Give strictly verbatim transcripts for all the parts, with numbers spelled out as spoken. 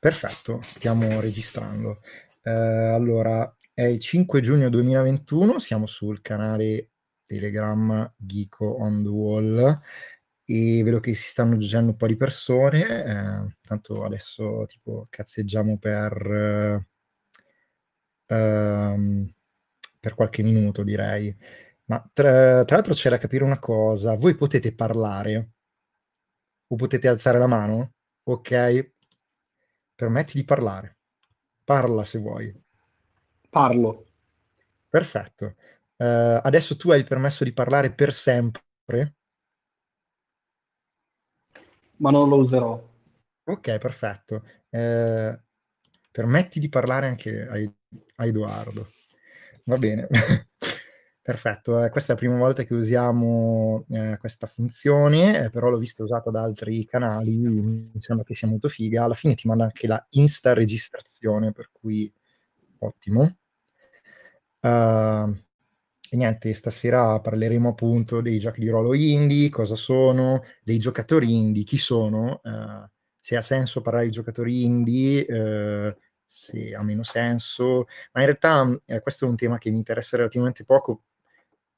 Perfetto, stiamo registrando. Eh, allora, è il cinque giugno duemilaventuno, siamo sul canale Telegram Geeko on the Wall e vedo che si stanno aggiungendo un po' di persone. Eh, tanto adesso tipo cazzeggiamo per, eh, per qualche minuto, direi. Ma tra, tra l'altro c'è da capire una cosa, voi potete parlare o potete alzare la mano? Ok, permetti di parlare. Parla se vuoi. Parlo. Perfetto. Uh, adesso tu hai il permesso di parlare per sempre? Ma non lo userò. Ok, perfetto. Uh, permetti di parlare anche a, a Edoardo. Va bene. Perfetto, eh, questa è la prima volta che usiamo eh, questa funzione, eh, però l'ho vista usata da altri canali, mi sembra che sia molto figa. Alla fine ti manda anche la insta registrazione, per cui ottimo. Uh, e niente, stasera parleremo appunto dei giochi di ruolo indie, cosa sono, dei giocatori indie, chi sono, uh, se ha senso parlare di giocatori indie, uh, se ha meno senso, ma in realtà eh, questo è un tema che mi interessa relativamente poco,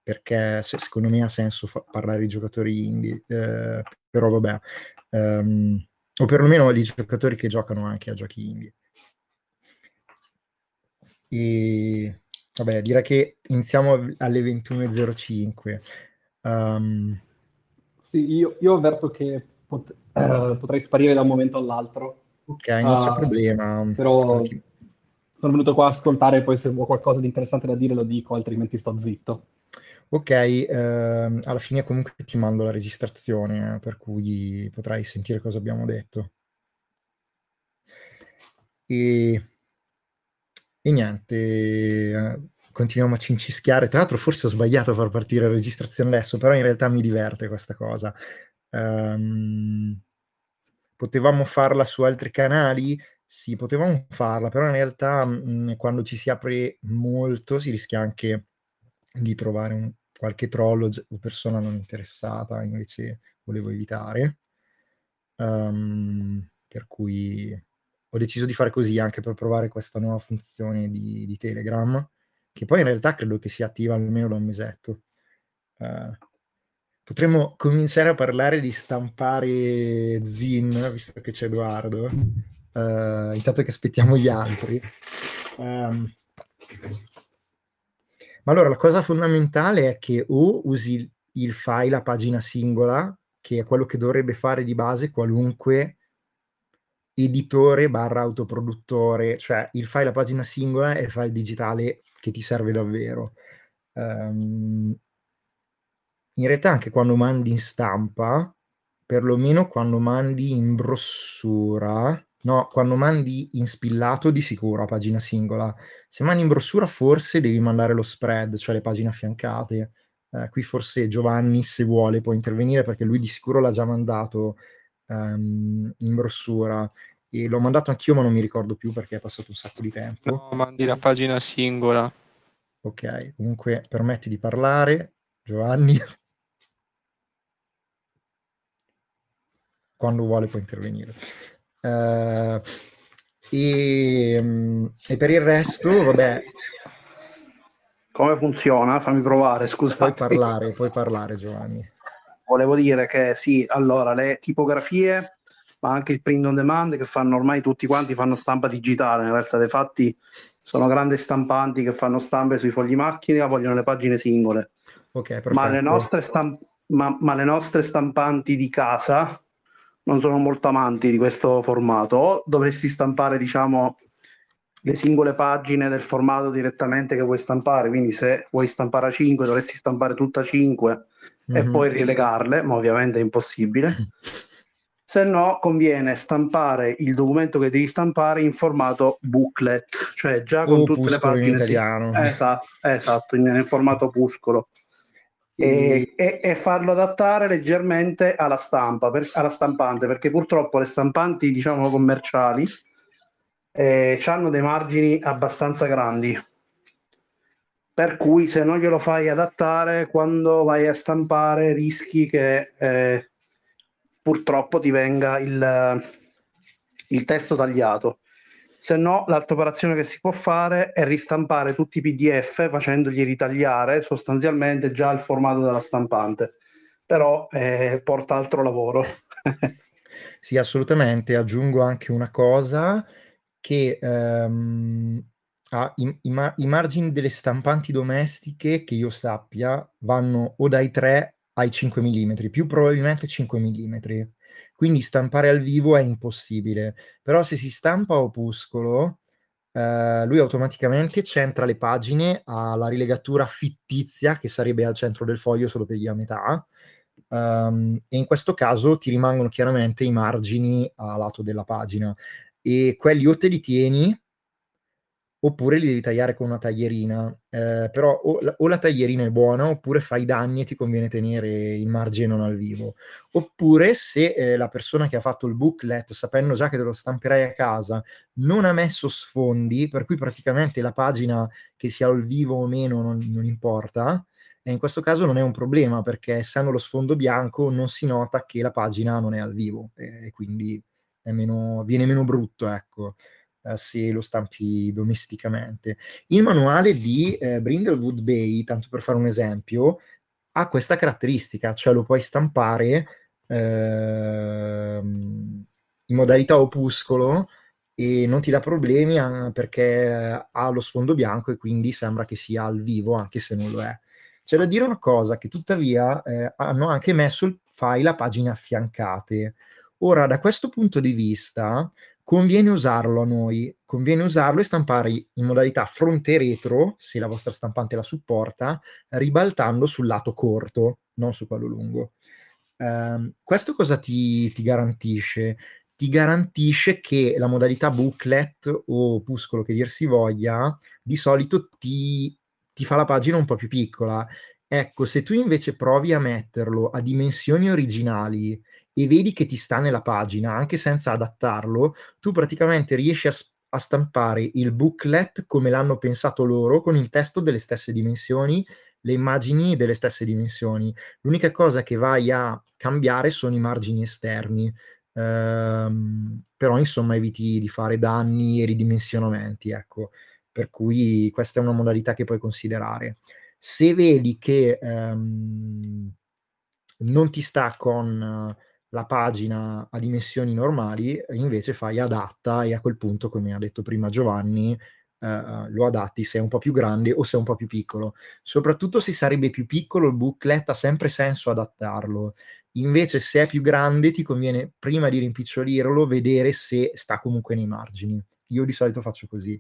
perché se, secondo me ha senso fa- parlare di giocatori indie, eh, però vabbè, um, o perlomeno di giocatori che giocano anche a giochi indie. E vabbè, direi che iniziamo alle ventuno e zero cinque. Um, sì, io, io avverto che pot- eh, potrei sparire da un momento all'altro. Ok, non c'è uh, problema. Però okay. Sono venuto qua a ascoltare e poi se ho qualcosa di interessante da dire lo dico, altrimenti sto zitto. Ok, ehm, alla fine comunque ti mando la registrazione, eh, per cui potrai sentire cosa abbiamo detto. E, e niente, eh, continuiamo a cincischiare. Tra l'altro forse ho sbagliato a far partire la registrazione adesso, però in realtà mi diverte questa cosa. Um, Potevamo farla su altri canali? Sì, potevamo farla, però in realtà mh, quando ci si apre molto si rischia anche di trovare un, qualche troll o persona non interessata, invece volevo evitare. Um, per cui ho deciso di fare così anche per provare questa nuova funzione di, di Telegram, che poi in realtà credo che sia attiva almeno da un mesetto. Uh, Potremmo cominciare a parlare di stampare zin, visto che c'è Edoardo, uh, intanto che aspettiamo gli altri. Um, ma allora, la cosa fondamentale è che o usi il file a pagina singola, che è quello che dovrebbe fare di base qualunque editore barra autoproduttore, cioè il file a pagina singola è il file digitale che ti serve davvero. Um, In realtà anche quando mandi in stampa, perlomeno quando mandi in brossura, no, quando mandi in spillato di sicuro a pagina singola. Se mandi in brossura forse devi mandare lo spread, cioè le pagine affiancate. Eh, qui forse Giovanni, se vuole, può intervenire, perché lui di sicuro l'ha già mandato um, in brossura. E l'ho mandato anch'io, ma non mi ricordo più perché è passato un sacco di tempo. No, mandi la pagina singola. Ok, comunque permetti di parlare, Giovanni. Quando vuole può intervenire. Uh, e, e per il resto, vabbè. Come funziona? Fammi provare, scusa. Puoi parlare, puoi parlare, Giovanni. Volevo dire che sì, allora, le tipografie, ma anche il print on demand, che fanno ormai tutti quanti, fanno stampa digitale. In realtà, dei fatti, sono grandi stampanti che fanno stampe sui fogli macchina, vogliono le pagine singole. Okay, perfetto. Ma, le nostre stamp- ma, ma le nostre stampanti di casa non sono molto amanti di questo formato. O dovresti stampare, diciamo, le singole pagine del formato direttamente che vuoi stampare, quindi se vuoi stampare a cinque dovresti stampare tutta a cinque, mm-hmm, e poi rilegarle, ma ovviamente è impossibile. Se no conviene stampare il documento che devi stampare in formato booklet, cioè già con opuscolo, tutte le pagine in italiano. Esatto, esatto, nel formato opuscolo. E, e, e farlo adattare leggermente alla stampa, per, alla stampante, perché purtroppo le stampanti, diciamo, commerciali eh, hanno dei margini abbastanza grandi, per cui se non glielo fai adattare quando vai a stampare rischi che eh, purtroppo ti venga il, il testo tagliato. Se no, l'altra operazione che si può fare è ristampare tutti i P D F facendogli ritagliare sostanzialmente già il formato della stampante, però eh, porta altro lavoro. Sì, assolutamente. Aggiungo anche una cosa, che ehm, ah, i, i, ma- i margini delle stampanti domestiche, che io sappia, vanno o dai tre ai cinque millimetri, più probabilmente cinque millimetri. Quindi stampare al vivo è impossibile, però se si stampa a opuscolo eh, lui automaticamente centra le pagine alla rilegatura fittizia che sarebbe al centro del foglio, se lo peghi a metà, um, e in questo caso ti rimangono chiaramente i margini a lato della pagina, e quelli o te li tieni oppure li devi tagliare con una taglierina, eh, però o la, o la taglierina è buona, oppure fai danni e ti conviene tenere il margine non al vivo. Oppure se eh, la persona che ha fatto il booklet, sapendo già che te lo stamperai a casa, non ha messo sfondi, per cui praticamente la pagina, che sia al vivo o meno, non, non importa, e in questo caso non è un problema, perché essendo lo sfondo bianco non si nota che la pagina non è al vivo, e, e quindi è meno, viene meno brutto, ecco. Uh, se lo stampi domesticamente. Il manuale di eh, Brindlewood Bay, tanto per fare un esempio, ha questa caratteristica, cioè lo puoi stampare eh, in modalità opuscolo e non ti dà problemi a, perché ha lo sfondo bianco e quindi sembra che sia al vivo anche se non lo è. C'è da dire una cosa, che tuttavia eh, hanno anche messo il file a pagine affiancate. Ora, da questo punto di vista conviene usarlo a noi, conviene usarlo e stampare in modalità fronte retro, se la vostra stampante la supporta, ribaltando sul lato corto, non su quello lungo. Um, questo cosa ti, ti garantisce? Ti garantisce che la modalità booklet o opuscolo, che dir si voglia, di solito ti, ti fa la pagina un po' più piccola. Ecco, se tu invece provi a metterlo a dimensioni originali e vedi che ti sta nella pagina, anche senza adattarlo, tu praticamente riesci a, a stampare il booklet come l'hanno pensato loro, con il testo delle stesse dimensioni, le immagini delle stesse dimensioni. L'unica cosa che vai a cambiare sono i margini esterni, ehm, però insomma eviti di fare danni e ridimensionamenti, ecco. Per cui questa è una modalità che puoi considerare. Se vedi che ehm, non ti sta con la pagina a dimensioni normali, invece fai adatta, e a quel punto, come ha detto prima Giovanni, eh, lo adatti se è un po' più grande o se è un po' più piccolo. Soprattutto se sarebbe più piccolo il booklet ha sempre senso adattarlo. Invece se è più grande ti conviene, prima di rimpicciolirlo, vedere se sta comunque nei margini. Io di solito faccio così.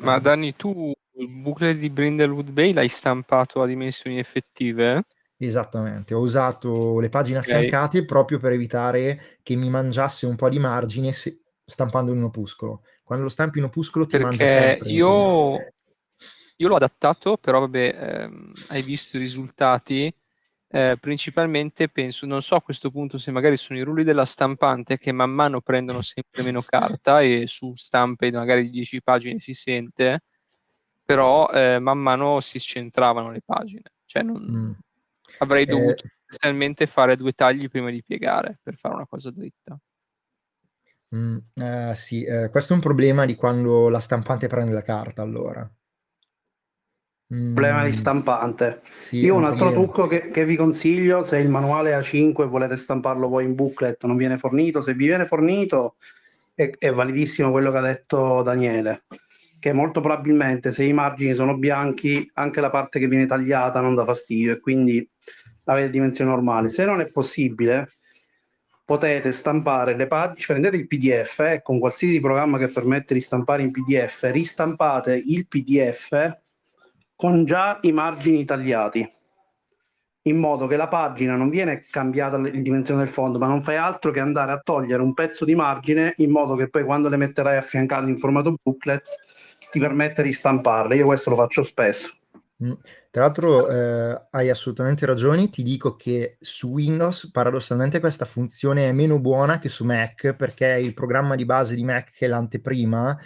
Ma Dani, tu il booklet di Brindlewood Bay l'hai stampato a dimensioni effettive? Esattamente, ho usato le pagine affiancate, okay, proprio per evitare che mi mangiasse un po' di margine se... stampando in opuscolo. Quando lo stampi in opuscolo ti mangia sempre. Io... io l'ho adattato, però vabbè, ehm, hai visto i risultati. Eh, principalmente penso, non so a questo punto se magari sono i rulli della stampante che man mano prendono sempre meno carta, e su stampe magari di dieci pagine si sente, però eh, man mano si scentravano le pagine, cioè non... mm. avrei dovuto eh... essenzialmente fare due tagli prima di piegare per fare una cosa dritta. Mm, eh, sì, eh, questo è un problema di quando la stampante prende la carta, allora. Problema di stampante. Sì, io un altro problema. trucco che, che vi consiglio, se il manuale A cinque volete stamparlo voi in booklet, non viene fornito. Se vi viene fornito è, è validissimo quello che ha detto Daniele, che molto probabilmente se i margini sono bianchi anche la parte che viene tagliata non dà fastidio, e quindi avete dimensioni normali. Se non è possibile, potete stampare le pagine, prendete il P D F eh, con qualsiasi programma che permette di stampare in P D F, ristampate il P D F con già i margini tagliati, in modo che la pagina non viene cambiata la dimensione del fondo, ma non fai altro che andare a togliere un pezzo di margine, in modo che poi quando le metterai affiancate in formato booklet ti permette di stamparle. Io questo lo faccio spesso. Mm. Tra l'altro eh, hai assolutamente ragione, ti dico che su Windows paradossalmente questa funzione è meno buona che su Mac, perché il programma di base di Mac, che è l'anteprima,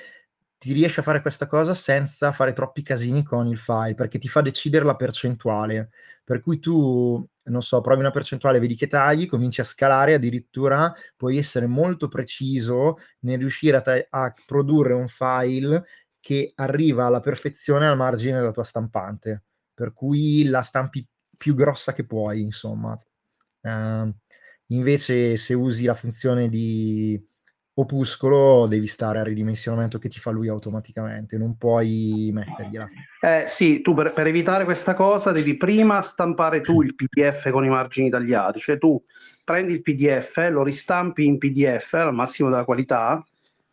ti riesce a fare questa cosa senza fare troppi casini con il file, perché ti fa decidere la percentuale, per cui tu, non so, provi una percentuale, vedi che tagli, cominci a scalare, addirittura puoi essere molto preciso nel riuscire a, ta- a produrre un file che arriva alla perfezione al margine della tua stampante, per cui la stampi più grossa che puoi, insomma. Uh, invece se usi la funzione di opuscolo devi stare al ridimensionamento che ti fa lui automaticamente, non puoi mettergliela. Eh, sì, tu per, per evitare questa cosa devi prima stampare tu il P D F con i margini tagliati, cioè tu prendi il P D F, lo ristampi in P D F al massimo della qualità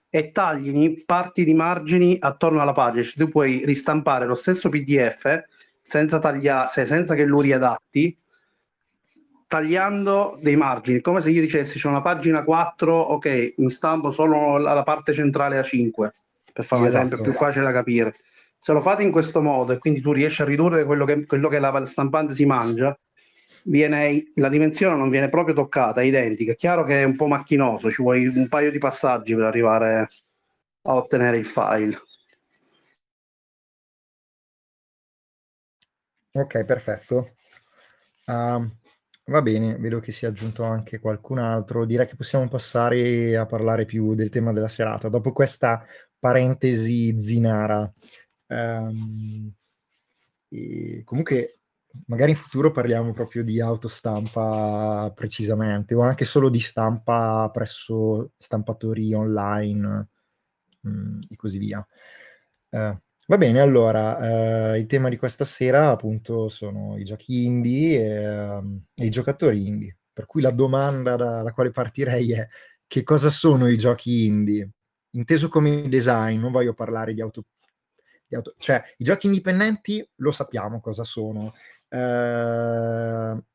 e tagli parti di margini attorno alla pagina, cioè tu puoi ristampare lo stesso P D F senza tagliare, senza che lo riadatti, tagliando dei margini, come se io dicessi c'è una pagina quattro, ok, mi stampo solo la, la parte centrale a cinque, per fare un esatto. esempio più facile da capire. Se lo fate in questo modo e quindi tu riesci a ridurre quello che, quello che la stampante si mangia, viene, la dimensione non viene proprio toccata, è identica. È chiaro che è un po' macchinoso, ci vuoi un paio di passaggi per arrivare a ottenere il file. Ok, perfetto. Um... Va bene, vedo che si è aggiunto anche qualcun altro. Direi che possiamo passare a parlare più del tema della serata, dopo questa parentesi zinara. Um, e comunque, magari in futuro parliamo proprio di autostampa precisamente, o anche solo di stampa presso stampatori online um, e così via. Uh, Va bene, allora, eh, il tema di questa sera appunto sono i giochi indie e, e i giocatori indie, per cui la domanda dalla quale partirei è: che cosa sono i giochi indie? Inteso come design, non voglio parlare di auto... Di auto cioè, i giochi indipendenti lo sappiamo cosa sono. Eh,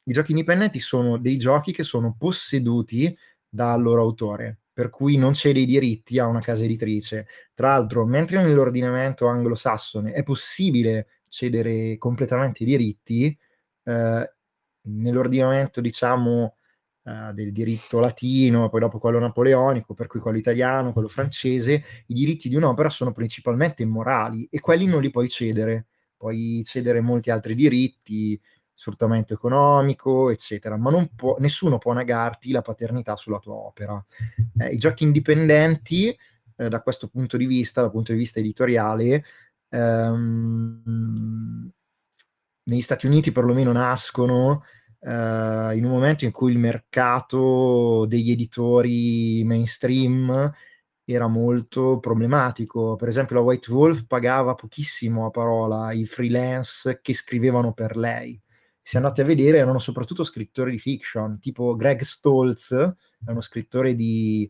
i giochi indipendenti sono dei giochi che sono posseduti dal loro autore, per cui non c'è dei diritti a una casa editrice. Tra l'altro, mentre nell'ordinamento anglosassone è possibile cedere completamente i diritti, eh, nell'ordinamento, diciamo, eh, del diritto latino, poi dopo quello napoleonico, per cui quello italiano, quello francese, i diritti di un'opera sono principalmente morali e quelli non li puoi cedere. Puoi cedere molti altri diritti, sfruttamento economico, eccetera, ma non può, nessuno può negarti la paternità sulla tua opera. Eh, i giochi indipendenti, eh, da questo punto di vista, dal punto di vista editoriale, ehm, negli Stati Uniti perlomeno nascono eh, in un momento in cui il mercato degli editori mainstream era molto problematico. Per esempio la White Wolf pagava pochissimo a parola i freelance che scrivevano per lei. Se andate a vedere, erano soprattutto scrittori di fiction, tipo Greg Stolze, è uno scrittore di,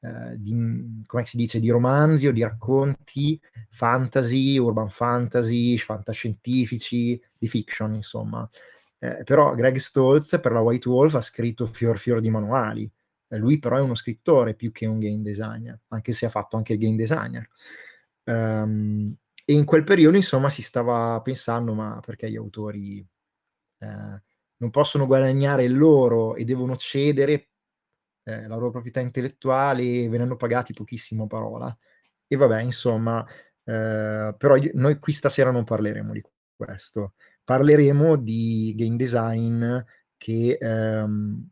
eh, di, come si dice, di romanzi o di racconti, fantasy, urban fantasy, fantascientifici, di fiction, insomma. Eh, però Greg Stolze per la White Wolf ha scritto fior fior di manuali. Eh, lui però è uno scrittore più che un game designer, anche se ha fatto anche il game designer. Um, e in quel periodo, insomma, si stava pensando, ma perché gli autori... Eh, non possono guadagnare loro e devono cedere eh, la loro proprietà intellettuale venendo pagati pochissimo a parola. E vabbè, insomma, eh, però io, noi qui stasera non parleremo di questo, parleremo di game design che ehm,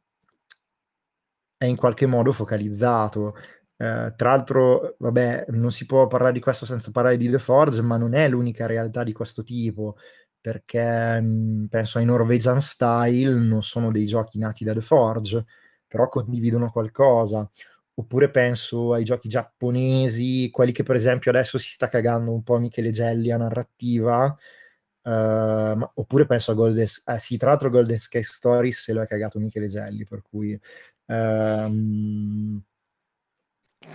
è in qualche modo focalizzato. Eh, tra l'altro, vabbè, non si può parlare di questo senza parlare di The Forge, ma non è l'unica realtà di questo tipo, perché penso ai Norwegian Style, non sono dei giochi nati da The Forge, però condividono qualcosa. Oppure penso ai giochi giapponesi, quelli che per esempio adesso si sta cagando un po' Michele Gelli a narrativa, uh, ma, oppure penso a Golden... Eh, sì, tra l'altro Golden Sky Stories se lo è cagato Michele Gelli, per cui... Um...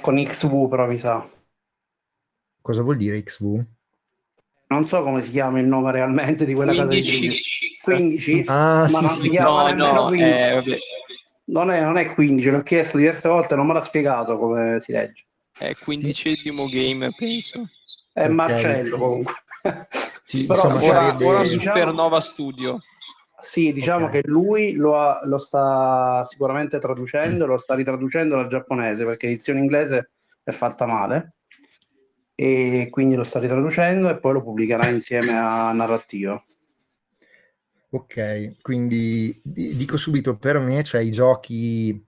Con X V però mi sa. Cosa vuol dire X V? Non so come si chiama il nome realmente di quella quindici. Casa di quindici? Ah, ma sì, non si chiama no, no, quindici. Eh, non, è, non è quindici, l'ho chiesto diverse volte, non me l'ha spiegato come si legge. È quindicesimo game, penso. È okay. Marcello comunque. Sì, però insomma, ora, sarebbe... ora diciamo, Supernova Studio. Sì, diciamo okay. Che lui lo, ha, lo sta sicuramente traducendo, lo sta ritraducendo dal giapponese, perché l'edizione inglese è fatta male. e quindi lo sta ritraducendo e poi lo pubblicherà insieme a Narrativo. Ok, quindi dico subito, per me, cioè i giochi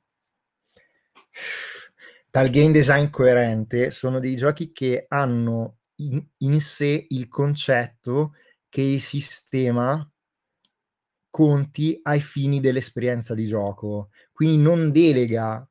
dal game design coerente sono dei giochi che hanno in, in sé il concetto che il sistema conti ai fini dell'esperienza di gioco, quindi non delega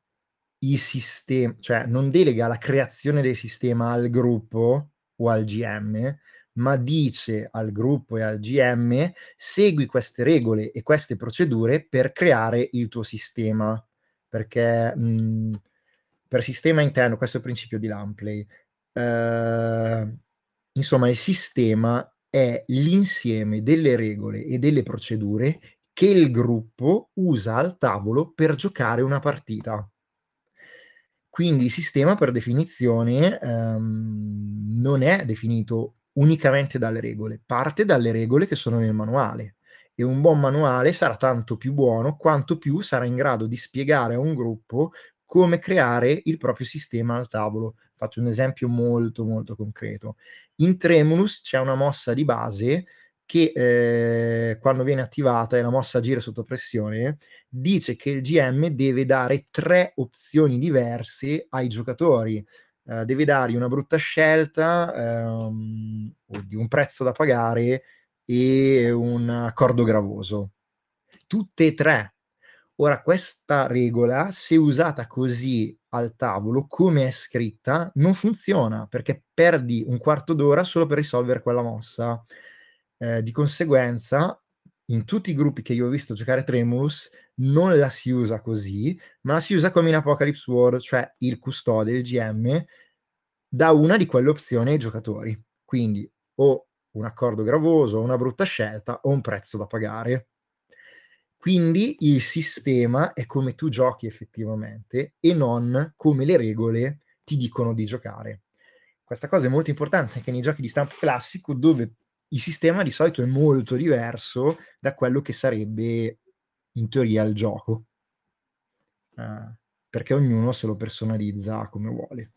il sistema, cioè non delega la creazione del sistema al gruppo o al G M, ma dice al gruppo e al G M: segui queste regole e queste procedure per creare il tuo sistema, perché mh, per sistema interno, questo è il principio di Lampley, eh, insomma il sistema è l'insieme delle regole e delle procedure che il gruppo usa al tavolo per giocare una partita. Quindi il sistema, per definizione, ehm, non è definito unicamente dalle regole, parte dalle regole che sono nel manuale, e un buon manuale sarà tanto più buono quanto più sarà in grado di spiegare a un gruppo come creare il proprio sistema al tavolo. Faccio un esempio molto molto concreto. In Tremulus c'è una mossa di base che eh, quando viene attivata, e la mossa gira sotto pressione, dice che il G M deve dare tre opzioni diverse ai giocatori. Uh, deve dargli una brutta scelta, um, oddio, un prezzo da pagare e un accordo gravoso. Tutte e tre. Ora, questa regola, se usata così al tavolo, come è scritta, non funziona, perché perdi un quarto d'ora solo per risolvere quella mossa. Uh, di conseguenza, in tutti i gruppi che io ho visto giocare Tremulus, non la si usa così, ma la si usa come in Apocalypse World, cioè il custode, il G M, dà una di quelle opzioni ai giocatori. Quindi o un accordo gravoso, una brutta scelta, o un prezzo da pagare. Quindi il sistema è come tu giochi effettivamente, e non come le regole ti dicono di giocare. Questa cosa è molto importante anche nei giochi di stampo classico, dove il sistema di solito è molto diverso da quello che sarebbe in teoria il gioco, uh, perché ognuno se lo personalizza come vuole.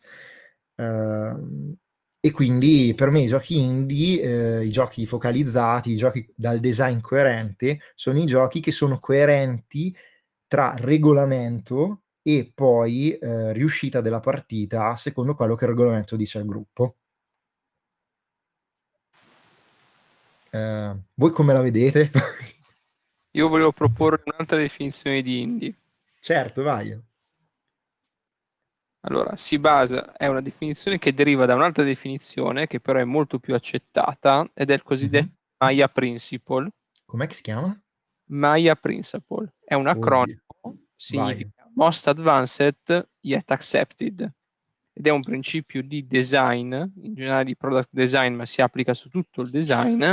Uh, e quindi per me i giochi indie, uh, i giochi focalizzati, i giochi dal design coerente, sono i giochi che sono coerenti tra regolamento e poi uh, riuscita della partita, secondo quello che il regolamento dice al gruppo. Uh, voi come la vedete? Io volevo proporre un'altra definizione di indie. Certo, vai. Allora, si basa, è una definizione che deriva da un'altra definizione che però è molto più accettata, ed è il cosiddetto mm-hmm. Maya Principle. Com'è che si chiama? Maya Principle. È un acronimo, oh, significa vai. Most Advanced Yet Accepted. Ed è un principio di design, in generale di product design, ma si applica su tutto il design,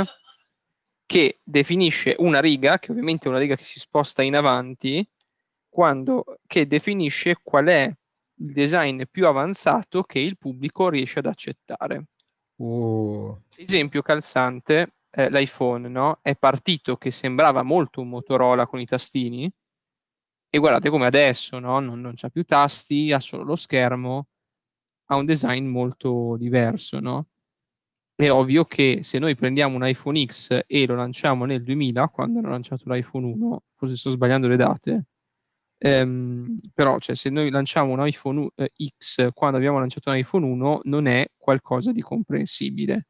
che definisce una riga, che ovviamente è una riga che si sposta in avanti, quando, che definisce qual è il design più avanzato che il pubblico riesce ad accettare. Uh. Esempio calzante, eh, l'iPhone, no? È partito che sembrava molto un Motorola con i tastini, e guardate come adesso, no? Non, non c'ha più tasti, ha solo lo schermo, ha un design molto diverso, no? È ovvio che se noi prendiamo un iPhone X e lo lanciamo nel duemila, quando hanno lanciato l'iPhone uno, forse sto sbagliando le date, ehm, però cioè, se noi lanciamo un iPhone eh, X quando abbiamo lanciato un iPhone uno, non è qualcosa di comprensibile.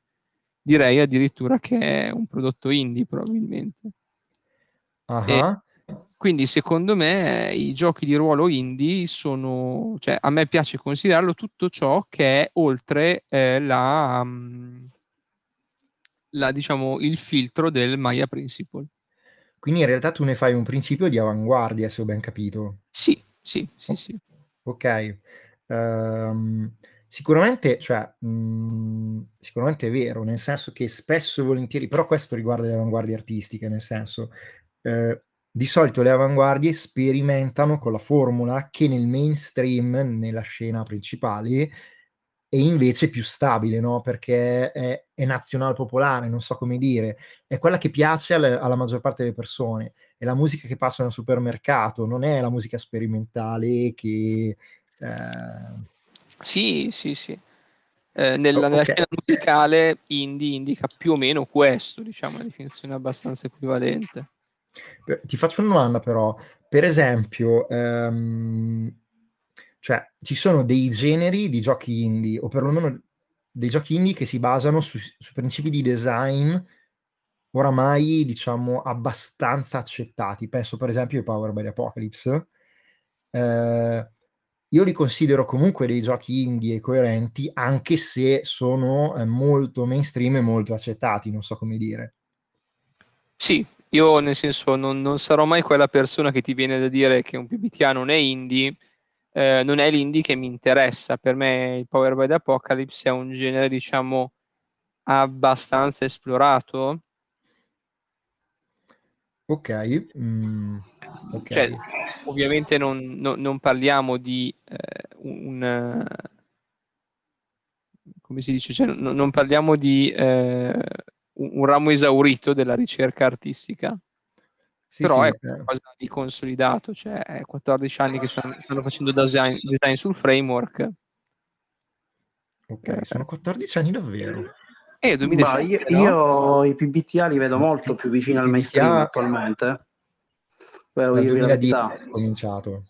Direi addirittura che è un prodotto indie, probabilmente. Uh-huh. Quindi secondo me i giochi di ruolo indie sono, cioè a me piace considerarlo tutto ciò che è oltre eh, la... Um, La, diciamo il filtro del Maya Principle. Quindi in realtà tu ne fai un principio di avanguardia, se ho ben capito. Sì, sì, sì, oh. sì. Ok. Um, sicuramente, cioè, mh, sicuramente è vero, nel senso che spesso e volentieri, però questo riguarda le avanguardie artistiche, nel senso, eh, di solito le avanguardie sperimentano con la formula che nel mainstream, nella scena principale, e invece più stabile, no? Perché è, è nazional popolare, non so come dire, è quella che piace alla, alla maggior parte delle persone, è la musica che passa nel supermercato, non è la musica sperimentale che... Eh... Sì, sì, sì. Eh, nella, oh, okay. nella scena musicale indie indica più o meno questo, diciamo, una definizione abbastanza equivalente. Ti faccio una domanda però, per esempio, ehm, cioè ci sono dei generi di giochi indie, o perlomeno dei giochi indie che si basano su, su principi di design oramai, diciamo, abbastanza accettati. Penso per esempio a Power by the Apocalypse. Eh, Io li considero comunque dei giochi indie e coerenti, anche se sono molto mainstream e molto accettati, non so come dire. Sì, io nel senso non, non sarò mai quella persona che ti viene da dire che un P B T A non è indie, eh, non è l'indie che mi interessa. Per me il Power by the Apocalypse è un genere, diciamo, abbastanza esplorato. Ok, mm, ok. Cioè, ovviamente non, no, non parliamo di eh, un come si dice, cioè, no, non parliamo di eh, un, un ramo esaurito della ricerca artistica, sì, però sì, è qualcosa eh. di consolidato, cioè è quattordici anni che stanno, stanno facendo design, design sul framework. Ok, eh. sono quattordici anni davvero. Eh, duemilasei, io, no? io i P B T A li vedo molto più vicini al mainstream attualmente. Beh, duemiladieci ho cominciato.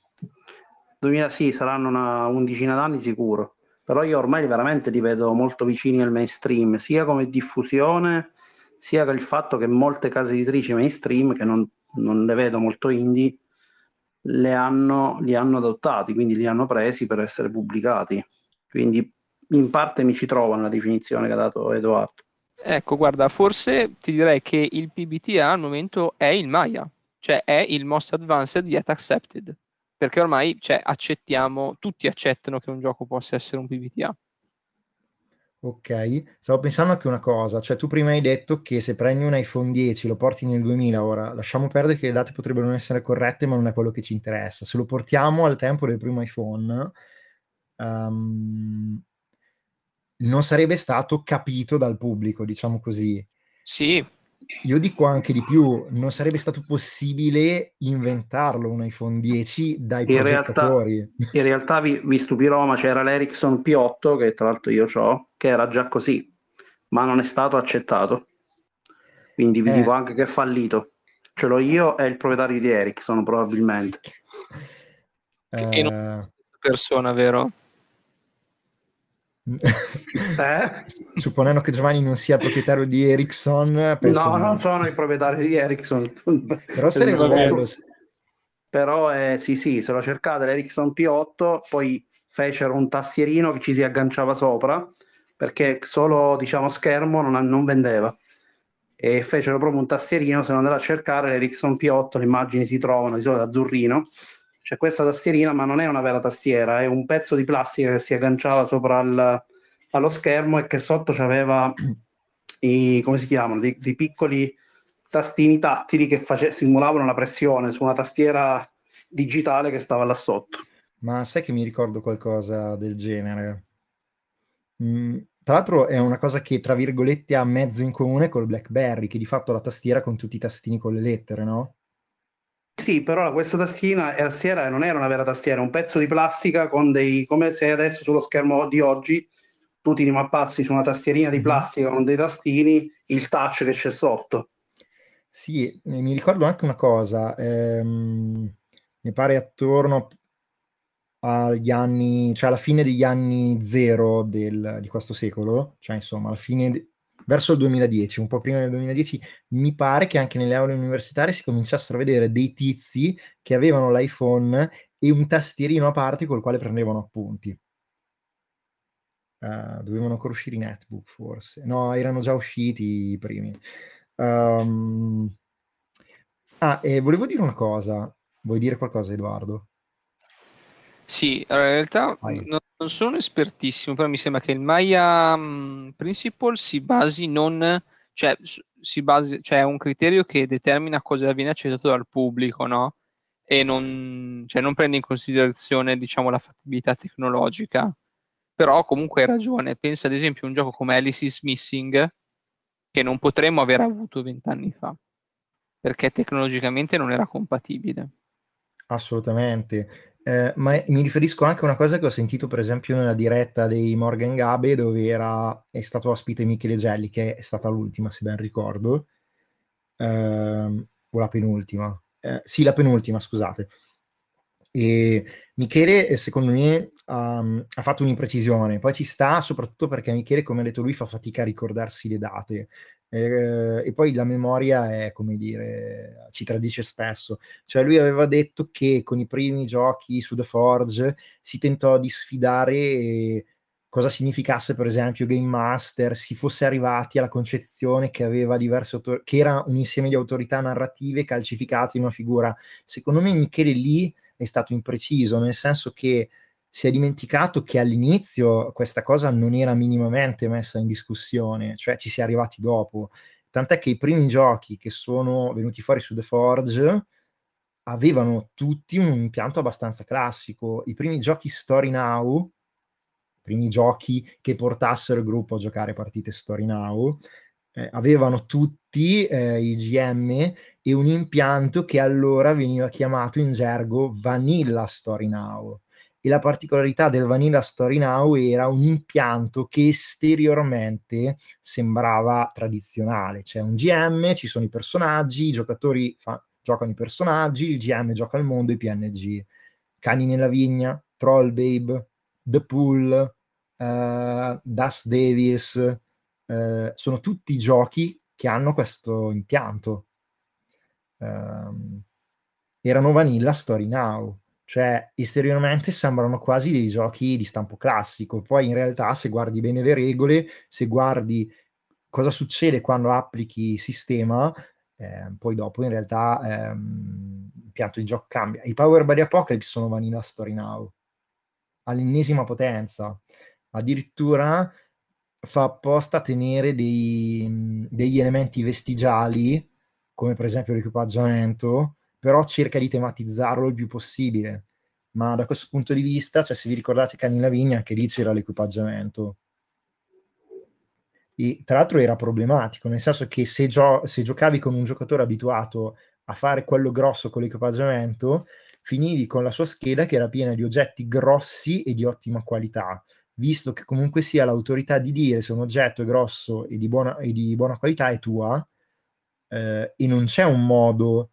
duemila sì, saranno una undicina d'anni sicuro, però io ormai veramente li vedo molto vicini al mainstream, sia come diffusione, sia che il fatto che molte case editrici mainstream, che non, non le vedo molto indie, le hanno, li hanno adottati, quindi li hanno presi per essere pubblicati. Quindi in parte mi ci trovo nella definizione che ha dato Edoardo. Ecco, guarda, forse ti direi che il P B T A al momento è il Maya. Cioè è il most advanced yet accepted, perché ormai, cioè, accettiamo, tutti accettano che un gioco possa essere un P B T A. Ok, stavo pensando anche una cosa, cioè tu prima hai detto che se prendi un iPhone dieci lo porti nel duemila, ora lasciamo perdere che le date potrebbero non essere corrette, ma non è quello che ci interessa. Se lo portiamo al tempo del primo iPhone, um, non sarebbe stato capito dal pubblico, diciamo così. Sì. Io dico anche di più, non sarebbe stato possibile inventarlo un iPhone dieci dai in progettatori. Realtà, in realtà vi, vi stupirò, ma c'era l'Ericsson P otto, che tra l'altro io ho, che era già così, ma non è stato accettato. Quindi vi eh. dico anche che è fallito. Ce l'ho io e il proprietario di Ericsson, probabilmente. Eh. E non è una persona, vero? Eh? Supponendo che Giovanni non sia proprietario di Ericsson, penso no, non sono il proprietario di Ericsson, però sarebbe bello. Però eh, sì sì, se lo cercate l'Ericsson P otto, poi fecero un tastierino che ci si agganciava sopra, perché solo, diciamo, schermo non, non vendeva, e fecero proprio un tastierino. Se non andate a cercare l'Ericsson P otto, le immagini si trovano di solito azzurrino. C'è questa tastierina, ma non è una vera tastiera, è un pezzo di plastica che si agganciava sopra al, allo schermo, e che sotto c'aveva i, come si chiamano, dei, dei piccoli tastini tattili che face, simulavano la pressione su una tastiera digitale che stava là sotto. Ma sai che mi ricordo qualcosa del genere? Mm, tra l'altro è una cosa che, tra virgolette, ha mezzo in comune col BlackBerry, che di fatto è la tastiera con tutti i tastini con le lettere, no? Sì, però questa tastiera, tastiera non era una vera tastiera, un pezzo di plastica con dei, come se adesso sullo schermo di oggi tu ti rimappassi su una tastierina di plastica con dei tastini, il touch che c'è sotto. Sì, mi ricordo anche una cosa, ehm, mi pare attorno agli anni, cioè alla fine degli anni zero del, di questo secolo, cioè insomma alla fine... De- verso il duemiladieci, un po' prima del duemiladieci, mi pare che anche nelle aule universitarie si cominciassero a vedere dei tizi che avevano l'iPhone e un tastierino a parte col quale prendevano appunti. Uh, dovevano ancora uscire i netbook, forse. No, erano già usciti i primi. Um... Ah, e volevo dire una cosa. Vuoi dire qualcosa, Edoardo? Sì, allora in realtà... Vai. Non sono espertissimo, però mi sembra che il Maya mh, Principle si basi non, cioè si basi, cioè è un criterio che determina cosa viene accettato dal pubblico, no? E non, cioè non prende in considerazione, diciamo, la fattibilità tecnologica. Però comunque hai ragione. Pensa ad esempio a un gioco come Alice is Missing, che non potremmo aver avuto vent'anni fa, perché tecnologicamente non era compatibile. Assolutamente. eh, ma mi riferisco anche a una cosa che ho sentito per esempio nella diretta dei Morgan Gabe, dove era, è stato ospite Michele Gelli, che è stata l'ultima se ben ricordo, eh, o la penultima, eh, sì la penultima scusate, e Michele secondo me um, ha fatto un'imprecisione, poi ci sta soprattutto perché Michele, come ha detto lui, fa fatica a ricordarsi le date, eh, e poi la memoria è, come dire, ci tradisce spesso, cioè lui aveva detto che con i primi giochi su The Forge si tentò di sfidare cosa significasse per esempio Game Master, si fosse arrivati alla concezione che aveva diverse autor- che era un insieme di autorità narrative calcificate in una figura. Secondo me Michele lì è stato impreciso, nel senso che si è dimenticato che all'inizio questa cosa non era minimamente messa in discussione, cioè ci si è arrivati dopo, tant'è che i primi giochi che sono venuti fuori su The Forge avevano tutti un impianto abbastanza classico, i primi giochi Story Now, i primi giochi che portassero il gruppo a giocare partite Story Now, eh, avevano tutti eh, i G M e un impianto che allora veniva chiamato in gergo Vanilla Story Now, e la particolarità del Vanilla Story Now era un impianto che esteriormente sembrava tradizionale, c'è un G M, ci sono i personaggi, i giocatori fa- giocano i personaggi, il G M gioca il mondo, i P N G, Cani nella vigna, Trollbabe, The Pool, uh, Dust Devils, Uh, sono tutti giochi che hanno questo impianto, uh, erano Vanilla Story Now, cioè esteriormente sembrano quasi dei giochi di stampo classico, poi in realtà se guardi bene le regole, se guardi cosa succede quando applichi il sistema, eh, poi dopo in realtà ehm, l'impianto di gioco cambia. I Power by the Apocalypse sono Vanilla Story Now all'ennesima potenza, addirittura fa apposta tenere dei, degli elementi vestigiali, come per esempio l'equipaggiamento, però cerca di tematizzarlo il più possibile. Ma da questo punto di vista, cioè se vi ricordate Cani nella vigna, anche lì c'era l'equipaggiamento. E tra l'altro era problematico, nel senso che se, gio- se giocavi con un giocatore abituato a fare quello grosso con l'equipaggiamento, finivi con la sua scheda che era piena di oggetti grossi e di ottima qualità, visto che comunque sia l'autorità di dire se un oggetto è grosso e di buona, e di buona qualità è tua, eh, e non c'è un modo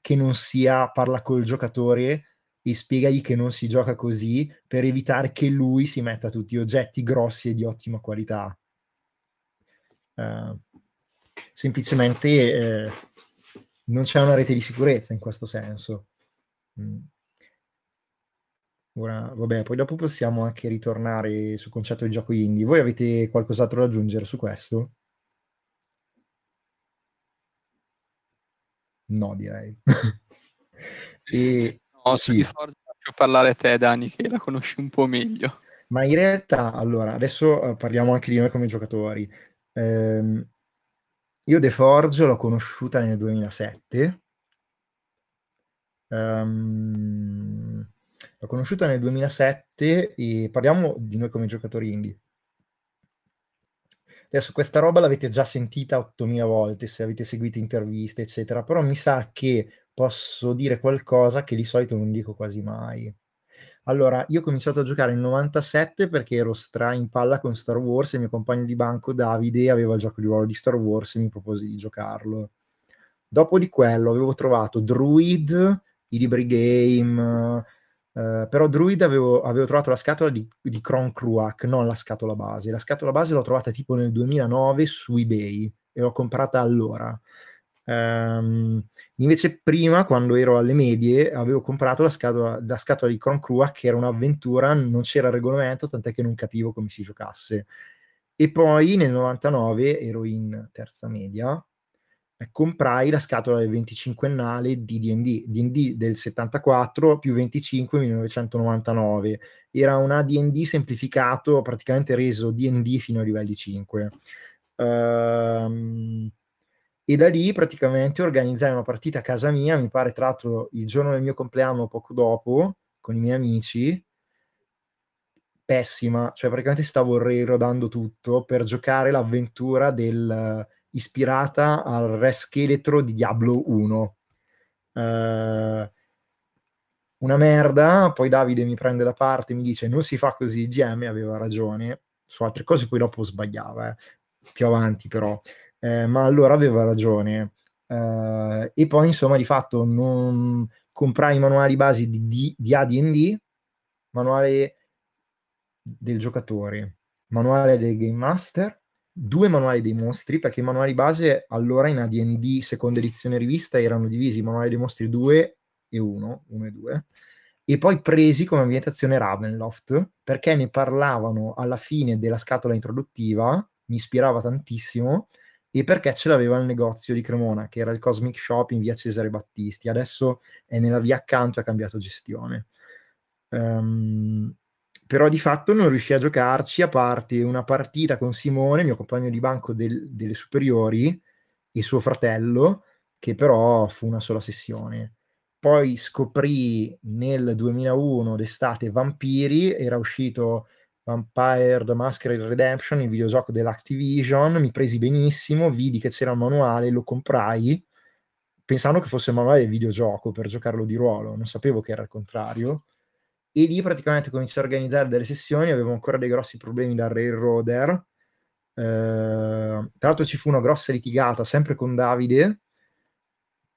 che non sia parla col giocatore e spiegagli che non si gioca così per evitare che lui si metta tutti oggetti grossi e di ottima qualità. Eh, semplicemente eh, non c'è una rete di sicurezza in questo senso. Mm. Ora, vabbè, poi dopo possiamo anche ritornare sul concetto di gioco indie. Voi avete qualcos'altro da aggiungere su questo? No, direi. e, no, sì. Di Forza faccio parlare te, Dani, che la conosci un po' meglio. Ma in realtà, allora, adesso parliamo anche di noi come giocatori. Ehm, io The Forge l'ho conosciuta nel duemilasette. Ehm... L'ho conosciuta nel duemilasette e parliamo di noi come giocatori indie. Adesso questa roba l'avete già sentita ottomila volte se avete seguito interviste, eccetera, però mi sa che posso dire qualcosa che di solito non dico quasi mai. Allora, io ho cominciato a giocare nel novantasette perché ero stra in palla con Star Wars e il mio compagno di banco Davide aveva il gioco di ruolo di Star Wars e mi propose di giocarlo. Dopo di quello avevo trovato Druid, i libri game... Uh, però Druid avevo, avevo trovato la scatola di, di Kron Kruak, non la scatola base. La scatola base l'ho trovata tipo nel duemilanove su eBay e l'ho comprata allora. Um, invece prima, quando ero alle medie, avevo comprato la scatola, la scatola di Kron Kruak, che era un'avventura, non c'era regolamento, tant'è che non capivo come si giocasse. E poi nel novantanove, ero in terza media, comprai la scatola del venticinquennale di D and D, D and D del settantaquattro più venticinque millenovecentonovantanove, era una D and D semplificato, praticamente reso D and D fino a livelli cinque, um, e da lì praticamente organizzai una partita a casa mia, mi pare tra l'altro il giorno del mio compleanno poco dopo, con i miei amici, pessima, cioè praticamente stavo rerodando tutto per giocare l'avventura del... ispirata al re scheletro di Diablo uno. Uh, una merda, poi Davide mi prende da parte e mi dice non si fa così, G M aveva ragione, su altre cose poi dopo sbagliava, eh. più avanti però, eh, ma allora aveva ragione. Eh, e poi insomma di fatto non comprai i manuali basi di, di, di A D and D, manuale del giocatore, manuale del Game Master, due manuali dei mostri, perché i manuali base allora in A D and D seconda edizione rivista erano divisi manuali dei mostri due e uno, uno e due, e poi presi come ambientazione Ravenloft, perché ne parlavano alla fine della scatola introduttiva, mi ispirava tantissimo, e perché ce l'aveva il negozio di Cremona, che era il Cosmic Shop in via Cesare Battisti, adesso è nella via accanto e ha cambiato gestione. Um, però di fatto non riuscii a giocarci, a parte una partita con Simone, mio compagno di banco del, delle superiori, e suo fratello, che però fu una sola sessione. Poi scoprì nel duemilauno d'estate Vampiri, era uscito Vampire the Masquerade Redemption, il videogioco dell'Activision, mi presi benissimo, vidi che c'era un manuale, lo comprai, pensando che fosse il manuale del videogioco per giocarlo di ruolo, non sapevo che era il contrario. E lì praticamente cominciai a organizzare delle sessioni, avevo ancora dei grossi problemi da railroader, eh, tra l'altro ci fu una grossa litigata sempre con Davide,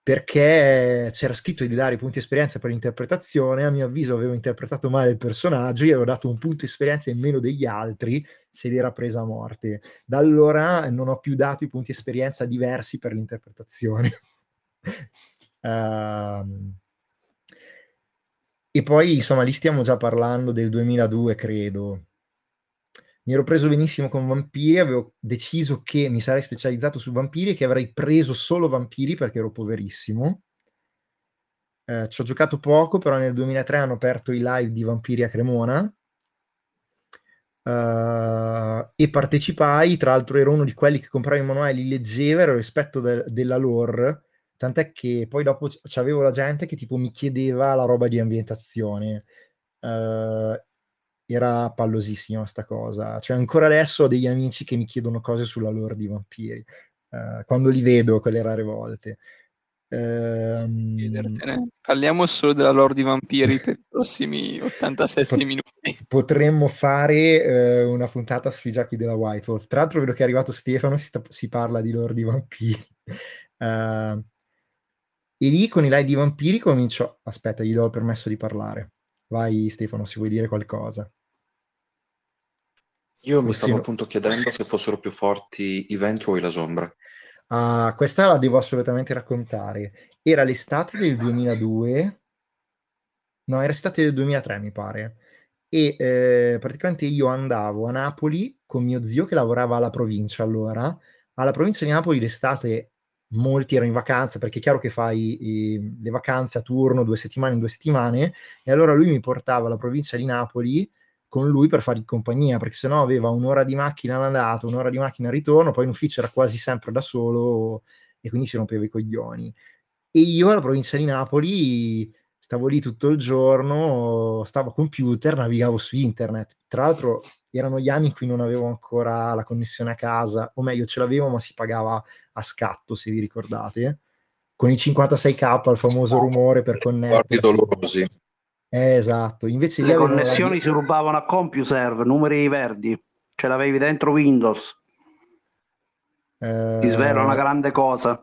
perché c'era scritto di dare punti esperienza per l'interpretazione, a mio avviso avevo interpretato male il personaggio, io avevo dato un punto esperienza in meno degli altri, se l'era presa a morte. Da allora non ho più dato i punti esperienza diversi per l'interpretazione. uh... E poi, insomma, lì stiamo già parlando del duemiladue, credo. Mi ero preso benissimo con Vampiri, avevo deciso che mi sarei specializzato su Vampiri e che avrei preso solo Vampiri perché ero poverissimo. Eh, ci ho giocato poco, però nel duemilatré hanno aperto i live di Vampiri a Cremona. Uh, e partecipai, tra l'altro ero uno di quelli che comprava i manuali, li leggeva, ero rispetto de- della lore... Tant'è che poi dopo c- c'avevo la gente che tipo mi chiedeva la roba di ambientazione. Uh, era pallosissima sta cosa. Cioè ancora adesso ho degli amici che mi chiedono cose sulla lore di Vampiri. Uh, quando li vedo, quelle rare volte. Uh, Parliamo solo della lore di Vampiri per i prossimi ottantasette pot- minuti. Potremmo fare uh, una puntata sui giochi della White Wolf. Tra l'altro vedo che è arrivato Stefano, si, sta- si parla di lore di Vampiri. Uh, E lì con i live di Vampiri comincio... Aspetta, gli do il permesso di parlare. Vai Stefano, se vuoi dire qualcosa. Io mi Questo stavo no. appunto chiedendo se fossero più forti i Vento o i La Sombra. Uh, questa la devo assolutamente raccontare. Era l'estate del duemiladue... No, era estate del duemilatré, mi pare. E eh, praticamente io andavo a Napoli con mio zio che lavorava alla provincia allora. Alla provincia di Napoli l'estate... molti erano in vacanza, perché è chiaro che fai eh, le vacanze a turno due settimane in due settimane, e allora lui mi portava alla provincia di Napoli con lui per fargli compagnia, perché sennò aveva un'ora di macchina all'andata, un'ora di macchina al ritorno, poi in ufficio era quasi sempre da solo e quindi si rompeva i coglioni. E io alla provincia di Napoli stavo lì tutto il giorno, stavo a computer, navigavo su internet. Tra l'altro erano gli anni in cui non avevo ancora la connessione a casa, o meglio ce l'avevo ma si pagava a scatto, se vi ricordate, con i cinquantasei k, il famoso rumore per connettersi. Dolorosi. Eh, esatto. Invece le connessioni la... si rubavano a CompuServe, numeri verdi, ce l'avevi dentro Windows. Eh... Ti svela una grande cosa.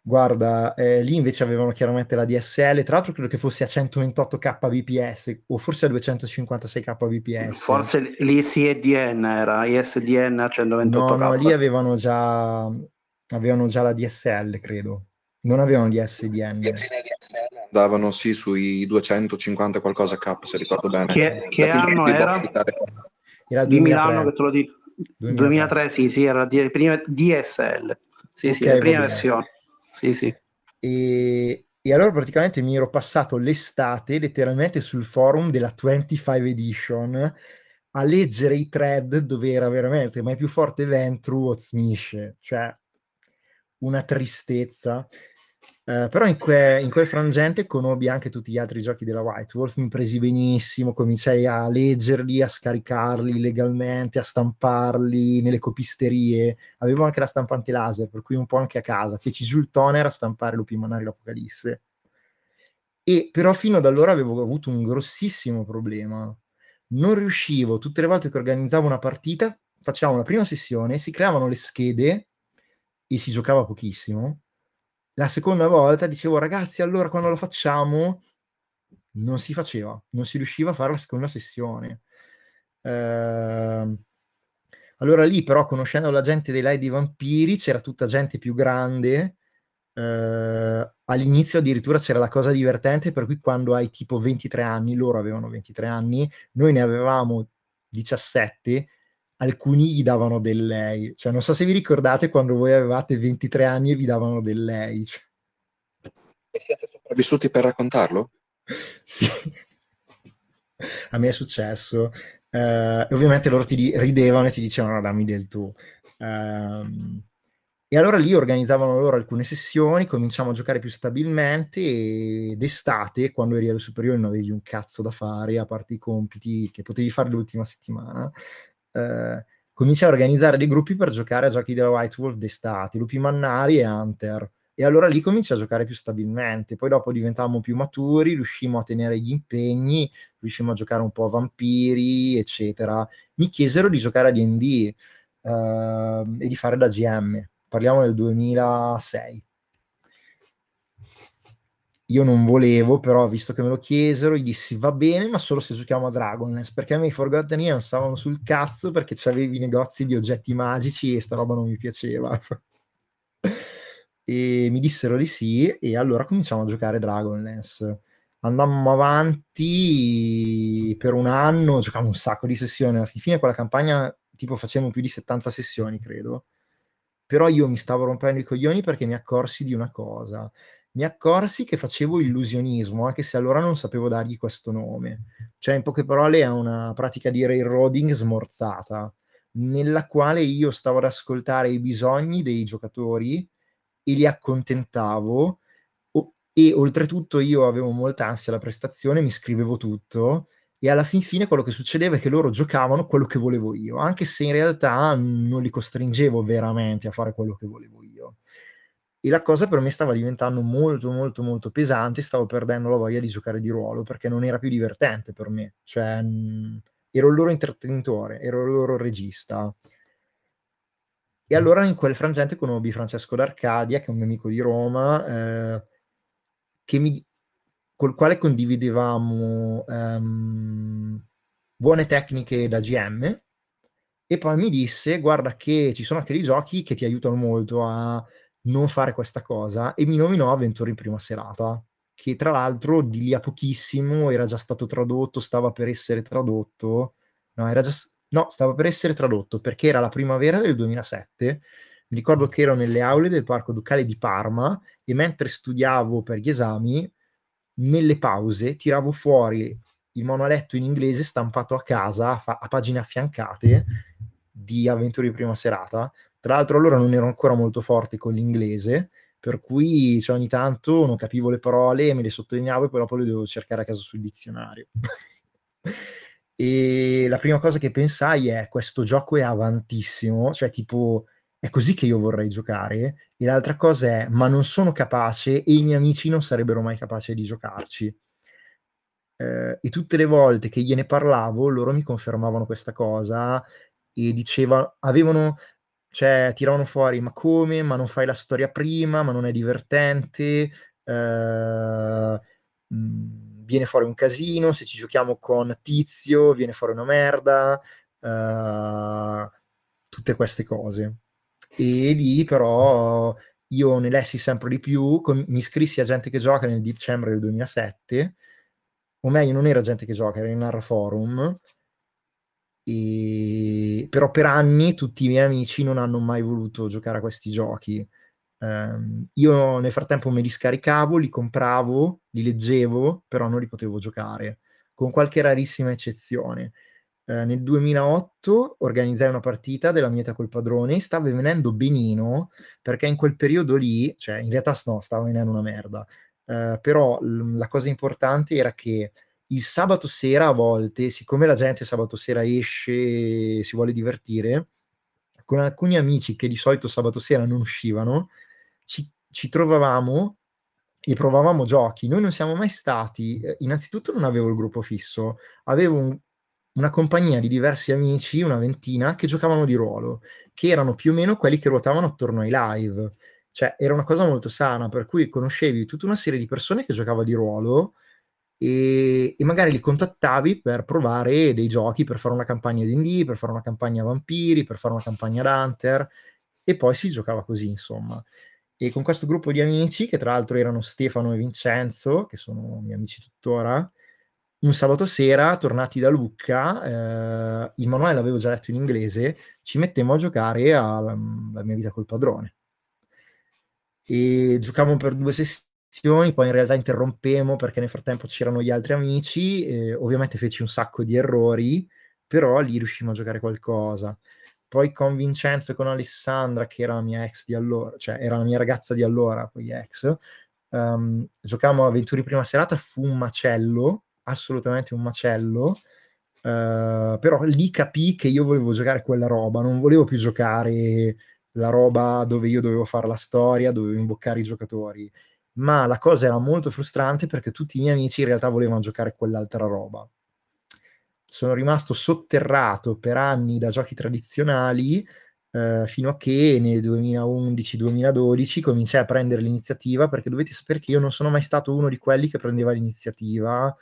Guarda, eh, lì invece avevano chiaramente la D S L, tra l'altro credo che fosse a centoventotto k b p s o forse a duecentocinquantasei k b p s. Forse l'I S D N era, I S D N a centoventotto k. No, no, lì avevano già, avevano già la D S L, credo. Non avevano l'I S D N. Andavano sì sui duecentocinquanta qualcosa k, se ricordo bene. Che, che anno era? Era il duemilatré. Di Milano, che te lo dico. duemilatré, duemilatré sì, sì, era la prima D S L. Sì, okay, sì, la prima versione. Sì, sì. E, e allora praticamente mi ero passato l'estate letteralmente sul forum della venticinque edition a leggere i thread dove era veramente mai più forte Ventru o Smish, cioè una tristezza. Eh, però in, que, in quel frangente conobbi anche tutti gli altri giochi della White Wolf, mi presi benissimo, cominciai a leggerli, a scaricarli legalmente, a stamparli nelle copisterie, avevo anche la stampante laser, per cui un po' anche a casa, feci giù il toner a stampare Lupin Manari l'Apocalisse. E però fino ad allora avevo avuto un grossissimo problema. Non riuscivo, tutte le volte che organizzavo una partita, facevamo la prima sessione, si creavano le schede e si giocava pochissimo. La seconda volta dicevo, ragazzi, allora quando lo facciamo, non si faceva, non si riusciva a fare la seconda sessione. Eh, allora lì però, conoscendo la gente dei Live dei Vampiri, c'era tutta gente più grande. Uh, all'inizio addirittura c'era la cosa divertente per cui quando hai tipo ventitré anni, loro avevano ventitré anni, noi ne avevamo diciassette, alcuni gli davano del lei, cioè non so se vi ricordate quando voi avevate ventitré anni e vi davano del lei, cioè... E siete sopravvissuti per raccontarlo? Sì, a me è successo. Uh, ovviamente loro ti ridevano e ti dicevano dammi del tu. uh, E allora lì organizzavano loro alcune sessioni, cominciamo a giocare più stabilmente e d'estate, quando eri alle superiori non avevi un cazzo da fare, a parte i compiti che potevi fare l'ultima settimana, eh, cominciai a organizzare dei gruppi per giocare a giochi della White Wolf d'estate, Lupi Mannari e Hunter. E allora lì cominciai a giocare più stabilmente, poi dopo diventavamo più maturi, riuscimmo a tenere gli impegni, riuscimmo a giocare un po' a vampiri, eccetera. Mi chiesero di giocare a D and D eh, e di fare da G M. Parliamo del duemilasei. Io non volevo, però visto che me lo chiesero, gli dissi va bene, ma solo se giochiamo a Dragonlance, perché a me i Forgotten Realms stavano sul cazzo perché c'avevi negozi di oggetti magici e sta roba non mi piaceva. E mi dissero di sì, e allora cominciamo a giocare Dragonlance. Andammo avanti per un anno, giocavamo un sacco di sessioni, alla fine quella campagna tipo facevamo più di settanta sessioni, credo. Però io mi stavo rompendo i coglioni perché mi accorsi di una cosa. Mi accorsi che facevo illusionismo, anche se allora non sapevo dargli questo nome. Cioè, in poche parole, è una pratica di railroading smorzata, nella quale io stavo ad ascoltare i bisogni dei giocatori e li accontentavo, e oltretutto io avevo molta ansia alla prestazione, mi scrivevo tutto, e alla fin fine quello che succedeva è che loro giocavano quello che volevo io, anche se in realtà non li costringevo veramente a fare quello che volevo io. E la cosa per me stava diventando molto molto molto pesante, stavo perdendo la voglia di giocare di ruolo, perché non era più divertente per me, cioè mh, ero il loro intrattenitore, ero il loro regista. E allora in quel frangente conobbi Francesco d'Arcadia, che è un mio amico di Roma, eh, che mi... col quale condividevamo um, buone tecniche da G M, e poi mi disse guarda che ci sono anche dei giochi che ti aiutano molto a non fare questa cosa, e mi nominò Aventure in Prima Serata, che tra l'altro di lì a pochissimo era già stato tradotto, stava per essere tradotto, no, era già, no stava per essere tradotto perché era la primavera del duemilasette. Mi ricordo che ero nelle aule del Parco Ducale di Parma e mentre studiavo per gli esami, nelle pause tiravo fuori il manualetto in inglese stampato a casa fa- a pagine affiancate di Avventure in Prima Serata. Tra l'altro allora non ero ancora molto forte con l'inglese, per cui cioè, ogni tanto non capivo le parole, me le sottolineavo e poi dopo le dovevo cercare a casa sul dizionario. E la prima cosa che pensai è questo gioco è avantissimo, cioè tipo è così che io vorrei giocare, e l'altra cosa è ma non sono capace e i miei amici non sarebbero mai capaci di giocarci. Eh, e tutte le volte che gliene parlavo loro mi confermavano questa cosa e dicevano, avevano, cioè tiravano fuori ma come, ma non fai la storia prima, ma non è divertente, eh, viene fuori un casino, se ci giochiamo con Tizio viene fuori una merda, eh, tutte queste cose. E lì però io ne lessi sempre di più, com- mi iscrissi a Gente che Gioca nel dicembre del duemilasette, o meglio non era Gente che Gioca, era il Narraforum, e... però per anni tutti i miei amici non hanno mai voluto giocare a questi giochi. Um, io nel frattempo me li scaricavo, li compravo, li leggevo, però non li potevo giocare, con qualche rarissima eccezione. Uh, nel duemilaotto organizzai una partita della Mieta col padrone, stava venendo benino, perché in quel periodo lì, cioè in realtà no, stava venendo una merda, uh, però l- la cosa importante era che il sabato sera a volte, siccome la gente sabato sera esce e si vuole divertire, con alcuni amici che di solito sabato sera non uscivano, ci, ci trovavamo e provavamo giochi. Noi non siamo mai stati, innanzitutto non avevo il gruppo fisso, avevo un, una compagnia di diversi amici, una ventina, che giocavano di ruolo, che erano più o meno quelli che ruotavano attorno ai live. Cioè era una cosa molto sana, per cui conoscevi tutta una serie di persone che giocava di ruolo e, e magari li contattavi per provare dei giochi, per fare una campagna D and D, per fare una campagna vampiri, per fare una campagna Hunter, e poi si giocava così, insomma. E con questo gruppo di amici, che tra l'altro erano Stefano e Vincenzo, che sono miei amici tuttora, un sabato sera, tornati da Lucca, eh, il manuale l'avevo già letto in inglese, ci mettemmo a giocare a La, la mia vita col padrone. E giocavamo per due sessioni, poi in realtà interrompemmo perché nel frattempo c'erano gli altri amici, eh, ovviamente feci un sacco di errori, però lì riuscimmo a giocare qualcosa. Poi con Vincenzo e con Alessandra, che era la mia ex di allora, cioè era la mia ragazza di allora, poi ex, um, giocavamo Aventure in Prima Serata, fu un macello, assolutamente un macello, uh, però lì capii che io volevo giocare quella roba, non volevo più giocare la roba dove io dovevo fare la storia, dovevo imboccare i giocatori, ma la cosa era molto frustrante perché tutti i miei amici in realtà volevano giocare quell'altra roba. Sono rimasto sotterrato per anni da giochi tradizionali eh, fino a che nel duemilaundici duemiladodici cominciai a prendere l'iniziativa, perché dovete sapere che io non sono mai stato uno di quelli che prendeva l'iniziativa,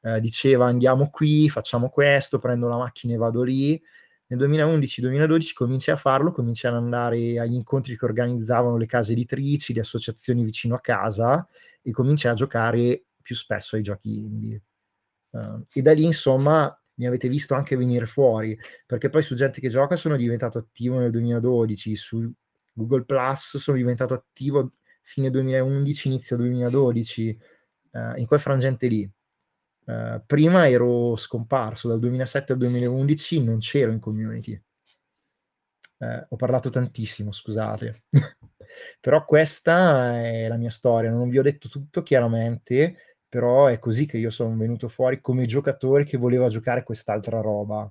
eh, diceva andiamo qui, facciamo questo, prendo la macchina e vado lì. Nel duemilaundici duemiladodici cominciai a farlo, cominciai ad andare agli incontri che organizzavano le case editrici, le associazioni vicino a casa, e cominciai a giocare più spesso ai giochi indie. Uh, e da lì insomma mi avete visto anche venire fuori, perché poi su Gente che Gioca sono diventato attivo nel duemiladodici, su Google Plus sono diventato attivo fine duemilaundici, inizio duemiladodici, uh, in quel frangente lì. Uh, prima ero scomparso, dal duemilasette al duemilaundici non c'ero in community. Uh, ho parlato tantissimo, scusate. Però questa è la mia storia, non vi ho detto tutto chiaramente, però è così che io sono venuto fuori come giocatore che voleva giocare quest'altra roba.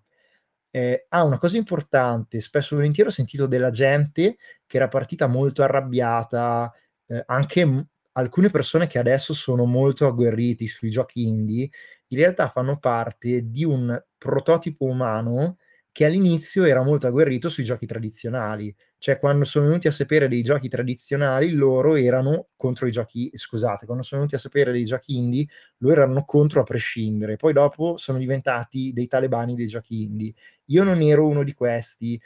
Eh, ah, una cosa importante, spesso e volentieri ho sentito della gente che era partita molto arrabbiata, eh, anche m- alcune persone che adesso sono molto agguerriti sui giochi indie, in realtà fanno parte di un prototipo umano che all'inizio era molto agguerrito sui giochi tradizionali. Cioè, quando sono venuti a sapere dei giochi tradizionali, loro erano contro i giochi... Scusate, quando sono venuti a sapere dei giochi indie, loro erano contro a prescindere. Poi dopo sono diventati dei talebani dei giochi indie. Io non ero uno di questi.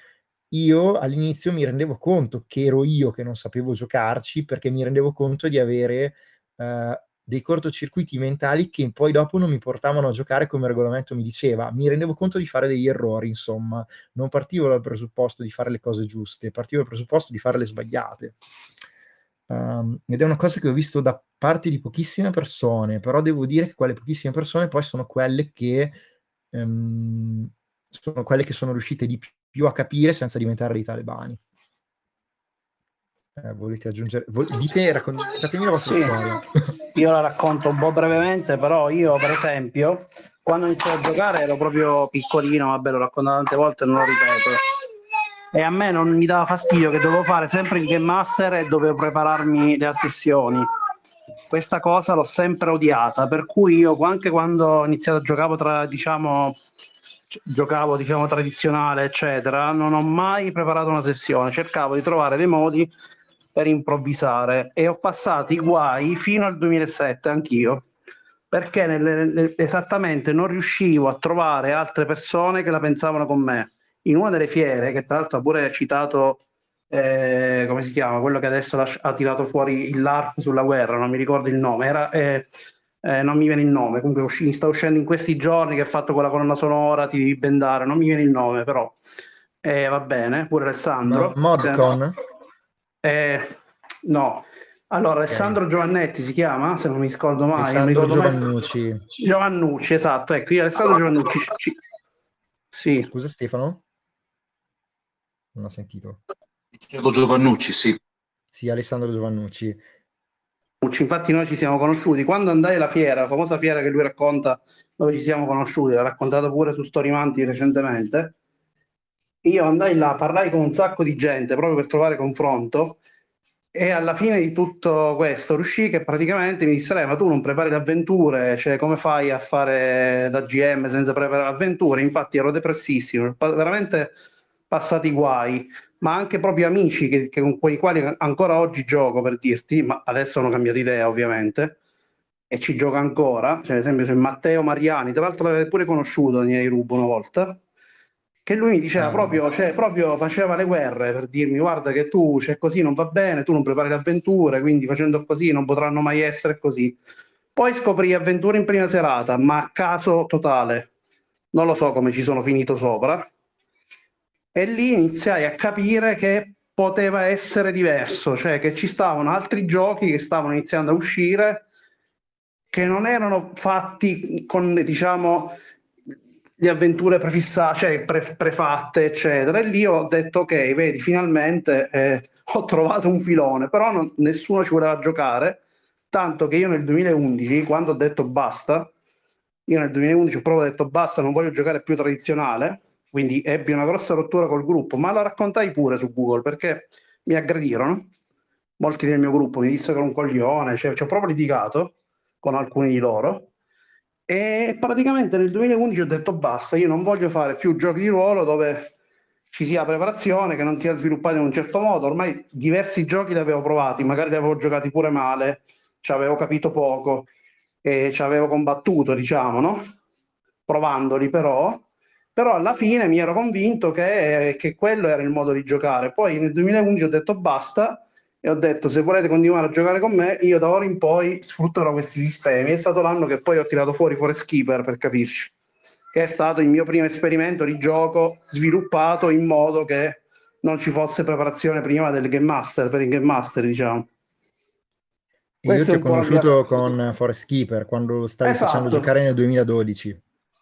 Io all'inizio mi rendevo conto che ero io che non sapevo giocarci, perché mi rendevo conto di avere uh, dei cortocircuiti mentali che poi dopo non mi portavano a giocare come il regolamento mi diceva. Mi rendevo conto di fare degli errori, insomma. Non partivo dal presupposto di fare le cose giuste, partivo dal presupposto di farle sbagliate. Um, ed è una cosa che ho visto da parte di pochissime persone, però devo dire che quelle pochissime persone poi sono quelle che, um, sono, quelle che sono riuscite di più a capire senza diventare dei talebani. Eh, volete aggiungere? Vol- dite, raccontatemi la vostra sì. storia. Io la racconto un po' brevemente, però io per esempio quando iniziai a giocare ero proprio piccolino, vabbè, l'ho raccontato tante volte, non lo ripeto, e a me non mi dava fastidio che dovevo fare sempre il game master e dovevo prepararmi le sessioni. Questa cosa l'ho sempre odiata, per cui io anche quando ho iniziato a giocare tra, diciamo, giocavo diciamo tradizionale eccetera, non ho mai preparato una sessione, cercavo di trovare dei modi per improvvisare, e ho passato i guai fino al duemilasette anch'io, perché nel, nel, esattamente non riuscivo a trovare altre persone che la pensavano con me. In una delle fiere, che tra l'altro ha pure citato eh, come si chiama, quello che adesso lascia, ha tirato fuori il LARP sulla guerra, non mi ricordo il nome, era, eh, eh, non mi viene il nome, comunque usci, sta uscendo in questi giorni, che ha fatto quella colonna sonora, ti devi bendare, non mi viene il nome però, eh, va bene, pure Alessandro. No, Modcon? Eh, no. Eh, no, allora Alessandro okay. Giovannetti si chiama, se non mi scordo mai. Alessandro Giovannucci. Mai... Giovannucci, esatto, ecco, io Alessandro Giovannucci. Sì. Scusa Stefano? Non ho sentito. Alessandro Giovannucci, sì. Sì, Alessandro Giovannucci. Infatti noi ci siamo conosciuti quando andai alla fiera, la famosa fiera che lui racconta, dove ci siamo conosciuti, l'ha raccontato pure su Storymanti recentemente. Io andai là, parlai con un sacco di gente proprio per trovare confronto, E alla fine di tutto questo riuscì che praticamente mi disse: ma tu non prepari le avventure, cioè come fai a fare da G M senza preparare avventure? Infatti ero depressissimo, veramente passati guai, ma anche proprio amici che, che con quei quali ancora oggi gioco, per dirti, ma adesso hanno cambiato idea ovviamente e ci gioca ancora, cioè, ad esempio c'è Matteo Mariani, tra l'altro l'avevo pure conosciuto nei Rubo una volta, che lui mi diceva ah, proprio, cioè, proprio faceva le guerre per dirmi: guarda che tu, cioè, così non va bene, tu non prepari le avventure, quindi facendo così non potranno mai essere così. Poi scoprì Avventure in Prima Serata, ma a caso totale, non lo so come ci sono finito sopra, e lì iniziai a capire che poteva essere diverso, cioè che ci stavano altri giochi che stavano iniziando a uscire, che non erano fatti con, diciamo, le avventure prefissate, cioè pre- prefatte, eccetera. E lì ho detto: ok, vedi, finalmente eh, ho trovato un filone, però non, nessuno ci voleva giocare, tanto che io nel duemilaundici, quando ho detto basta, io nel duemilaundici ho proprio detto basta, non voglio giocare più tradizionale, quindi ebbi una grossa rottura col gruppo, ma la raccontai pure su Google, perché mi aggredirono, molti del mio gruppo mi dissero che ero un coglione, cioè, ci ho proprio litigato con alcuni di loro. E praticamente nel duemilaundici ho detto basta, io non voglio fare più giochi di ruolo dove ci sia preparazione, che non sia sviluppata in un certo modo. Ormai diversi giochi li avevo provati, magari li avevo giocati pure male, ci avevo capito poco e ci avevo combattuto, diciamo, no? Provandoli però, però alla fine mi ero convinto che, che quello era il modo di giocare. Poi nel duemilaundici ho detto basta e ho detto: se volete continuare a giocare con me, io da ora in poi sfrutterò questi sistemi. È stato l'anno che poi ho tirato fuori Forest Keeper, per capirci, che è stato il mio primo esperimento di gioco sviluppato in modo che non ci fosse preparazione prima del Game Master, per il Game Master, diciamo. Io ti ho conosciuto con Forest Keeper quando lo stavi facendo giocare nel duemiladodici.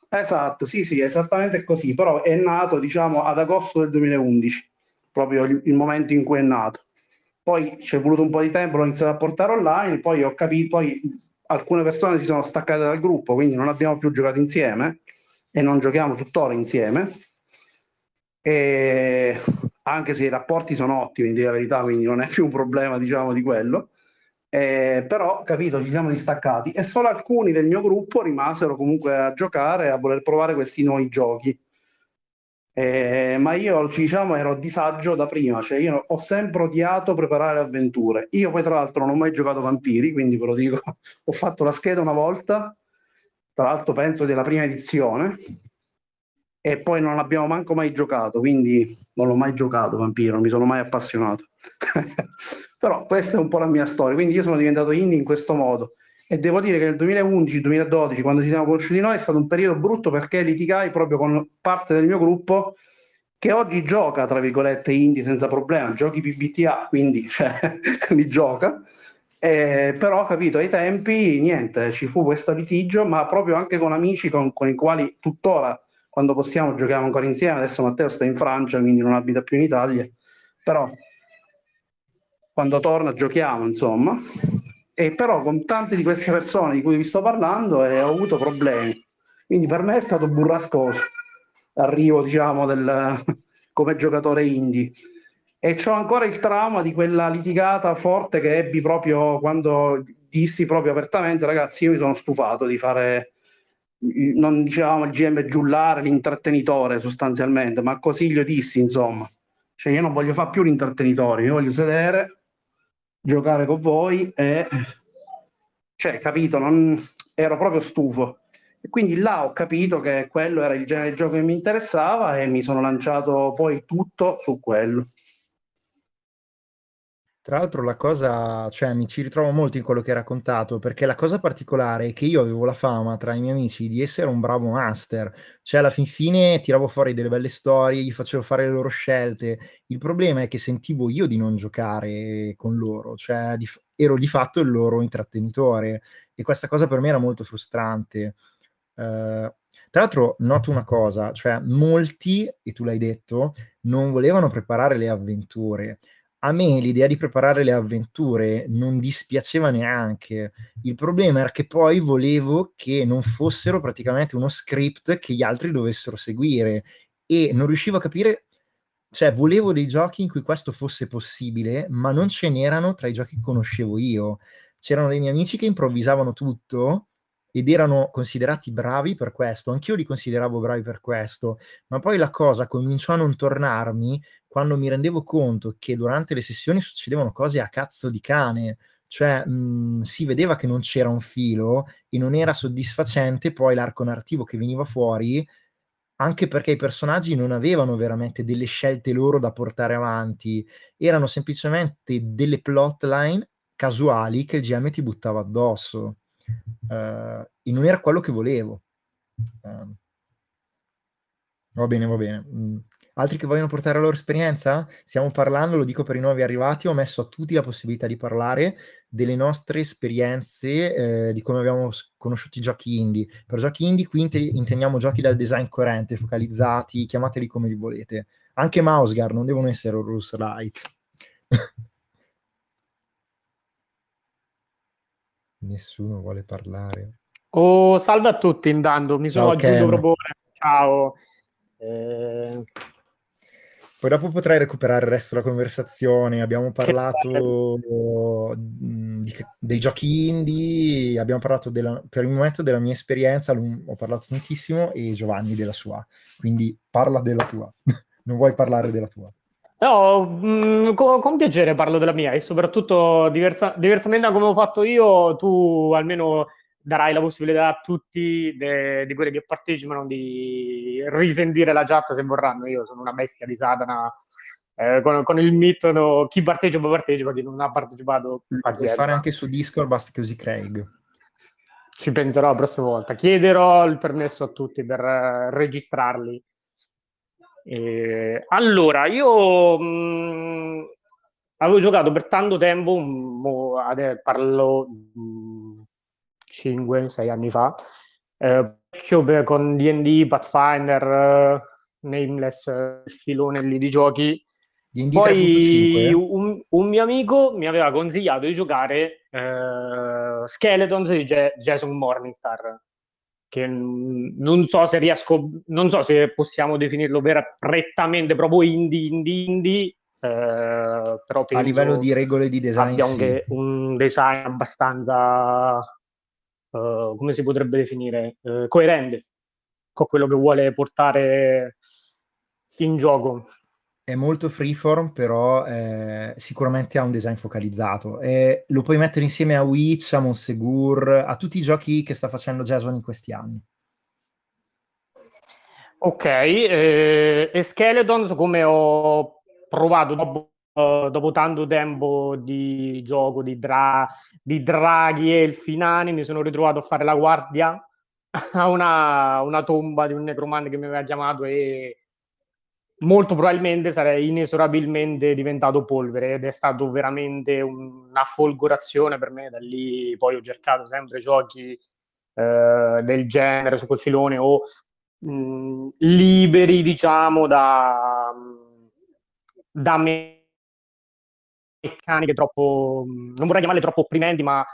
Esatto, sì sì, esattamente così, però è nato, diciamo, ad agosto del duemilaundici, proprio il momento in cui è nato. Poi ci è voluto un po' di tempo, l'ho iniziato a portare online, poi ho capito, poi alcune persone si sono staccate dal gruppo, quindi non abbiamo più giocato insieme e non giochiamo tuttora insieme, e anche se i rapporti sono ottimi, di verità, quindi non è più un problema, diciamo, di quello, e, però, capito, ci siamo distaccati e solo alcuni del mio gruppo rimasero comunque a giocare e a voler provare questi nuovi giochi. Eh, ma io, diciamo, ero a disagio da prima, cioè io ho sempre odiato preparare le avventure. Io poi tra l'altro non ho mai giocato Vampiri, quindi ve lo dico, ho fatto la scheda una volta, tra l'altro penso della prima edizione, e poi non abbiamo manco mai giocato, quindi non l'ho mai giocato Vampiro, non mi sono mai appassionato. Però questa è un po' la mia storia, quindi io sono diventato indie in questo modo. E devo dire che nel duemilaundici duemiladodici, quando ci siamo conosciuti noi, è stato un periodo brutto, perché litigai proprio con parte del mio gruppo che oggi gioca, tra virgolette, indie senza problema, giochi P B T A, quindi, cioè, li gioca, eh, però, capito, ai tempi niente, ci fu questo litigio, ma proprio anche con amici con, con i quali tuttora, quando possiamo, giochiamo ancora insieme. Adesso Matteo sta in Francia, quindi non abita più in Italia, però quando torna giochiamo, insomma. E però con tante di queste persone di cui vi sto parlando eh, ho avuto problemi, quindi per me è stato burrascoso l'arrivo, diciamo, del, come giocatore indie, e c'ho ancora il trauma di quella litigata forte che ebbi proprio quando dissi proprio apertamente: ragazzi, io mi sono stufato di fare, non dicevamo il G M giullare, l'intrattenitore sostanzialmente, ma così gli dissi, insomma, cioè io non voglio fare più l'intrattenitore, io voglio sedere, giocare con voi, e cioè, capito, non ero proprio stufo, e quindi là ho capito che quello era il genere di gioco che mi interessava e mi sono lanciato poi tutto su quello. Tra l'altro la cosa, cioè, mi ci ritrovo molto in quello che hai raccontato, perché la cosa particolare è che io avevo la fama tra i miei amici di essere un bravo master, cioè alla fin fine tiravo fuori delle belle storie, gli facevo fare le loro scelte. Il problema è che sentivo io di non giocare con loro, cioè di, ero di fatto il loro intrattenitore, e questa cosa per me era molto frustrante. Uh, Tra l'altro noto una cosa, cioè molti, e tu l'hai detto, non volevano preparare le avventure. A me l'idea di preparare le avventure non dispiaceva neanche, il problema era che poi volevo che non fossero praticamente uno script che gli altri dovessero seguire, e non riuscivo a capire Cioè, volevo dei giochi in cui questo fosse possibile, ma non ce n'erano tra i giochi che conoscevo io. C'erano dei miei amici che improvvisavano tutto ed erano considerati bravi per questo. Anch'io li consideravo bravi per questo, ma poi la cosa cominciò a non tornarmi quando mi rendevo conto che durante le sessioni succedevano cose a cazzo di cane. Cioè, mh, si vedeva che non c'era un filo e non era soddisfacente poi l'arco narrativo che veniva fuori, anche perché i personaggi non avevano veramente delle scelte loro da portare avanti, erano semplicemente delle plotline casuali che il G M ti buttava addosso, uh, e non era quello che volevo. Uh. Va bene, va bene. Mm. Altri che vogliono portare la loro esperienza? Stiamo parlando, lo dico per i nuovi arrivati, ho messo a tutti la possibilità di parlare delle nostre esperienze, eh, di come abbiamo conosciuto i giochi indie. Per giochi indie qui int- intendiamo giochi dal design coerente, focalizzati, chiamateli come li volete. Anche Mausgar, non devono essere rules light. Nessuno vuole parlare. Oh, salve a tutti intanto, mi sono okay. aggiunto proprio ora. Ciao. Eh... Poi dopo potrai recuperare il resto della conversazione. Abbiamo parlato di, dei giochi indie, abbiamo parlato della, per il momento della mia esperienza, ho parlato tantissimo, e Giovanni della sua. Quindi parla della tua. Non vuoi parlare della tua? No, mh, con, con piacere parlo della mia, e soprattutto diversa, diversamente da come ho fatto io, tu almeno darai la possibilità a tutti de, di quelli che partecipano di risentire la chat se vorranno. Io sono una bestia di Satana, eh, con, con il metodo chi partecipa partecipa, chi non ha partecipato partecipa. Puoi fare anche su Discord, basta che usi Craig. Ci penserò la prossima volta, chiederò il permesso a tutti per uh, registrarli. E, allora, io mh, avevo giocato per tanto tempo, mh, adesso parlo... Mh, cinque sei anni fa, eh, per, con D and D, Pathfinder, eh, Nameless, eh, filone lì di giochi. D and D Poi un, un mio amico mi aveva consigliato di giocare eh, Skeletons di G- Jason Morningstar, che non so se riesco, non so se possiamo definirlo vera, prettamente proprio indie, indie, indie eh, però a livello di regole di design abbia anche sì. un design abbastanza... Uh, come si potrebbe definire? Uh, coerente con quello che vuole portare in gioco. È molto freeform, però eh, sicuramente ha un design focalizzato. E lo puoi mettere insieme a Witch, a Monsegur, a tutti i giochi che sta facendo Jason in questi anni. Ok, eh, e Skeletons, come ho provato dopo Uh, dopo tanto tempo di gioco di, dra- di draghi e elfinani, mi sono ritrovato a fare la guardia a una, una tomba di un necromante che mi aveva chiamato, e molto probabilmente sarei inesorabilmente diventato polvere, ed è stato veramente una folgorazione per me. Da lì poi ho cercato sempre giochi eh, del genere, su quel filone, o mh, liberi, diciamo, da, da me meccaniche troppo, non vorrei chiamarle troppo opprimenti, ma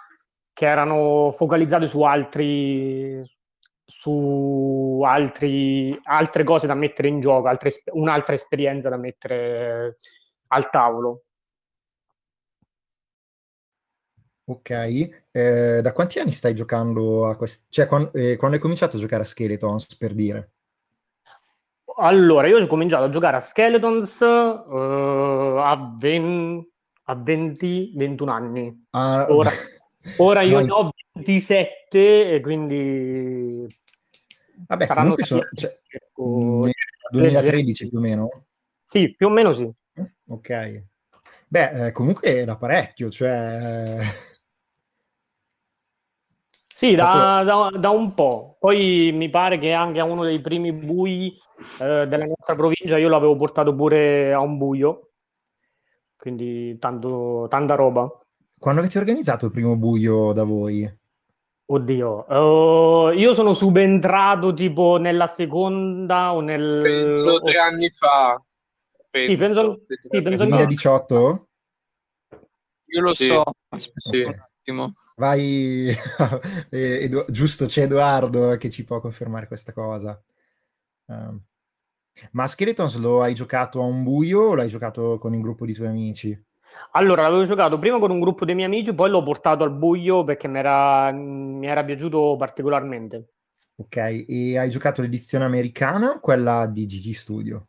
che erano focalizzate su altri su altri altre cose da mettere in gioco, altre, un'altra esperienza da mettere al tavolo. Ok, eh, da quanti anni stai giocando a questo? Cioè, quando, eh, quando hai cominciato a giocare a Skeletons, per dire? Allora, io ho cominciato a giocare a Skeletons uh, a venti a venti ventuno anni. Ah, ora, ora io ne ho ventisette, e quindi vabbè, saranno sono, cioè, nel duemilatredici più o meno. Sì, più o meno sì. Ok. Beh, eh, comunque è da parecchio, cioè Sì, da, da, da un po'. Poi mi pare che anche a uno dei primi bui eh, della nostra provincia io l'avevo portato pure a un buio. Quindi tanto, tanta roba. Quando avete organizzato il primo buio da voi? Oddio, uh, io sono subentrato tipo nella seconda o nel... Penso tre anni fa. Penso. Sì, penso... Sì, penso duemiladiciotto? Io lo sì. so. Sì. Okay. Vai, Edu... giusto, c'è Edoardo che ci può confermare questa cosa. Um. Ma Skeletons lo hai giocato a un buio o l'hai giocato con un gruppo di tuoi amici? Allora, l'avevo giocato prima con un gruppo dei miei amici, poi l'ho portato al buio perché mi era, mi era piaciuto particolarmente. Ok, e hai giocato l'edizione americana o quella di Gigi Studio?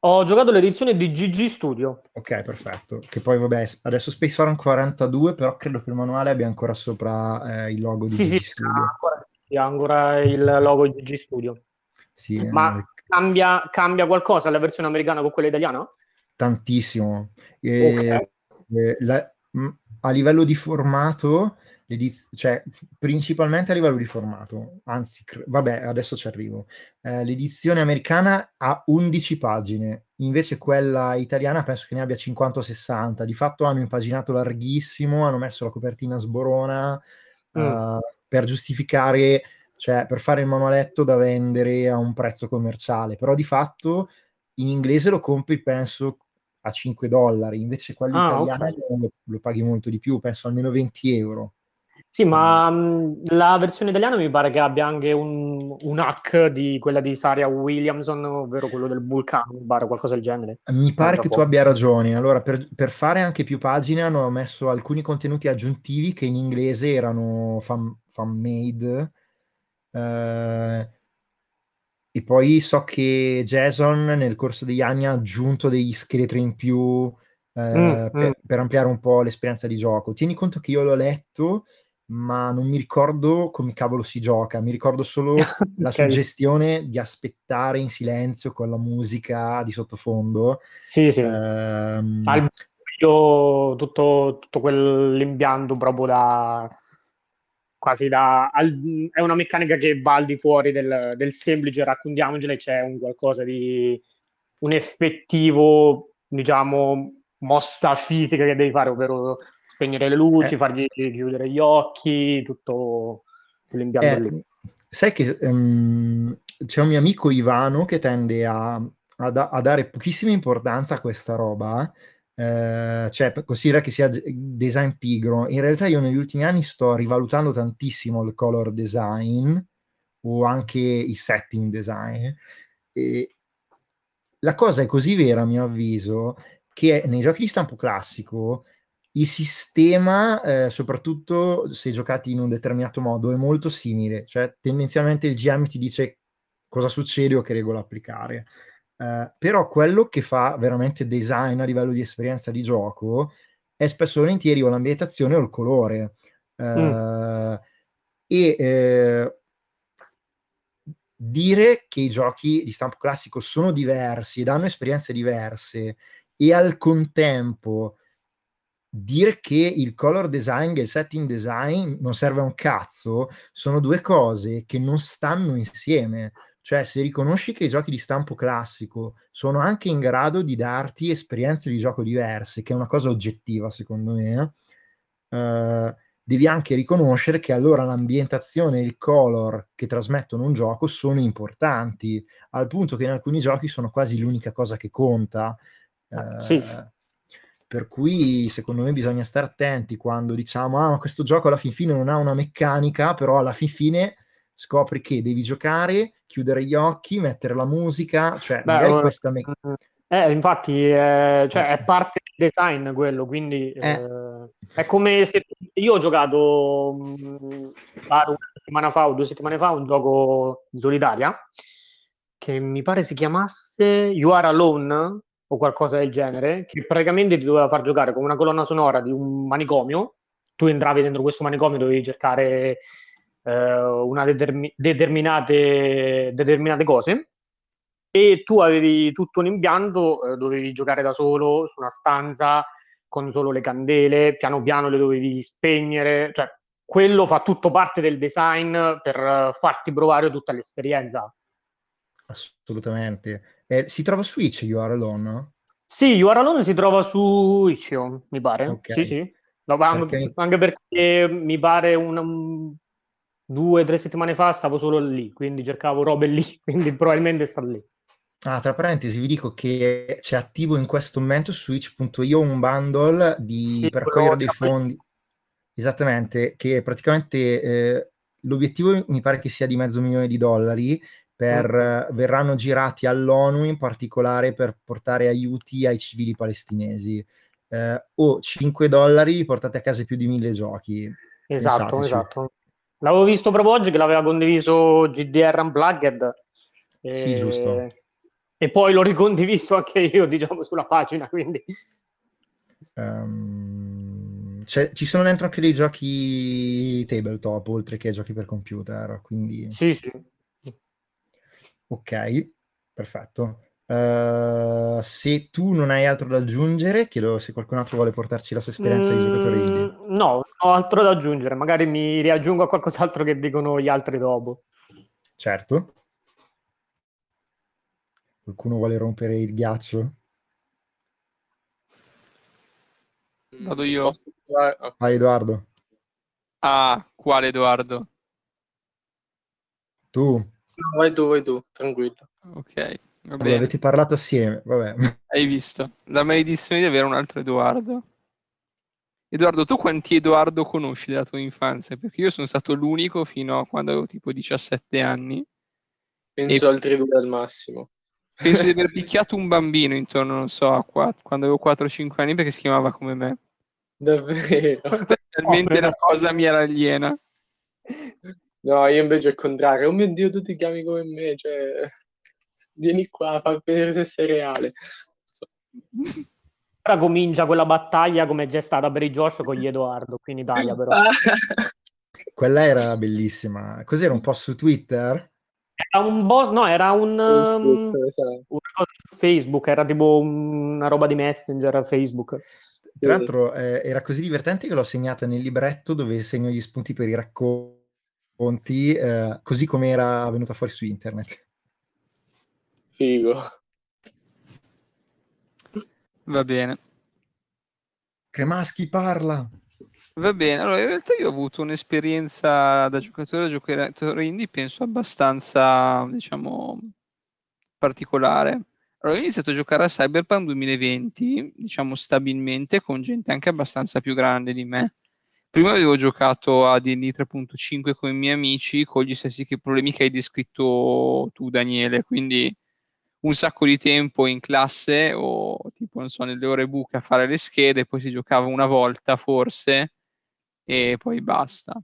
Ho giocato l'edizione di Gigi Studio. Ok, perfetto. Che poi, vabbè, adesso Space Forum quarantadue, però credo che il manuale abbia ancora sopra eh, il logo di sì, Gigi sì, Studio. Ancora, sì, ancora il logo di Gigi Studio. Sì, ma eh, cambia, cambia qualcosa la versione americana con quella italiana? Tantissimo. E, okay. eh, la, a livello di formato, cioè principalmente a livello di formato, anzi, cre- vabbè, adesso ci arrivo. Eh, l'edizione americana ha undici pagine, invece quella italiana penso che ne abbia cinquanta o sessanta. Di fatto hanno impaginato larghissimo, hanno messo la copertina sborona mm. uh, per giustificare, cioè per fare il manualetto da vendere a un prezzo commerciale. Però di fatto in inglese lo compri, penso, a cinque dollari, invece quello ah, italiano okay. lo, lo paghi molto di più, penso almeno venti euro. Sì, ma um, la versione italiana mi pare che abbia anche un, un hack di quella di Saria Williamson, ovvero quello del vulcano, mi pare, qualcosa del genere. Mi pare che tu abbia ragione. Allora, per, per fare anche più pagine hanno messo alcuni contenuti aggiuntivi che in inglese erano fan, fan made. Eh, e poi so che Jason nel corso degli anni ha aggiunto degli scheletri in più eh, mm, per, mm. per ampliare un po' l'esperienza di gioco. Tieni conto che io l'ho letto, ma non mi ricordo come cavolo si gioca, mi ricordo solo la okay. suggestione di aspettare in silenzio con la musica di sottofondo. Sì, sì. Ehm... Al buio, tutto, tutto quell'impianto proprio da... quasi da... Al, è una meccanica che va al di fuori del, del semplice raccontiamocela, e c'è un qualcosa di... un effettivo, diciamo, mossa fisica che devi fare, ovvero... spegnere le luci, eh, fargli chiudere gli occhi, tutto l'impianto eh, lì. Sai che um, c'è un mio amico Ivano che tende a, a, da, a dare pochissima importanza a questa roba, eh, cioè considera che sia design pigro. In realtà io negli ultimi anni sto rivalutando tantissimo il color design o anche i setting design. E la cosa è così vera, a mio avviso, che nei giochi di stampo classico il sistema, eh, soprattutto se giocati in un determinato modo, è molto simile. Cioè, tendenzialmente il G M ti dice cosa succede o che regola applicare. Eh, però quello che fa veramente design a livello di esperienza di gioco è spesso e volentieri o l'ambientazione o il colore. Eh, mm. E eh, dire che i giochi di stampo classico sono diversi ed hanno esperienze diverse e al contempo... dire che il color design e il setting design non serve a un cazzo, sono due cose che non stanno insieme. Cioè, se riconosci che i giochi di stampo classico sono anche in grado di darti esperienze di gioco diverse, che è una cosa oggettiva secondo me, eh, devi anche riconoscere che allora l'ambientazione e il color che trasmettono un gioco sono importanti, al punto che in alcuni giochi sono quasi l'unica cosa che conta. Eh, sì. Per cui, secondo me, bisogna stare attenti quando diciamo ah, ma questo gioco alla fin fine non ha una meccanica, però alla fin fine scopri che devi giocare, chiudere gli occhi, mettere la musica, cioè Beh, magari questa meccanica... Eh, infatti, eh, cioè, è parte del design quello, quindi eh. Eh, è come se io ho giocato mh, una settimana fa o due settimane fa un gioco in solitaria, che mi pare si chiamasse You Are Alone, o qualcosa del genere, che praticamente ti doveva far giocare con una colonna sonora di un manicomio. Tu entravi dentro questo manicomio, dovevi cercare eh, una determin- determinate, determinate cose, e tu avevi tutto un impianto, eh, dovevi giocare da solo su una stanza con solo le candele, piano piano le dovevi spegnere. Cioè, quello fa tutto parte del design per uh, farti provare tutta l'esperienza. Assolutamente. Eh, si trova su Itch You Are Alone, no? Sì, You Are Alone si trova su Itch, mi pare. Okay. Sì, sì. No, perché... anche perché mi pare una, due o tre settimane fa stavo solo lì, quindi cercavo robe lì, quindi probabilmente sta lì. Ah, tra parentesi vi dico che c'è attivo in questo momento su itch punto io un bundle di sì, raccogliere dei fondi. Esattamente, che praticamente eh, l'obiettivo mi pare che sia di mezzo milione di dollari, per, mm. verranno girati all'ONU in particolare per portare aiuti ai civili palestinesi. Eh, o cinque dollari portate a casa più di mille giochi. Esatto, pensateci. Esatto. L'avevo visto proprio oggi che l'aveva condiviso G D R Unplugged. E... Sì, giusto. E poi l'ho ricondiviso anche io, diciamo, sulla pagina, quindi... Um, cioè, ci sono dentro anche dei giochi tabletop, oltre che giochi per computer, quindi... Sì, sì. Ok, perfetto. Uh, se tu non hai altro da aggiungere, chiedo se qualcun altro vuole portarci la sua esperienza mm, di giocatore indie. No, non ho altro da aggiungere, magari mi riaggiungo a qualcos'altro che dicono gli altri dopo. Certo. Qualcuno vuole rompere il ghiaccio? Vado io. Vai, Edoardo. Ah, quale Edoardo? Tu. No, vai tu, vai tu, tranquillo. Ok. Va bene. Avete parlato assieme, vabbè. Hai visto? La maledizione di avere un altro Edoardo. Edoardo, tu quanti Edoardo conosci della tua infanzia? Perché io sono stato l'unico fino a quando avevo tipo diciassette anni. Penso e... altri due al massimo. Penso di aver picchiato un bambino intorno, non so, a quattro, quando avevo quattro o cinque anni, perché si chiamava come me. Davvero? Realmente la cosa mi era aliena. No, io invece al contrario. Oh mio Dio, tu ti chiami come me, cioè... Vieni qua, fa vedere se sei reale. Ora comincia quella battaglia come già è stata per i Josh con gli Edoardo, quindi Italia però. Quella era bellissima. Cos'era, un post su Twitter? Era un boss, no, era un, Facebook, um, esatto. un Facebook, era tipo una roba di Messenger Facebook. Tra l'altro eh, era così divertente che l'ho segnata nel libretto dove segno gli spunti per i racconti, eh, così come era venuta fuori su internet. Figo. Va bene. Cremaschi parla. Va bene, allora in realtà io ho avuto un'esperienza da giocatore a giocatore indie, penso abbastanza, diciamo, particolare. Allora ho iniziato a giocare a Cyberpunk duemilaventi, diciamo stabilmente, con gente anche abbastanza più grande di me. Prima avevo giocato a D and D tre punto cinque con i miei amici, con gli stessi che problemi che hai descritto tu, Daniele, quindi un sacco di tempo in classe o tipo, non so, nelle ore buche a fare le schede, poi si giocava una volta forse, e poi basta.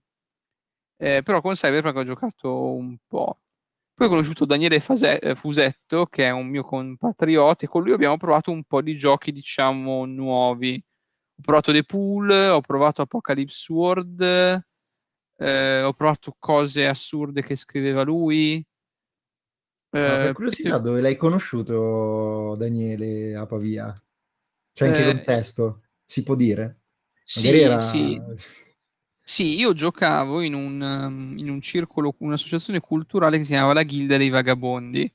Eh, però con Cyberpunk ho giocato un po'. Poi ho conosciuto Daniele Fase- Fusetto, che è un mio compatriota, e con lui abbiamo provato un po' di giochi, diciamo, nuovi. Ho provato The Pool, ho provato Apocalypse World, eh, ho provato cose assurde che scriveva lui. Eh, no, per curiosità, perché... dove l'hai conosciuto Daniele a Pavia? Cioè, in eh... che contesto? Si può dire? Magari sì, era... sì. Sì, io giocavo in un, in un circolo, un'associazione culturale che si chiamava la Gilda dei Vagabondi,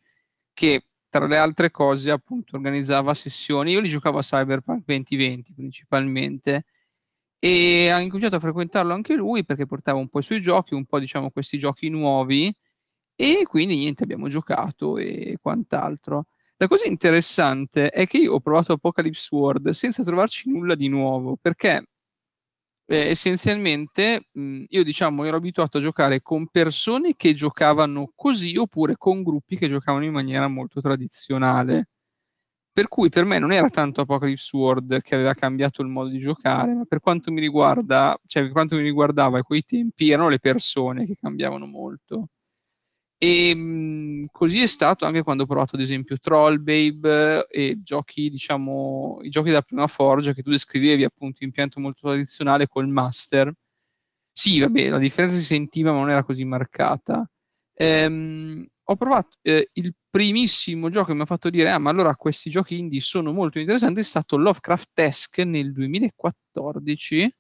che tra le altre cose appunto organizzava sessioni. Io li giocavo a Cyberpunk duemilaventi principalmente, e ho incominciato a frequentarlo anche lui perché portava un po' i suoi giochi, un po', diciamo, questi giochi nuovi, e quindi niente, abbiamo giocato e quant'altro. La cosa interessante è che io ho provato Apocalypse World senza trovarci nulla di nuovo, perché eh, essenzialmente mh, io, diciamo, ero abituato a giocare con persone che giocavano così, oppure con gruppi che giocavano in maniera molto tradizionale, per cui per me non era tanto Apocalypse World che aveva cambiato il modo di giocare, ma per quanto mi riguarda, cioè per quanto mi riguardava a quei tempi, erano le persone che cambiavano molto. E mh, così è stato anche quando ho provato ad esempio Trollbabe e giochi, diciamo, i giochi della prima Forge che tu descrivevi, appunto impianto molto tradizionale col master. Sì, vabbè, la differenza si sentiva ma non era così marcata. Ehm, ho provato eh, il primissimo gioco che mi ha fatto dire ah ma allora questi giochi indie sono molto interessanti, è stato Lovecraftesque nel duemilaquattordici.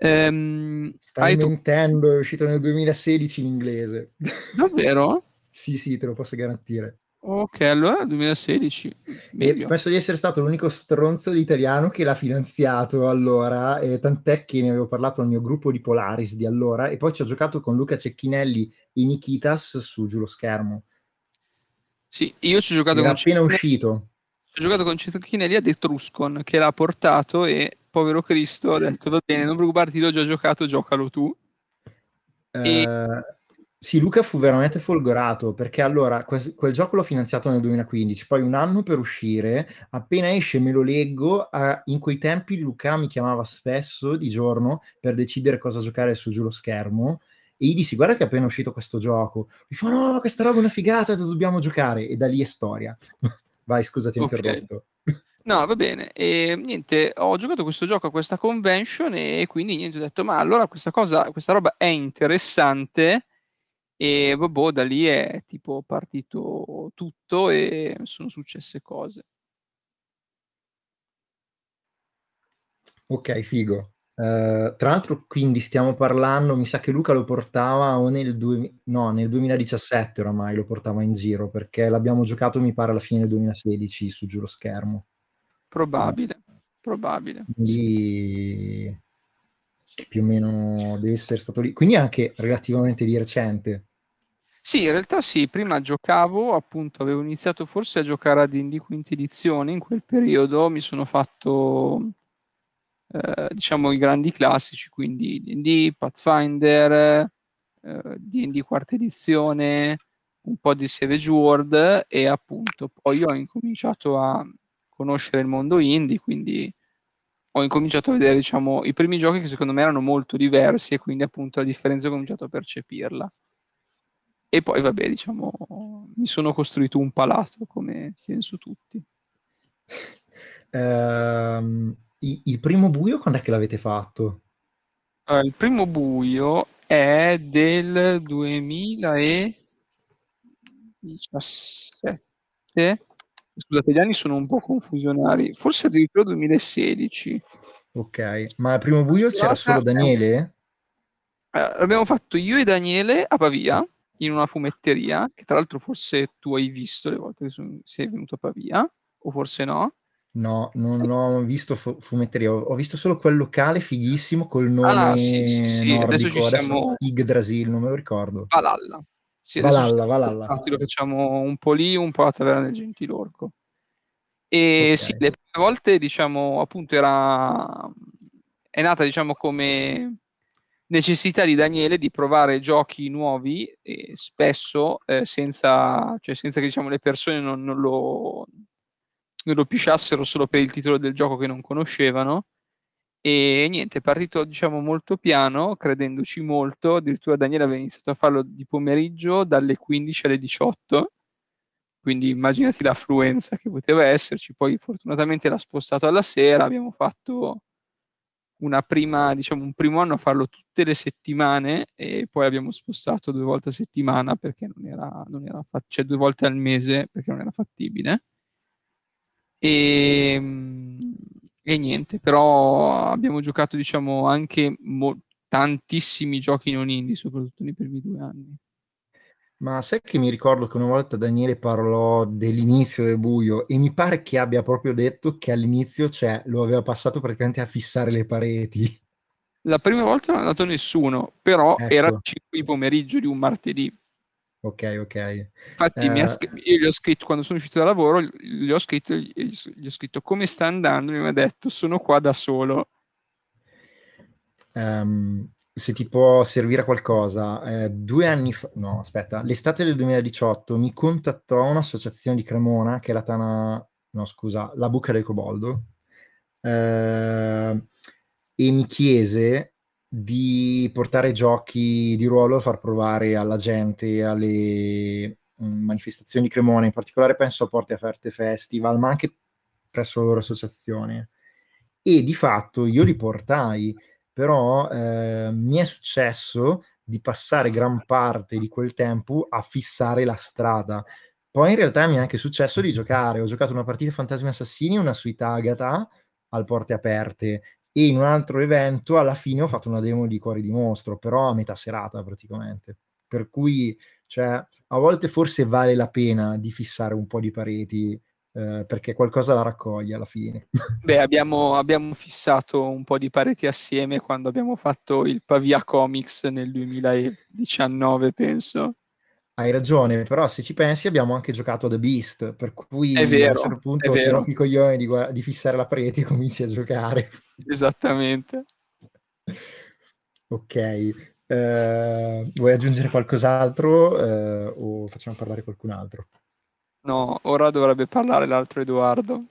Um, Stai mentendo, tu... è uscito nel duemilasedici in inglese. Davvero? Sì, sì, te lo posso garantire. Ok, allora duemilasedici. E penso di essere stato l'unico stronzo di italiano che l'ha finanziato allora, eh, tant'è che ne avevo parlato al mio gruppo di Polaris di allora, e poi ci ho giocato con Luca Cecchinelli e Nikitas su Giù lo schermo. Sì, io ci ho giocato era con appena Cecchinelli... uscito. Ci ho giocato con Cecchinelli ad Etruscon, che l'ha portato, e povero Cristo, ho detto va bene, non preoccuparti, l'ho già giocato, giocalo tu. Uh, e... Sì, Luca fu veramente folgorato, perché allora quel, quel gioco l'ho finanziato nel duemilaquindici, poi un anno per uscire, appena esce me lo leggo, eh, in quei tempi Luca mi chiamava spesso di giorno per decidere cosa giocare su Giù lo schermo, e gli dissi guarda che è appena uscito questo gioco, mi fa no, no, questa roba è una figata, dobbiamo giocare, e da lì è storia. Vai, scusa, ti ho okay. interrotto. No, va bene, e niente, ho giocato questo gioco a questa convention e quindi niente, ho detto ma allora questa cosa, questa roba è interessante, e vabbè, da lì è tipo partito tutto e sono successe cose. Ok, figo. Uh, tra l'altro quindi stiamo parlando, mi sa che Luca lo portava o nel, du- no, nel duemiladiciassette oramai lo portava in giro, perché l'abbiamo giocato mi pare alla fine del duemilasedici su Giù lo schermo. Probabile, uh, probabile. Quindi sì, più o meno deve essere stato lì. Quindi anche relativamente di recente. Sì, in realtà sì, prima giocavo, appunto avevo iniziato forse a giocare a D and D quinta edizione, in quel periodo mi sono fatto eh, diciamo i grandi classici, quindi D and D, Pathfinder, eh, D and D quarta edizione, un po' di Savage World, e appunto poi ho incominciato a conoscere il mondo indie, quindi ho incominciato a vedere diciamo i primi giochi che secondo me erano molto diversi e quindi appunto la differenza ho cominciato a percepirla, e poi vabbè diciamo mi sono costruito un palato, come penso tutti. um, i- il primo buio quando è che l'avete fatto? Uh, il primo buio è del duemiladiciassette, scusate gli anni sono un po' confusionari, forse addirittura duemilasedici. Ok, ma al primo buio c'era solo Daniele? Eh, l'abbiamo fatto io e Daniele a Pavia, in una fumetteria, che tra l'altro forse tu hai visto le volte che sono, sei venuto a Pavia, o forse no? No, non e... ho visto fu- fumetteria, ho visto solo quel locale fighissimo col nome ah, sì, sì, sì. nordico, adesso ci siamo... Yggdrasil, non me lo ricordo. Valhalla. Sì, Valhalla, Valhalla. Infatti lo facciamo un po' lì, un po' alla Taverna del Gentilorco. E okay. Sì, le prime volte, diciamo, appunto era... è nata, diciamo, come necessità di Daniele di provare giochi nuovi, e spesso eh, senza, cioè senza che, diciamo, le persone non, non lo non lo pisciassero solo per il titolo del gioco che non conoscevano. E niente, è partito diciamo molto piano, credendoci molto, addirittura Daniele aveva iniziato a farlo di pomeriggio dalle quindici alle diciotto, quindi immaginati l'affluenza che poteva esserci. Poi fortunatamente l'ha spostato alla sera, abbiamo fatto una prima, diciamo un primo anno a farlo tutte le settimane, e poi abbiamo spostato due volte a settimana perché non era, non era fatt- cioè due volte al mese perché non era fattibile. E E niente, però abbiamo giocato diciamo anche mo- tantissimi giochi non indie, soprattutto nei primi due anni. Ma sai che mi ricordo che una volta Daniele parlò dell'inizio del buio e mi pare che abbia proprio detto che all'inizio, cioè, lo aveva passato praticamente a fissare le pareti. La prima volta non è andato nessuno, però ecco. Era alle cinque di pomeriggio di un martedì. Ok, ok. Infatti uh... mi ha scr- io gli ho scritto, quando sono uscito da lavoro, gli ho scritto, gli ho scritto come sta andando, mi ha detto sono qua da solo. Um, se ti può servire a qualcosa, eh, due anni fa, no aspetta, l'estate del duemiladiciotto mi contattò un'associazione di Cremona, che è la Tana, no scusa, la Buca del Coboldo, eh, e mi chiese di portare giochi di ruolo a far provare alla gente, alle um, manifestazioni di Cremona, in particolare penso a Porte Aperte Festival, ma anche presso la loro associazione. E di fatto io li portai, però eh, mi è successo di passare gran parte di quel tempo a fissare la strada. Poi in realtà mi è anche successo di giocare, ho giocato una partita Fantasmi Assassini e una suite Agata al Porte Aperte, e in un altro evento alla fine ho fatto una demo di Cuori di Mostro, però a metà serata praticamente. Per cui, cioè, a volte forse vale la pena di fissare un po' di pareti, eh, perché qualcosa la raccoglie alla fine. Beh, abbiamo, abbiamo fissato un po' di pareti assieme quando abbiamo fatto il Pavia Comics nel duemiladiciannove, penso. Hai ragione, però se ci pensi abbiamo anche giocato a The Beast, per cui è vero, a un certo punto ti rompi i coglioni di, gu- di fissare la parete e cominci a giocare. Esattamente. Ok, Eh, vuoi aggiungere qualcos'altro eh, o facciamo parlare qualcun altro? No, ora dovrebbe parlare l'altro Edoardo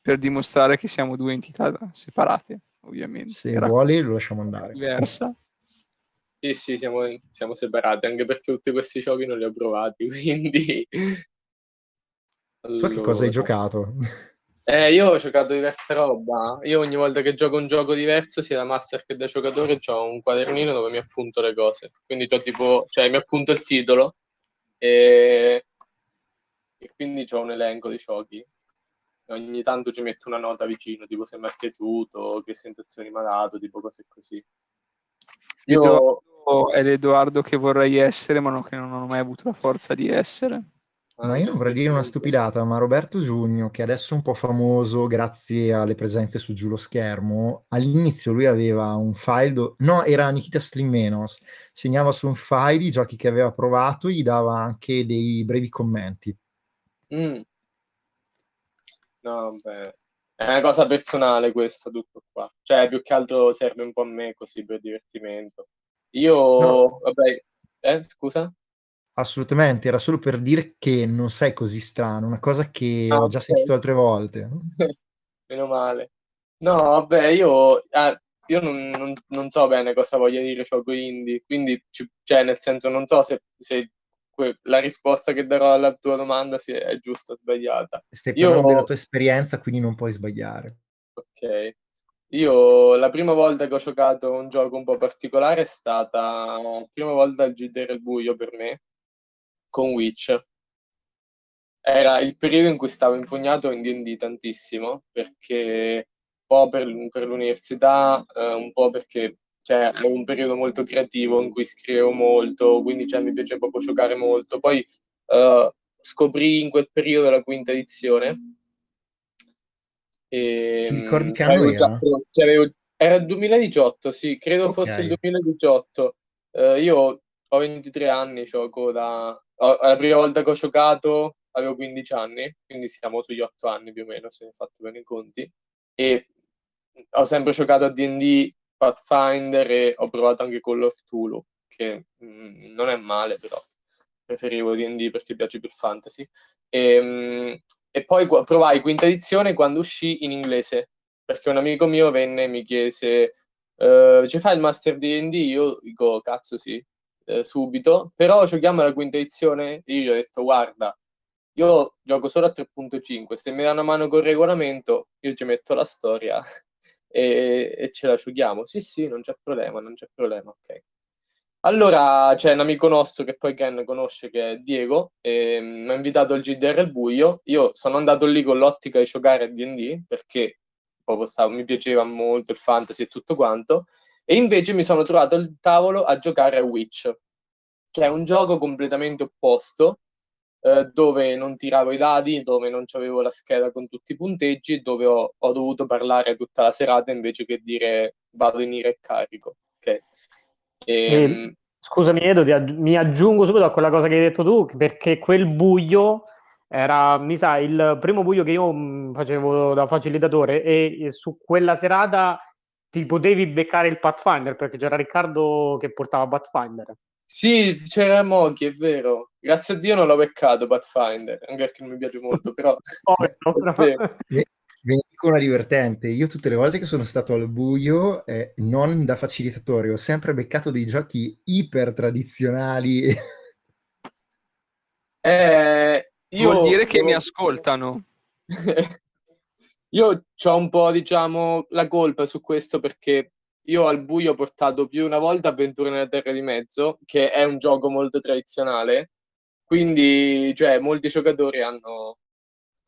per dimostrare che siamo due entità separate, ovviamente. Se Era vuoi lo lasciamo andare. Diversa. Sì, sì, siamo, siamo separati, anche perché tutti questi giochi non li ho provati, quindi... Allora... Tu che cosa hai giocato? Eh, io ho giocato diversa roba. Io ogni volta che gioco un gioco diverso, sia da master che da giocatore, ho un quadernino dove mi appunto le cose. Quindi c'ho tipo, cioè mi appunto il titolo e, e quindi ho un elenco di giochi. E ogni tanto ci metto una nota vicino, tipo se mi è piaciuto, che sensazioni mi ha dato, tipo cose così. Io Edoardo è l'Edoardo che vorrei essere, ma no, che non ho mai avuto la forza di essere. No, io vorrei dire una stupidata, ma Roberto Giugno, che adesso è un po' famoso grazie alle presenze su Giù lo schermo, all'inizio lui aveva un file, do... no, era Nikita Slimenos, segnava su un file i giochi che aveva provato, gli dava anche dei brevi commenti. Mm. No, beh, è una cosa personale questa, tutto qua. Cioè, più che altro serve un po' a me così per divertimento. Io, no. vabbè, eh, scusa? Assolutamente, era solo per dire che non sei così strano, una cosa che ah, ho già okay. sentito altre volte. Sì, meno male. No, vabbè, io, ah, io non, non, non so bene cosa voglia dire gioco indie, quindi, cioè, nel senso, non so se, se que- la risposta che darò alla tua domanda se è giusta o sbagliata. Stai parlando io... della tua esperienza, quindi non puoi sbagliare. Ok. Io la prima volta che ho giocato un gioco un po' particolare è stata la prima volta a girare il buio per me, con Witch. Era il periodo in cui stavo infognato in D and D tantissimo, perché un po' per, per l'università, eh, un po' perché cioè, è un periodo molto creativo in cui scrivo molto, quindi cioè, mi piace proprio giocare molto. Poi eh, scoprì in quel periodo la quinta edizione. E, Ti ricordi che anno era? Cioè, avevo, era il duemiladiciotto, sì, credo okay. fosse il duemiladiciotto. Eh, io ho ventitré anni, gioco da... La prima volta che ho giocato avevo quindici anni, quindi siamo sugli otto anni più o meno, se ne ho fatto bene i conti. E ho sempre giocato a D and D, Pathfinder e ho provato anche Call of Cthulhu, che mh, non è male però. Preferivo D and D perché piace più il fantasy. E, mh, e poi qu- provai quinta edizione quando uscì in inglese, perché un amico mio venne e mi chiese uh, ci fai il master di D and D? Io dico, cazzo sì. Subito, però giochiamo alla quinta edizione e io gli ho detto guarda, io gioco solo a tre punto cinque, se mi dà una mano col regolamento io ci metto la storia e, e ce la giochiamo. Sì sì, non c'è problema, non c'è problema, ok. Allora c'è un amico nostro che poi Ken conosce, che è Diego, e mi ha invitato al G D R al buio. Io sono andato lì con l'ottica di giocare a D and D perché proprio stavo, mi piaceva molto il fantasy e tutto quanto. E invece mi sono trovato al tavolo a giocare a Witch, che è un gioco completamente opposto, eh, dove non tiravo i dadi, dove non avevo la scheda con tutti i punteggi, dove ho, ho dovuto parlare tutta la serata invece che dire vado in ira e carico. Okay. E, e, scusami Edo, aggi- mi aggiungo subito a quella cosa che hai detto tu, perché quel buio era, mi sa, il primo buio che io facevo da facilitatore e, e su quella serata... ti potevi beccare il Pathfinder perché c'era Riccardo che portava Pathfinder. Sì, c'era Mochi, è vero. Grazie a Dio non l'ho beccato Pathfinder, anche perché non mi piace molto, però... Veniva una divertente. Io tutte le volte che sono stato al buio, eh, non da facilitatore, ho sempre beccato dei giochi iper tradizionali. Eh, io... Vuol dire che mi ascoltano. Io c'ho un po', diciamo, la colpa su questo perché io al buio ho portato più una volta Avventure nella Terra di Mezzo, che è un gioco molto tradizionale, quindi cioè, molti giocatori hanno,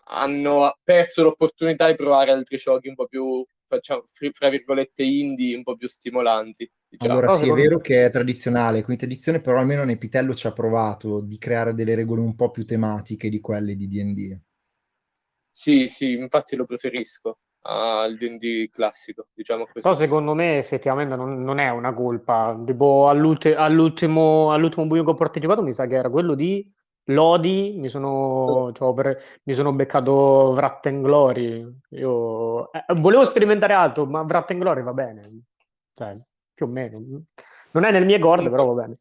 hanno perso l'opportunità di provare altri giochi un po' più, facciamo, fra virgolette, indie, un po' più stimolanti. Diciamo. Allora, sì, è vero che è tradizionale, quinta edizione, però almeno Nepitello ci ha provato di creare delle regole un po' più tematiche di quelle di D and D. Sì, sì, infatti lo preferisco al D and D classico, diciamo così. Però secondo me effettivamente non, non è una colpa. Tipo all'ulti- all'ultimo, all'ultimo buio che ho partecipato mi sa che era quello di Lodi, mi sono, oh. cioè, per, mi sono beccato Wrath and Glory. Io eh, volevo sperimentare altro, ma Wrath and Glory va bene, cioè, più o meno. non è nel mie gorde, però va bene.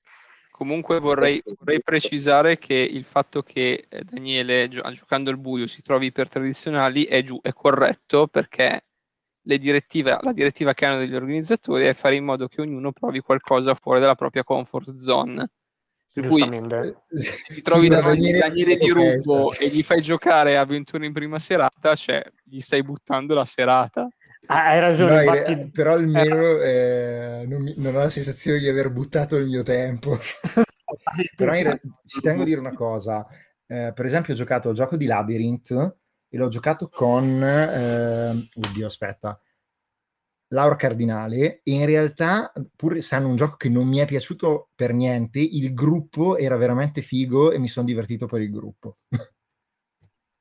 Comunque vorrei, vorrei precisare che il fatto che Daniele, giocando al buio, si trovi per tradizionali è, giù, è corretto, perché le direttive, la direttiva che hanno degli organizzatori è fare in modo che ognuno provi qualcosa fuori dalla propria comfort zone. Per cui se ti trovi davanti a Daniele Di Rubo e gli fai giocare Aventure in Prima Serata, cioè gli stai buttando la serata. Ah, hai ragione, no, infatti... però almeno eh, non, mi, non ho la sensazione di aver buttato il mio tempo. Però in, ci tengo a dire una cosa, eh, per esempio ho giocato al gioco di Labyrinth e l'ho giocato con eh, oddio aspetta Laura Cardinale, e in realtà pur essendo un gioco che non mi è piaciuto per niente, il gruppo era veramente figo e mi sono divertito per il gruppo.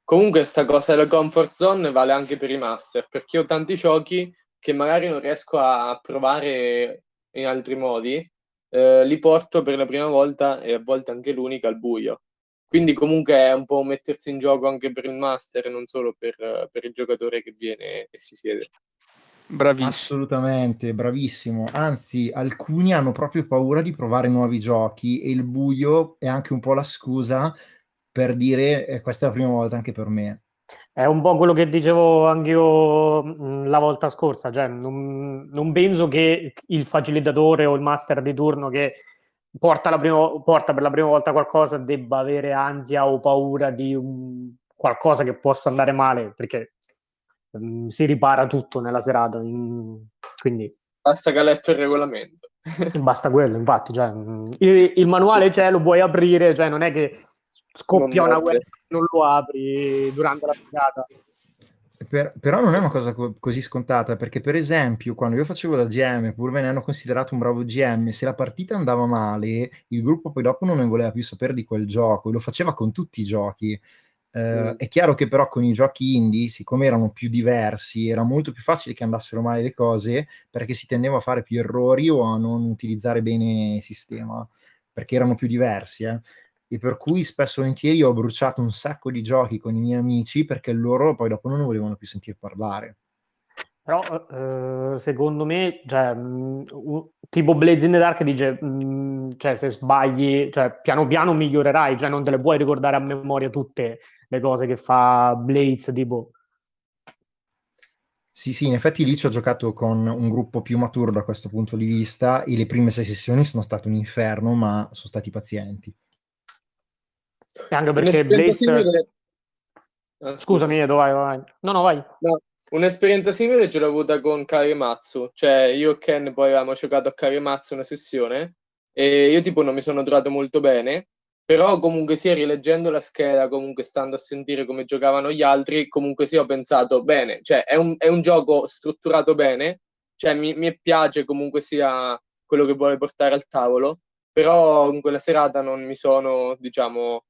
Comunque sta cosa della comfort zone vale anche per i master, perché io ho tanti giochi che magari non riesco a provare in altri modi, eh, li porto per la prima volta e a volte anche l'unica al buio. Quindi comunque è un po' mettersi in gioco anche per il master e non solo per, per il giocatore che viene e si siede. Bravissimo. Assolutamente, bravissimo. Anzi, alcuni hanno proprio paura di provare nuovi giochi e il buio è anche un po' la scusa per dire eh, questa è la prima volta anche per me. È un po' quello che dicevo anche io mh, la volta scorsa, cioè non, non penso che il facilitatore o il master di turno che porta, la prima, porta per la prima volta qualcosa debba avere ansia o paura di um, qualcosa che possa andare male, perché mh, si ripara tutto nella serata, mh, quindi... Basta che ha letto il regolamento. Basta quello, infatti, cioè, mh, il, il manuale c'è, lo puoi aprire, cioè non è che scoppia una guerra, non lo apri durante la serata. Per, però non è una cosa co- così scontata, perché per esempio quando io facevo la G M, pur venendo considerato un bravo G M, se la partita andava male il gruppo poi dopo non ne voleva più sapere di quel gioco e lo faceva con tutti i giochi. eh, mm. È chiaro che però con i giochi indie, siccome erano più diversi, era molto più facile che andassero male le cose, perché si tendeva a fare più errori o a non utilizzare bene il sistema, perché erano più diversi, eh e per cui spesso e volentieri ho bruciato un sacco di giochi con i miei amici perché loro poi dopo non volevano più sentir parlare. Però eh, secondo me, cioè, mh, tipo Blades in the Dark dice mh, cioè, se sbagli, cioè, piano piano migliorerai, cioè non te le puoi ricordare a memoria tutte le cose che fa Blades, tipo... Sì, sì, in effetti lì ci ho giocato con un gruppo più maturo da questo punto di vista e le prime sei sessioni sono state un inferno, ma sono stati pazienti. E anche perché Blade... simile... ah, scusami Edo, vai, vai. No, no, vai. No, un'esperienza simile ce l'ho avuta con Karematsu, cioè io e Ken poi avevamo giocato a Karematsu una sessione e io tipo non mi sono trovato molto bene, però comunque sia rileggendo la scheda, comunque stando a sentire come giocavano gli altri, comunque sì ho pensato bene, cioè è un, è un gioco strutturato bene, cioè mi, mi piace comunque sia quello che vuole portare al tavolo, però in quella serata non mi sono, diciamo...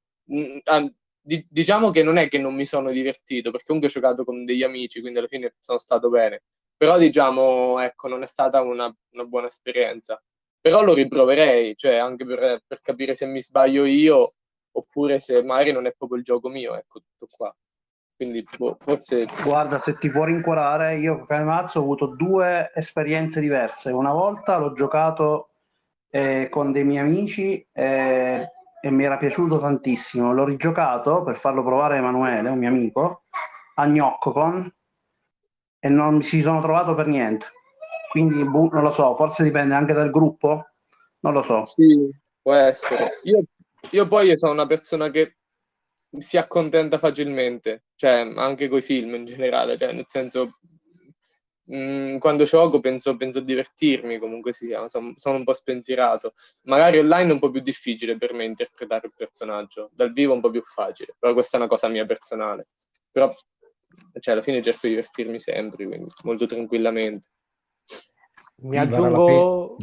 diciamo che non è che non mi sono divertito, perché comunque ho giocato con degli amici, quindi alla fine sono stato bene, però diciamo ecco non è stata una, una buona esperienza, però lo riproverei, cioè anche per, per capire se mi sbaglio io oppure se magari non è proprio il gioco mio, ecco tutto qua. Quindi boh, forse guarda, se ti può rincuorare, io con Canemazzo ho avuto due esperienze diverse. Una volta l'ho giocato eh, con dei miei amici eh... e mi era piaciuto tantissimo, l'ho rigiocato per farlo provare a Emanuele, un mio amico, a Gnoccocon e non mi ci sono trovato per niente, quindi bu- non lo so, forse dipende anche dal gruppo, non lo so. Sì, può essere. Io, io poi sono una persona che si accontenta facilmente, cioè anche coi film in generale, cioè nel senso Mm, quando gioco penso, penso divertirmi, comunque sia, sono, sono un po' spensierato. Magari online è un po' più difficile per me interpretare il personaggio, dal vivo è un po' più facile, però questa è una cosa mia personale. Però cioè, alla fine cerco di divertirmi sempre, quindi molto tranquillamente. Mi aggiungo...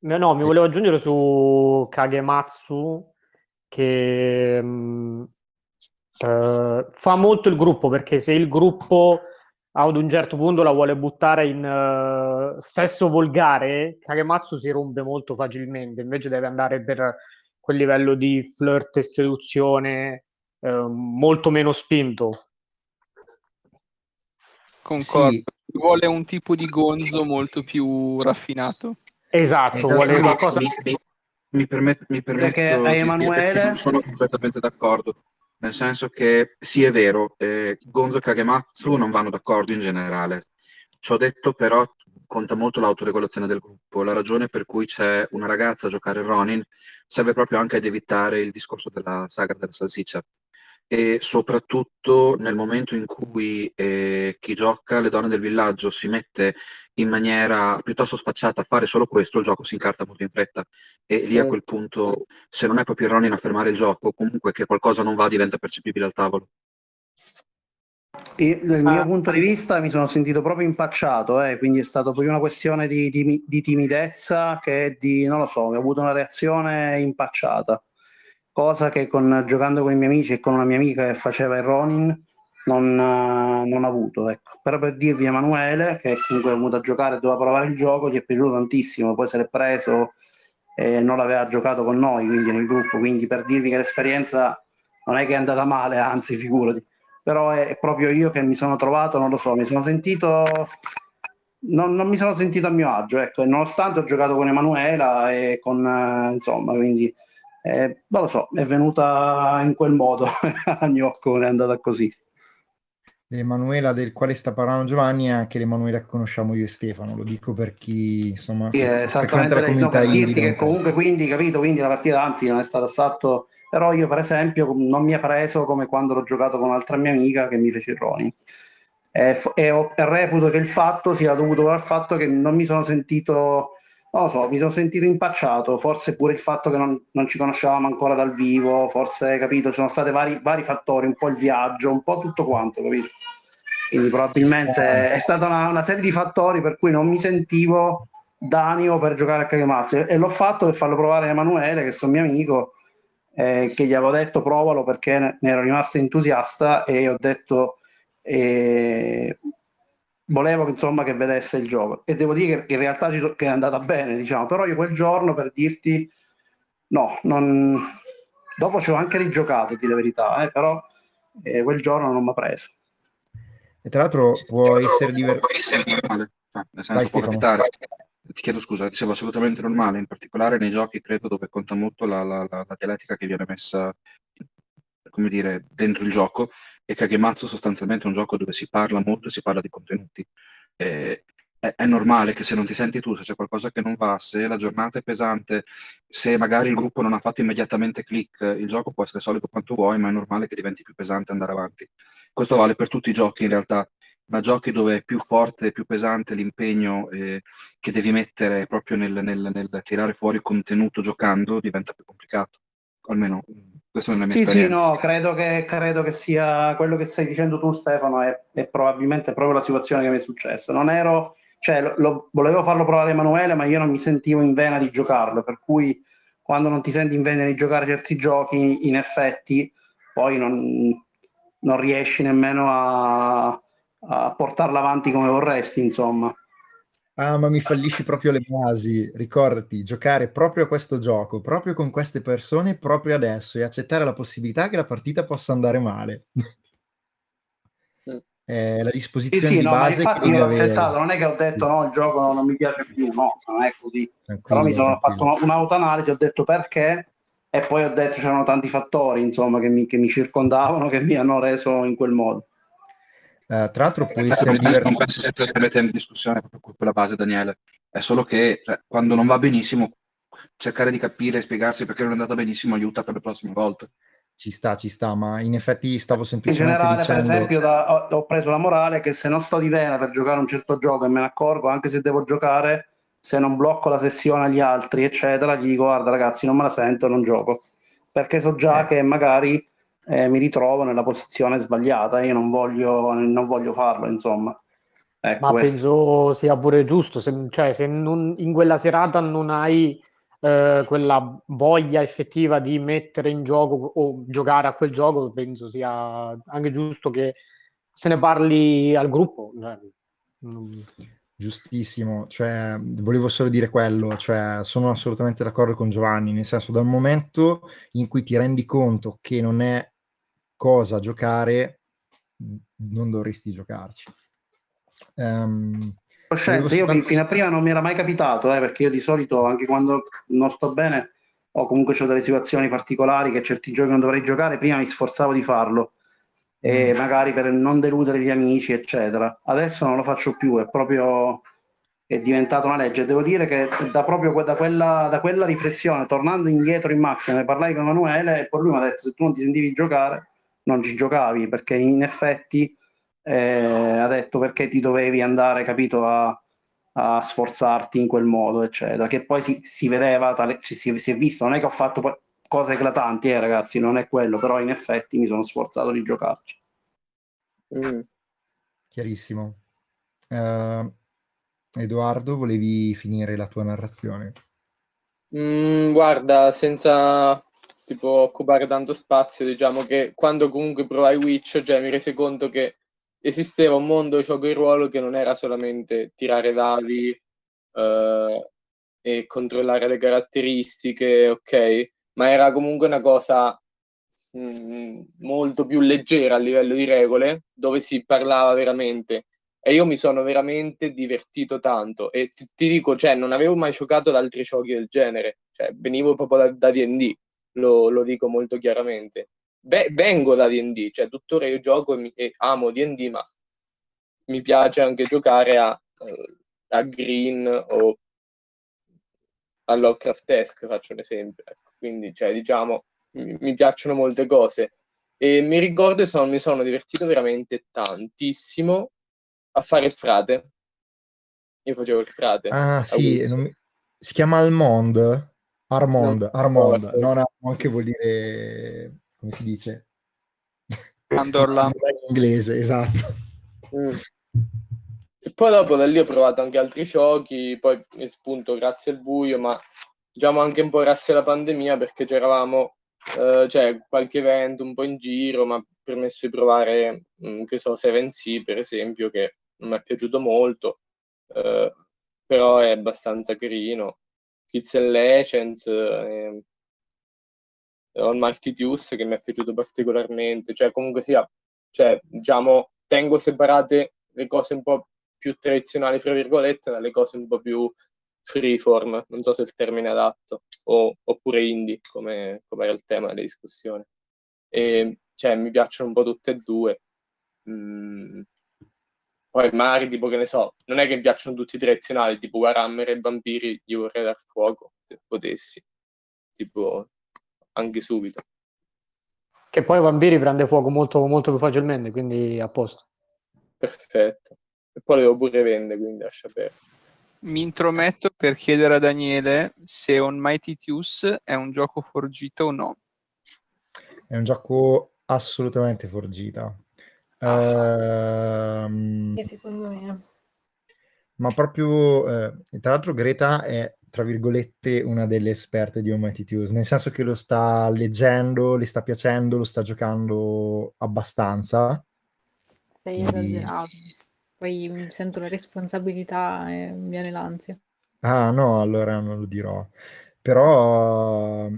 No, no, mi volevo aggiungere su Kagematsu che mh, eh, fa molto il gruppo, perché se il gruppo ad un certo punto la vuole buttare in uh, sesso volgare, Kagematsu si rompe molto facilmente, invece deve andare per quel livello di flirt e seduzione uh, molto meno spinto. Concordo, sì. Vuole un tipo di gonzo molto più raffinato. Esatto, vuole una cosa... Mi, mi, mi, permet, mi permetto di Emanuele... dire che non sono completamente d'accordo, nel senso che sì, è vero, eh, Gonzo e Kagematsu non vanno d'accordo in generale. Ciò detto, però, conta molto l'autoregolazione del gruppo. La ragione per cui c'è una ragazza a giocare Ronin serve proprio anche ad evitare il discorso della sagra della salsiccia. E soprattutto nel momento in cui eh, chi gioca le donne del villaggio si mette in maniera piuttosto spacciata a fare solo questo, il gioco si incarta molto in fretta, e lì a quel punto, se non è proprio Ronin a fermare il gioco, comunque che qualcosa non va diventa percepibile al tavolo. E dal mio ah. punto di vista mi sono sentito proprio impacciato, eh, quindi è stata poi una questione di, di, di timidezza, che di, non lo so, ho avuto una reazione impacciata, cosa che con, giocando con i miei amici e con una mia amica che faceva il Ronin non, non ho avuto, ecco. Però per dirvi, Emanuele, che comunque è venuto a giocare e doveva provare il gioco, gli è piaciuto tantissimo, poi se l'è preso e non l'aveva giocato con noi, quindi nel gruppo, quindi per dirvi che l'esperienza non è che è andata male, anzi figurati, però è proprio io che mi sono trovato, non lo so, mi sono sentito non, non mi sono sentito a mio agio, ecco, e nonostante ho giocato con Emanuela e con eh, insomma, quindi eh, non lo so, è venuta in quel modo a gnocco, è andata così. L'Emanuela del quale sta parlando Giovanni è anche l'Emanuela che conosciamo io e Stefano, lo dico per chi insomma sì, esattamente la comunità indie, che comunque quindi capito, quindi la partita anzi non è stata assalto. Però io per esempio non mi ha preso come quando l'ho giocato con un'altra mia amica che mi fece il Ronin. E, e, ho, e reputo che il fatto sia dovuto al fatto che non mi sono sentito, non lo so, mi sono sentito impacciato, forse pure il fatto che non, non ci conoscevamo ancora dal vivo, forse, capito, ci sono stati vari, vari fattori, un po' il viaggio, un po' tutto quanto, capito? Quindi probabilmente è stata una, una serie di fattori per cui non mi sentivo d'animo per giocare a Kagematsu, e l'ho fatto per farlo provare a Emanuele, che sono mio amico, Eh, che gli avevo detto provalo perché ne ero rimasto entusiasta, e ho detto eh, volevo insomma che vedesse il gioco, e devo dire che in realtà ci so, che è andata bene, diciamo, però io quel giorno, per dirti, no, non... dopo ci ho anche rigiocato, di la verità, eh, però eh, quel giorno non mi ha preso. E tra l'altro può essere divertente, nel senso può capitare. Ti chiedo scusa, ti sembra assolutamente normale, in particolare nei giochi, credo, dove conta molto la, la, la, la dialettica che viene messa, come dire, dentro il gioco, e Kagematsu sostanzialmente è un gioco dove si parla molto e si parla di contenuti. Eh, è, è normale che se non ti senti tu, se c'è qualcosa che non va, se la giornata è pesante, se magari il gruppo non ha fatto immediatamente click, il gioco può essere solido quanto vuoi, ma è normale che diventi più pesante andare avanti. Questo vale per tutti i giochi in realtà, ma giochi dove è più forte, più pesante l'impegno eh, che devi mettere proprio nel, nel, nel tirare fuori contenuto giocando, diventa più complicato. Almeno questa è la mia sì, esperienza. Sì, no, credo che, credo che sia quello che stai dicendo tu, Stefano, è, è probabilmente proprio la situazione che mi è successa. Non ero, cioè, lo, lo, volevo farlo provare a Emanuele, ma io non mi sentivo in vena di giocarlo, per cui quando non ti senti in vena di giocare certi giochi, in effetti, poi non, non riesci nemmeno a... a portarla avanti come vorresti, insomma. Ah, ma mi fallisci proprio le basi. Ricordati, giocare proprio a questo gioco, proprio con queste persone, proprio adesso, e accettare la possibilità che la partita possa andare male. Eh, la disposizione sì, sì, di no, base che devi avere. Non è che ho detto no, il gioco non, non mi piace più, no, non è così. Però mi sono fatto un'autoanalisi, ho detto perché, e poi ho detto c'erano tanti fattori, insomma, che mi, che mi circondavano, che mi hanno reso in quel modo. Uh, tra l'altro può essere divertente. Non penso che si mette in discussione proprio quella base, Daniele. È solo che cioè, quando non va benissimo, cercare di capire e spiegarsi perché non è andata benissimo aiuta per le prossime volte. Ci sta, ci sta, ma in effetti stavo semplicemente in generale, dicendo... Per esempio, da, ho, ho preso la morale che se non sto di vena per giocare un certo gioco e me ne accorgo, anche se devo giocare, se non blocco la sessione agli altri, eccetera, gli dico guarda ragazzi, non me la sento, non gioco. Perché so già eh. che magari... Eh, mi ritrovo nella posizione sbagliata, io non voglio, non voglio farlo, insomma. Ecco, ma questo penso sia pure giusto, se, cioè se non, in quella serata non hai eh, quella voglia effettiva di mettere in gioco o giocare a quel gioco, penso sia anche giusto che se ne parli al gruppo. Cioè, non... Giustissimo, cioè volevo solo dire quello, cioè sono assolutamente d'accordo con Giovanni, nel senso dal momento in cui ti rendi conto che non è cosa giocare, non dovresti giocarci. Um, Coscienza, io star... fino a prima non mi era mai capitato, eh, perché io di solito, anche quando non sto bene, o comunque ho delle situazioni particolari che certi giochi non dovrei giocare, prima mi sforzavo di farlo, e magari per non deludere gli amici eccetera. Adesso non lo faccio più, è proprio, è diventata una legge. Devo dire che da proprio da quella, da quella riflessione, tornando indietro in macchina, ne parlai con Emanuele e poi lui mi ha detto: se tu non ti sentivi giocare non ci giocavi, perché in effetti eh, ha detto perché ti dovevi andare, capito, a, a sforzarti in quel modo eccetera, che poi si, si vedeva tale, ci, si, si è visto, non è che ho fatto poi cose eclatanti, eh ragazzi, non è quello, però in effetti mi sono sforzato di giocarci. Mm. Chiarissimo. Uh, Edoardo, volevi finire la tua narrazione? Mm, guarda, senza tipo occupare tanto spazio, diciamo che quando comunque provai Witch, cioè mi resi conto che esisteva un mondo gioco e ruolo che non era solamente tirare dadi uh, e controllare le caratteristiche, ok? Ma era comunque una cosa mh, molto più leggera a livello di regole, dove si parlava veramente, e io mi sono veramente divertito tanto, e ti, ti dico, cioè non avevo mai giocato ad altri giochi del genere, cioè venivo proprio da, da D and D, lo, lo dico molto chiaramente. Beh, vengo da D and D, cioè tuttora io gioco e, mi, e amo D and D, ma mi piace anche giocare a, a Green o a Lovecraftesque, faccio un esempio, ecco. Quindi, cioè, diciamo, mi, mi piacciono molte cose. E mi ricordo che mi sono divertito veramente tantissimo a fare il frate. Io facevo il frate. Ah, sì. Non mi... Si chiama Almond. Armond. No, Armond. No, non Armond, che vuol dire... Come si dice? Andorla. In inglese, esatto. Mm. E poi dopo da lì ho provato anche altri giochi, poi appunto grazie al buio, ma... diciamo anche un po' grazie alla pandemia, perché c'eravamo, eh, cioè, qualche evento un po' in giro, ma permesso di provare, mh, che so, Seven Sea, per esempio, che non mi è piaciuto molto, eh, però è abbastanza carino. Kids and Legends, eh, Almighty Deuce, che mi è piaciuto particolarmente. Cioè, comunque sia, cioè, diciamo, tengo separate le cose un po' più tradizionali, fra virgolette, dalle cose un po' più... freeform, non so se il termine è adatto, o, oppure indie, come, come era il tema della discussione. E, cioè, mi piacciono un po' tutte e due. Mm. Poi magari, tipo, che ne so, non è che mi piacciono tutti i direzionali, tipo Warhammer e Vampiri, gli vorrei dar fuoco, se potessi. Tipo, anche subito. Che poi Vampiri prende fuoco molto, molto più facilmente, quindi a posto. Perfetto. E poi le devo pure vendere, quindi lascia aperto. Mi intrometto per chiedere a Daniele se Almighty Deuce è un gioco forgito o no. È un gioco assolutamente forgita. Ah. Ehm... Secondo me. Ma proprio, eh, tra l'altro Greta è, tra virgolette, una delle esperte di Almighty Deuce, nel senso che lo sta leggendo, le sta piacendo, lo sta giocando abbastanza. Sei esagerato. E... poi mi sento la responsabilità e mi viene l'ansia. Ah no, allora non lo dirò. Però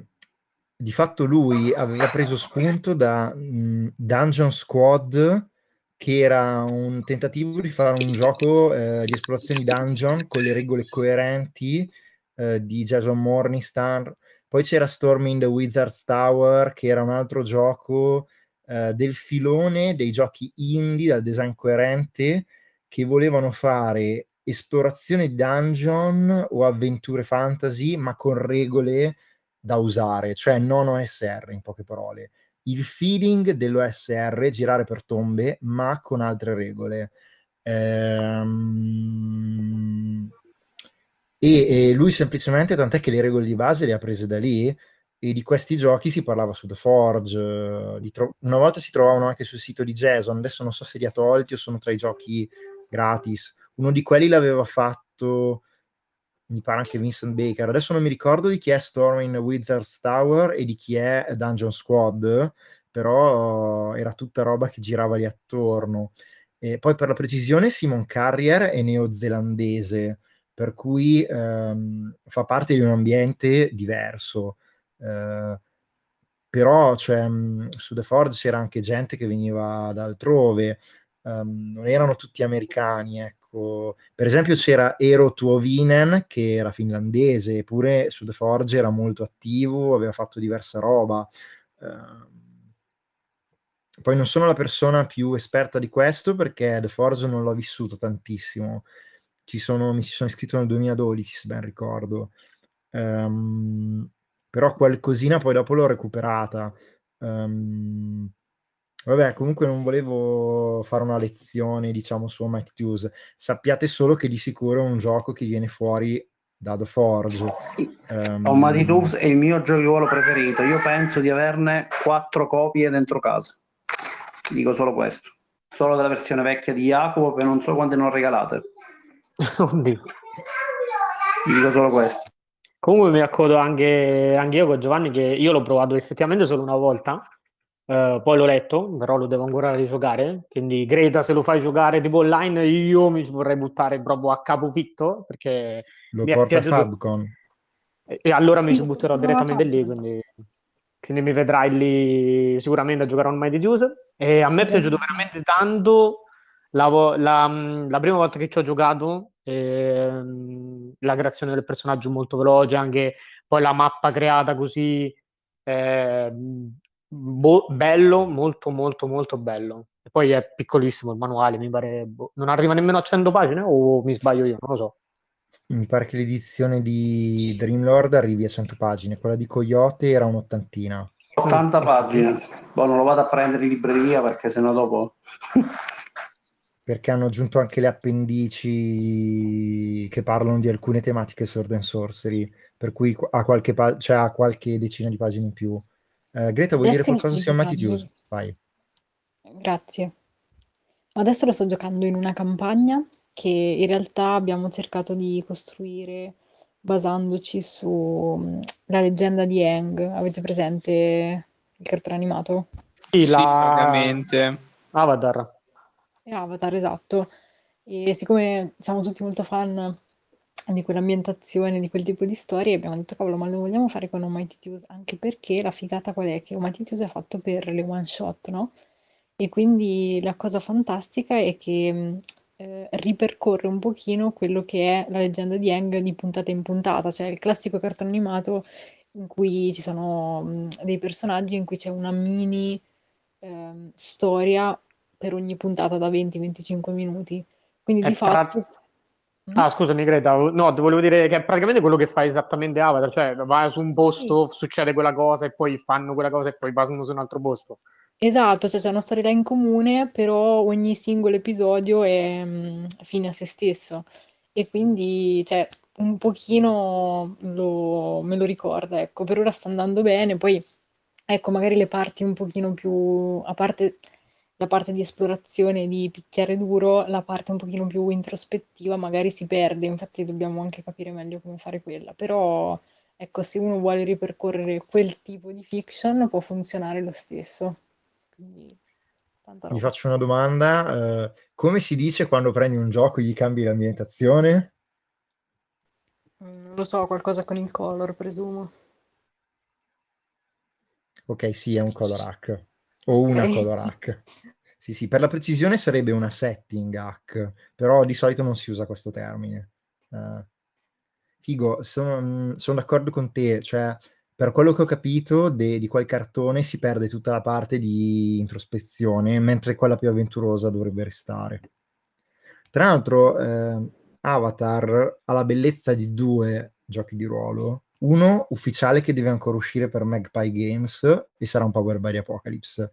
di fatto lui aveva preso spunto da mh, Dungeon Squad, che era un tentativo di fare un gioco eh, di esplorazioni dungeon con le regole coerenti eh, di Jason Morningstar. Poi c'era Storm in the Wizard's Tower, che era un altro gioco eh, del filone dei giochi indie dal design coerente, che volevano fare esplorazione dungeon o avventure fantasy, ma con regole da usare, cioè non O S R, in poche parole. Il feeling dell'O S R, girare per tombe, ma con altre regole. Ehm... E, e lui semplicemente, tant'è che le regole di base le ha prese da lì, e di questi giochi si parlava su The Forge, di tro- una volta si trovavano anche sul sito di Jason, adesso non so se li ha tolti o sono tra i giochi... gratis. Uno di quelli l'aveva fatto, mi pare, anche Vincent Baker. Adesso non mi ricordo di chi è Storm in Wizard's Tower e di chi è Dungeon Squad, però era tutta roba che girava lì attorno. E poi, per la precisione, Simon Carrier è neozelandese, per cui ehm, fa parte di un ambiente diverso. Eh, però, cioè, su The Forge c'era anche gente che veniva da altrove. um, non erano tutti americani, ecco. Per esempio c'era Eero Tuovinen, che era finlandese, eppure su The Forge era molto attivo, aveva fatto diversa roba. Uh, Poi non sono la persona più esperta di questo, perché The Forge non l'ho vissuto tantissimo. Ci sono, mi si sono iscritto nel duemiladodici, se ben ricordo. Um, però qualcosina poi dopo l'ho recuperata. Um, vabbè, comunque non volevo fare una lezione, diciamo, su Might Use. Sappiate solo che di sicuro è un gioco che viene fuori da The Forge. Um, oh, Might Use è il mio gioiolo preferito. Io penso di averne quattro copie dentro casa. Dico solo questo, solo della versione vecchia di Jacopo, per non so quante non regalate. Oddio. Dico solo questo. Comunque mi accodo anche, anche io con Giovanni, che io l'ho provato effettivamente solo una volta, eh, poi l'ho letto, però lo devo ancora rigiocare. Quindi Greta, se lo fai giocare tipo online, io mi vorrei buttare proprio a capofitto, perché lo porta a Fabcon e, e allora sì, mi ci butterò direttamente lì, quindi... quindi mi vedrai lì sicuramente a giocare a Mighty Juice. E a me è piaciuto veramente tanto la, la, la prima volta che ci ho giocato, eh, la creazione del personaggio molto veloce, anche poi la mappa creata così, eh, bo- bello, molto molto molto bello. E poi è piccolissimo il manuale, mi pare, bo- non arriva nemmeno a cento pagine, o mi sbaglio io, non lo so. Mi pare che l'edizione di Dreamlord arrivi a cento pagine, quella di Coyote era un'ottantina. ottanta pagine. Boh, non lo vado a prendere in libreria, perché sennò dopo... Perché hanno aggiunto anche le appendici che parlano di alcune tematiche Sword and Sorcery, per cui ha qualche, pa- cioè ha qualche decina di pagine in più. Uh, Greta, vuoi adesso dire qualcosa su Matthews? Vai. Grazie. Adesso lo sto giocando in una campagna che in realtà abbiamo cercato di costruire basandoci su La leggenda di Aang. Avete presente il cartone animato? Sì, la... vagamente. Avatar. Avatar, esatto. E siccome siamo tutti molto fan di quell'ambientazione, di quel tipo di storie, abbiamo detto, cavolo, ma lo vogliamo fare con Almighty Tews? Anche perché la figata qual è? Che Almighty Tews è fatto per le one shot, no? E quindi la cosa fantastica è che... Eh, ripercorre un pochino quello che è La leggenda di Aang di puntata in puntata, cioè il classico cartone animato in cui ci sono mh, dei personaggi, in cui c'è una mini eh, storia per ogni puntata da venti venticinque minuti, quindi è di pra... fatto mm? Ah, scusami Greta, no, ti volevo dire che è praticamente quello che fa esattamente Avatar, cioè va su un posto, sì, succede quella cosa e poi fanno quella cosa e poi passano su un altro posto. Esatto, cioè c'è una storyline in comune, però ogni singolo episodio è mh, fine a se stesso, e quindi cioè, un pochino lo, me lo ricorda, ecco. Per ora sta andando bene, poi ecco, magari le parti un pochino più, a parte la parte di esplorazione, di picchiare duro, la parte un pochino più introspettiva magari si perde, infatti dobbiamo anche capire meglio come fare quella, però ecco, se uno vuole ripercorrere quel tipo di fiction può funzionare lo stesso. Quindi, vi faccio una domanda, uh, come si dice quando prendi un gioco e gli cambi l'ambientazione? Non lo so, qualcosa con il color, presumo. Ok, sì, è un color hack o una okay, color hack. Sì, sì, per la precisione sarebbe una setting hack, però di solito non si usa questo termine. Uh, figo, sono son d'accordo con te, cioè per quello che ho capito de, di quel cartone si perde tutta la parte di introspezione, mentre quella più avventurosa dovrebbe restare. Tra l'altro eh, Avatar ha la bellezza di due giochi di ruolo, uno ufficiale che deve ancora uscire per Magpie Games e sarà un Power by the Apocalypse,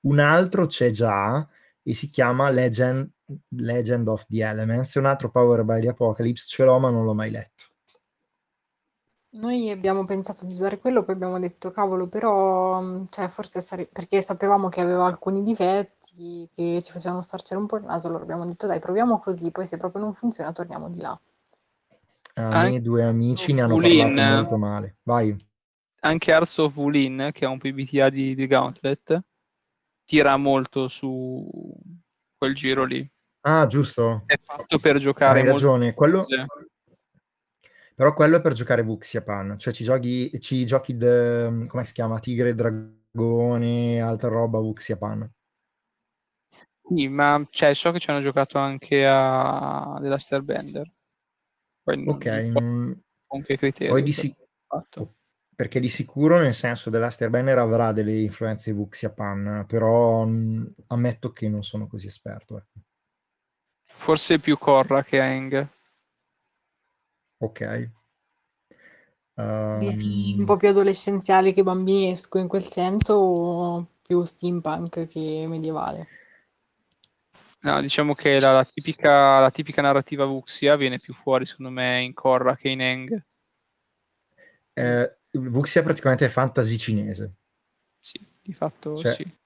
un altro c'è già e si chiama Legend, Legend of the Elements, un altro Power by the Apocalypse ce l'ho ma non l'ho mai letto. Noi abbiamo pensato di usare quello, poi abbiamo detto, cavolo, però, cioè, forse sare... perché sapevamo che aveva alcuni difetti, che ci facevano starcere un po' il naso, allora abbiamo detto, dai, proviamo così, poi se proprio non funziona torniamo di là. Ah, i due amici ne hanno Vulin. parlato molto male. Vai. Anche Arso Vulin, che è un P B T A di, di Gauntlet, tira molto su quel giro lì. Ah, giusto. È fatto per giocare. Hai ragione, quello... Però quello è per giocare Vuxiapan, cioè ci giochi, ci giochi de, come si chiama? Tigre, Dragone, altra roba Vuxiapan. Sì, ma cioè, so che ci hanno giocato anche a della Starbender. Poi ok, non so con che criteri. Poi di sic- fatto. Perché di sicuro, nel senso, della Starbender avrà delle influenze Vuxiapan, però mh, ammetto che non sono così esperto. Eh. Forse più Korra che Aang. Ok. Um... Dici un po' più adolescenziale che bambinesco in quel senso, o più steampunk che medievale? No, diciamo che la, la, tipica, la tipica narrativa Vuxia viene più fuori, secondo me, in Korra che in Aang. Eh, Vuxia praticamente è fantasy cinese. Sì, di fatto cioè, sì.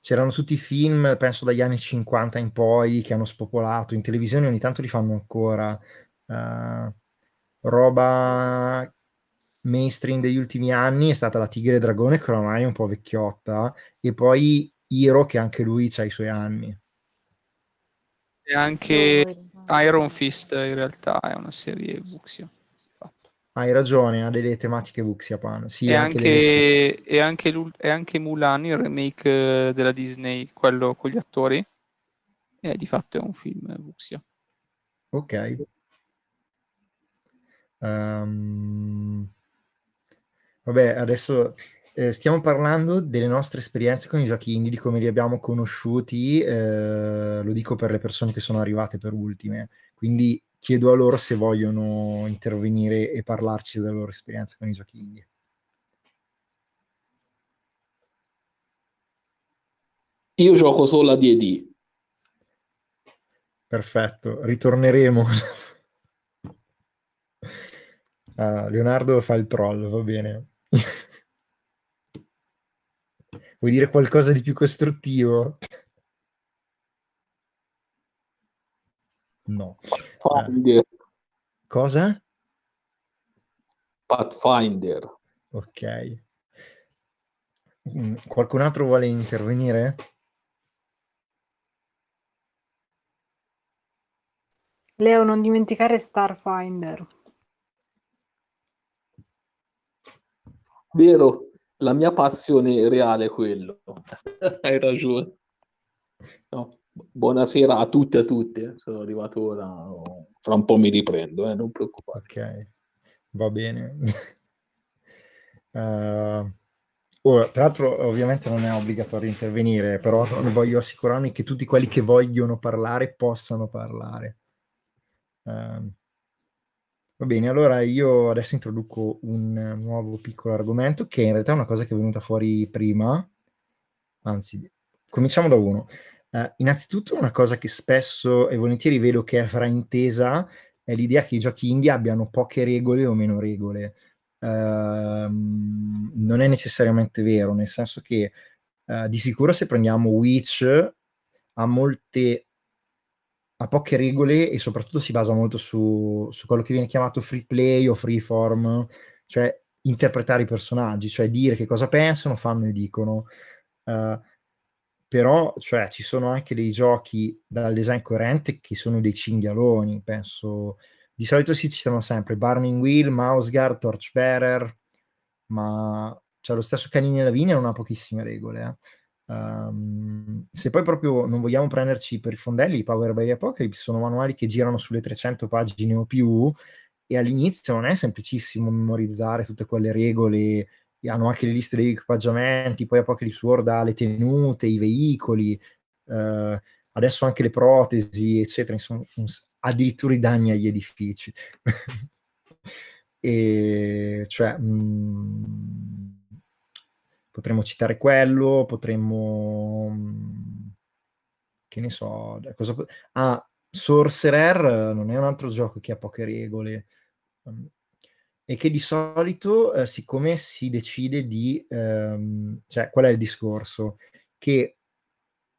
C'erano tutti i film, penso dagli anni cinquanta in poi, che hanno spopolato in televisione, ogni tanto li fanno ancora. Uh, roba mainstream degli ultimi anni è stata La Tigre e il Dragone, che oramai è un po' vecchiotta, e poi Hiro, che anche lui ha i suoi anni. E anche Iron Fist in realtà è una serie Vuxia. Hai ragione, ha delle tematiche Vuxiapan. Sì, e, anche, e, anche e anche Mulan, il remake della Disney, quello con gli attori, e di fatto è un film Vuxia. Ok. Um, vabbè, adesso eh, stiamo parlando delle nostre esperienze con i giochi indie, di come li abbiamo conosciuti, eh, lo dico per le persone che sono arrivate per ultime, quindi chiedo a loro se vogliono intervenire e parlarci della loro esperienza con i giochi indie. Io gioco solo a D and D. Perfetto, ritorneremo. uh, Leonardo fa il troll, va bene. Vuoi dire qualcosa di più costruttivo? No. Pathfinder. Eh, cosa? Pathfinder. Ok. Qualcun altro vuole intervenire? Leo, non dimenticare Starfinder. Vero, la mia passione reale è quello. Hai ragione. No. Buonasera a tutte e a tutte, sono arrivato ora, fra un po' mi riprendo, eh, non preoccupate. Ok, va bene. uh, ora, tra l'altro ovviamente non è obbligatorio intervenire, però voglio assicurarmi che tutti quelli che vogliono parlare possano parlare. Uh, va bene, allora io adesso introduco un nuovo piccolo argomento, che in realtà è una cosa che è venuta fuori prima, anzi, cominciamo da uno. Uh, innanzitutto una cosa che spesso e volentieri vedo che è fraintesa è l'idea che i giochi indie abbiano poche regole o meno regole. Uh, non è necessariamente vero, nel senso che uh, di sicuro se prendiamo Witch ha molte ha poche regole, e soprattutto si basa molto su, su quello che viene chiamato free play o free form, cioè interpretare i personaggi, cioè dire che cosa pensano, fanno e dicono. Uh, Però, cioè, ci sono anche dei giochi dal design coerente che sono dei cinghialoni, penso. Di solito sì, ci sono sempre Burning Wheel, Mouseguard, Torchbearer, ma cioè, lo stesso Cani nella vigna non ha pochissime regole. Eh. Um, se poi proprio non vogliamo prenderci per i fondelli, i Power by the Apocalypse sono manuali che girano sulle trecento pagine o più, e all'inizio non è semplicissimo memorizzare tutte quelle regole. Hanno anche le liste degli equipaggiamenti, poi Apocalypse World ha le tenute, i veicoli, eh, adesso anche le protesi, eccetera, insomma, addirittura i danni agli edifici. E, cioè, mh, potremmo citare quello, potremmo... Mh, che ne so... Cosa pot- ah, Sorcerer non è un altro gioco che ha poche regole, e che di solito, eh, siccome si decide di... Ehm, cioè, qual è il discorso? Che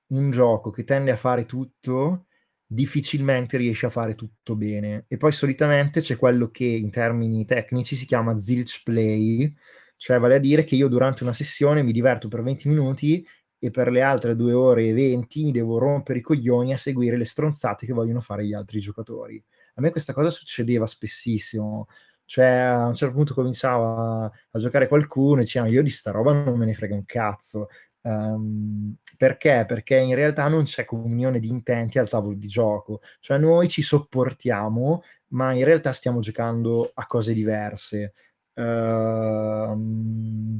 un gioco che tende a fare tutto, difficilmente riesce a fare tutto bene. E poi solitamente c'è quello che in termini tecnici si chiama zilch play, cioè vale a dire che io durante una sessione mi diverto per venti minuti e per le altre due ore e venti mi devo rompere i coglioni a seguire le stronzate che vogliono fare gli altri giocatori. A me questa cosa succedeva spessissimo. Cioè, a un certo punto cominciava a giocare qualcuno e diceva: io di sta roba non me ne frega un cazzo, Um, perché? Perché in realtà non c'è comunione di intenti al tavolo di gioco, cioè noi ci sopportiamo, ma in realtà stiamo giocando a cose diverse. Uh,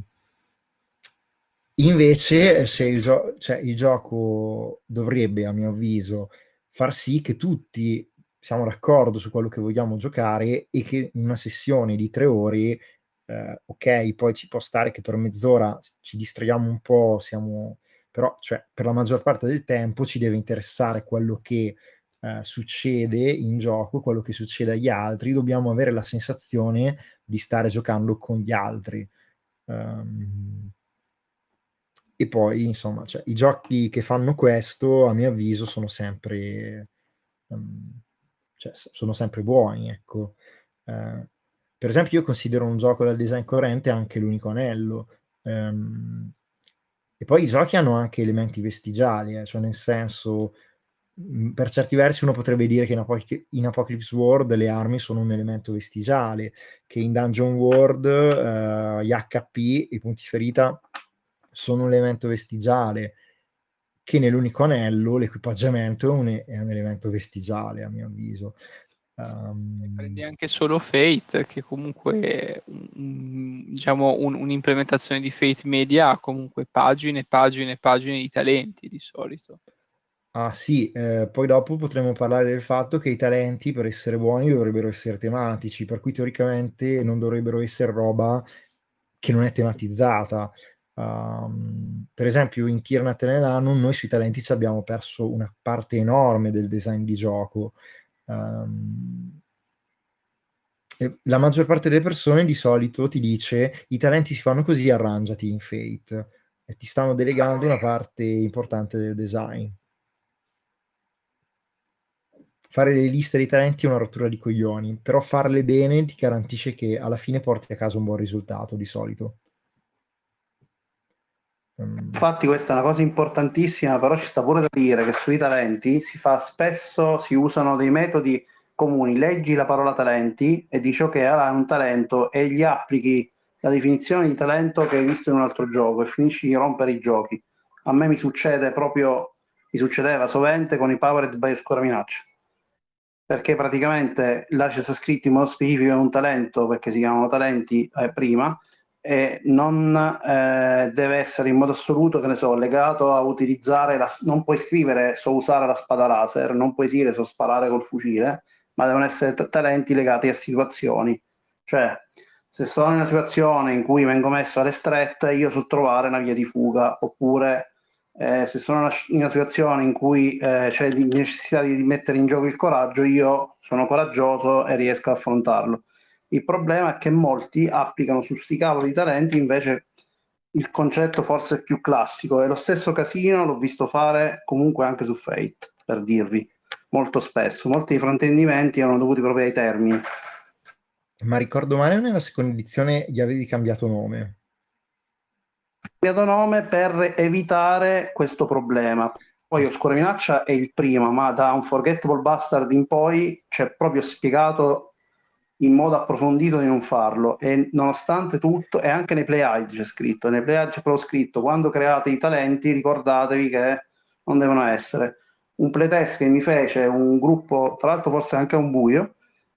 invece se il, gio- cioè, il gioco dovrebbe, a mio avviso, far sì che tutti siamo d'accordo su quello che vogliamo giocare, e che in una sessione di tre ore, eh, ok, poi ci può stare che per mezz'ora ci distraiamo un po', siamo... però cioè, per la maggior parte del tempo ci deve interessare quello che eh, succede in gioco, quello che succede agli altri, dobbiamo avere la sensazione di stare giocando con gli altri. Um... E poi, insomma, cioè, i giochi che fanno questo, a mio avviso, sono sempre... Um... Cioè, sono sempre buoni, ecco. Eh, per esempio io considero un gioco dal design coerente anche l'Unico Anello, ehm, e poi i giochi hanno anche elementi vestigiali, eh, cioè nel senso, mh, per certi versi uno potrebbe dire che in, Apoc- in Apocalypse World le armi sono un elemento vestigiale, che in Dungeon World eh, gli acca pi, i punti ferita, sono un elemento vestigiale, che nell'Unico Anello l'equipaggiamento è un, è un elemento vestigiale, a mio avviso. Um... Prendi anche solo Fate, che comunque è un, diciamo un, un'implementazione di Fate Media ha comunque pagine, pagine, pagine di talenti di solito. Ah sì, eh, poi dopo potremmo parlare del fatto che i talenti, per essere buoni, dovrebbero essere tematici, per cui teoricamente non dovrebbero essere roba che non è tematizzata. Um, per esempio in Tirna Tenelanum noi sui talenti ci abbiamo perso una parte enorme del design di gioco. Um, e la maggior parte delle persone di solito ti dice i talenti si fanno così, arrangiati in Fate, e ti stanno delegando una parte importante del design. Fare le liste dei talenti è una rottura di coglioni, però farle bene ti garantisce che alla fine porti a casa un buon risultato di solito. Infatti questa è una cosa importantissima, però ci sta pure da dire che sui talenti si fa spesso, si usano dei metodi comuni, leggi la parola talenti e dici ok, allora è un talento, e gli applichi la definizione di talento che hai visto in un altro gioco e finisci di rompere i giochi. A me mi succede proprio, mi succedeva sovente con i Powered by Oscura Minaccia, perché praticamente là c'è scritto in modo specifico un talento, perché si chiamano talenti eh, prima, e non eh, deve essere in modo assoluto, che ne so, legato a utilizzare la, non puoi scrivere so usare la spada laser, non puoi dire so sparare col fucile, ma devono essere t- talenti legati a situazioni, cioè se sono in una situazione in cui vengo messo alle strette io so trovare una via di fuga, oppure eh, se sono in una situazione in cui eh, c'è necessità di mettere in gioco il coraggio, io sono coraggioso e riesco a affrontarlo. Il problema è che molti applicano su sti cavoli di talenti invece il concetto forse più classico, e lo stesso casino l'ho visto fare comunque anche su Fate, per dirvi, molto spesso. Molti fraintendimenti erano dovuti proprio ai termini. Ma ricordo male, nella seconda edizione gli avevi cambiato nome? Cambiato nome per evitare questo problema. Poi Oscura Minaccia è il primo, ma da un Forgettable Bastard in poi c'è proprio spiegato in modo approfondito di non farlo, e nonostante tutto, e anche nei Playhide c'è scritto, nei Playhide c'è proprio scritto quando create i talenti ricordatevi che non devono essere. Un playtest che mi fece un gruppo, tra l'altro forse anche un buio,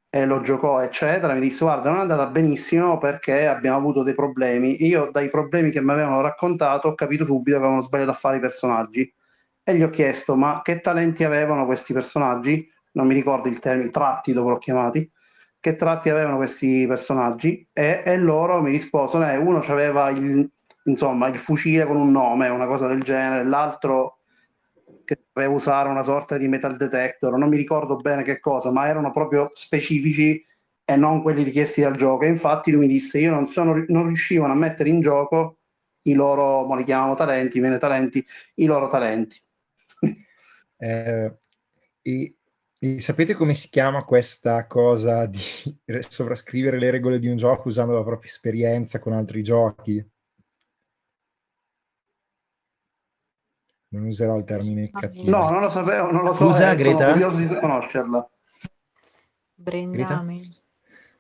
e lo giocò eccetera, mi disse guarda non è andata benissimo perché abbiamo avuto dei problemi, io dai problemi che mi avevano raccontato ho capito subito che avevano sbagliato a fare i personaggi, e gli ho chiesto ma che talenti avevano questi personaggi, non mi ricordo il termine, tratti dopo l'ho chiamati, che tratti avevano questi personaggi, e, e loro mi risposero, eh, uno aveva il, insomma, il fucile con un nome, una cosa del genere, l'altro che doveva usare una sorta di metal detector, non mi ricordo bene che cosa, ma erano proprio specifici e non quelli richiesti dal gioco, e infatti lui mi disse, io non, sono, non riuscivano a mettere in gioco i loro, ma li chiamano talenti, viene talenti, i loro talenti. eh, e... E sapete come si chiama questa cosa di sovrascrivere le regole di un gioco usando la propria esperienza con altri giochi? Non userò il termine cattivo. No, non lo sapevo, non lo so. Scusa, eh, Greta? Sono curioso di conoscerla. Brindami. Greta?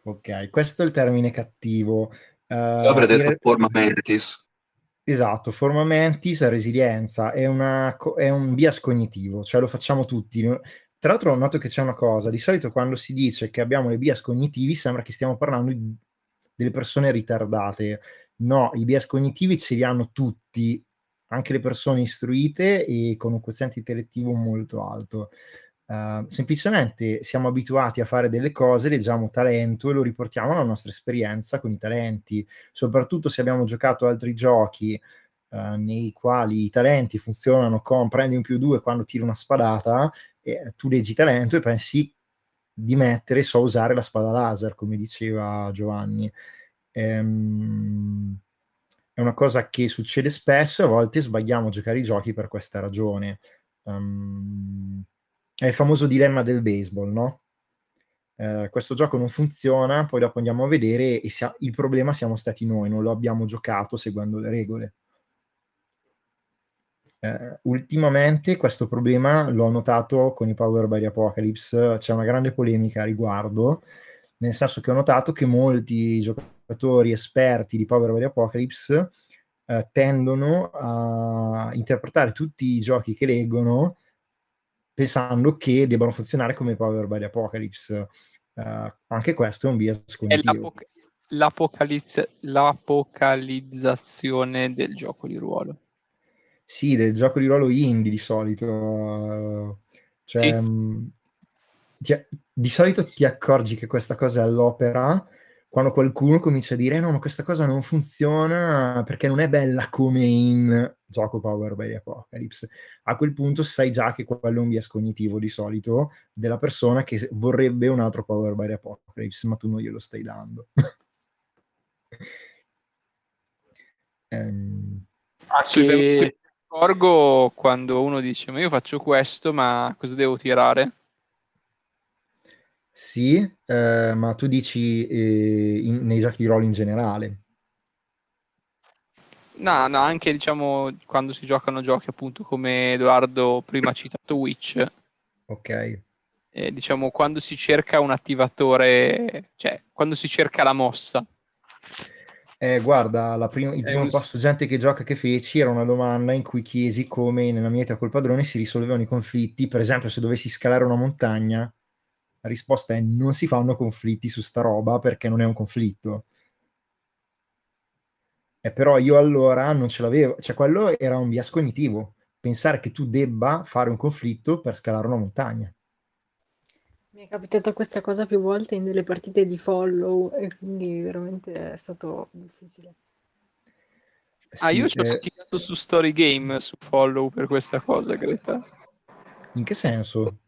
Ok, questo è il termine cattivo. Uh, Io avrei detto dire... forma mentis. Esatto, forma mentis, resilienza, è, una, è un bias cognitivo, cioè lo facciamo tutti. Tra l'altro ho notato che c'è una cosa, di solito quando si dice che abbiamo i bias cognitivi sembra che stiamo parlando di, delle persone ritardate. No, i bias cognitivi ce li hanno tutti, anche le persone istruite e con un quoziente intellettivo molto alto. Uh, semplicemente siamo abituati a fare delle cose, leggiamo talento e lo riportiamo alla nostra esperienza con i talenti, soprattutto se abbiamo giocato altri giochi uh, nei quali i talenti funzionano con prendi un più due quando tiri una spadata, eh, tu leggi talento e pensi di mettere, so usare la spada laser, come diceva Giovanni. Ehm, è una cosa che succede spesso, a volte sbagliamo a giocare i giochi per questa ragione. um, È il famoso dilemma del baseball, no? Eh, questo gioco non funziona, poi dopo andiamo a vedere e sia- il problema siamo stati noi, non lo abbiamo giocato seguendo le regole. Eh, ultimamente questo problema l'ho notato con i Power by the Apocalypse, c'è una grande polemica a riguardo, nel senso che ho notato che molti giocatori esperti di Power by the Apocalypse eh, tendono a interpretare tutti i giochi che leggono pensando che debbano funzionare come Power by the Apocalypse. Uh, anche questo è un bias cognitivo. È l'apoc- l'apocalizzazione del gioco di ruolo. Sì, del gioco di ruolo indie di solito. Uh, cioè, sì. mh, ti, di solito ti accorgi che questa cosa è all'opera quando qualcuno comincia a dire no, ma questa cosa non funziona perché non è bella come in gioco Power by the Apocalypse. A quel punto sai già che quello è un bias cognitivo di solito della persona che vorrebbe un altro Power by the Apocalypse, ma tu non glielo stai dando. um, Anche... Accorgo quando uno dice ma io faccio questo, ma cosa devo tirare? Sì, eh, ma tu dici eh, in, nei giochi di ruolo in generale? No, no, anche diciamo quando si giocano giochi appunto come Edoardo prima ha citato Witch. Ok. Eh, diciamo quando si cerca un attivatore, cioè quando si cerca la mossa. Eh, guarda, la prim- il primo un... passo Gente che Gioca che feci era una domanda in cui chiesi come nella mia vita col padrone si risolvevano i conflitti, per esempio se dovessi scalare una montagna. La risposta è non si fanno conflitti su sta roba perché non è un conflitto. E però io allora non ce l'avevo, cioè quello era un bias cognitivo, pensare che tu debba fare un conflitto per scalare una montagna. Mi è capitata questa cosa più volte in delle partite di follow e quindi veramente è stato difficile. Ah, sì, io ci ho eh... chiamato su Story Game, su follow per questa cosa, Greta. In che senso?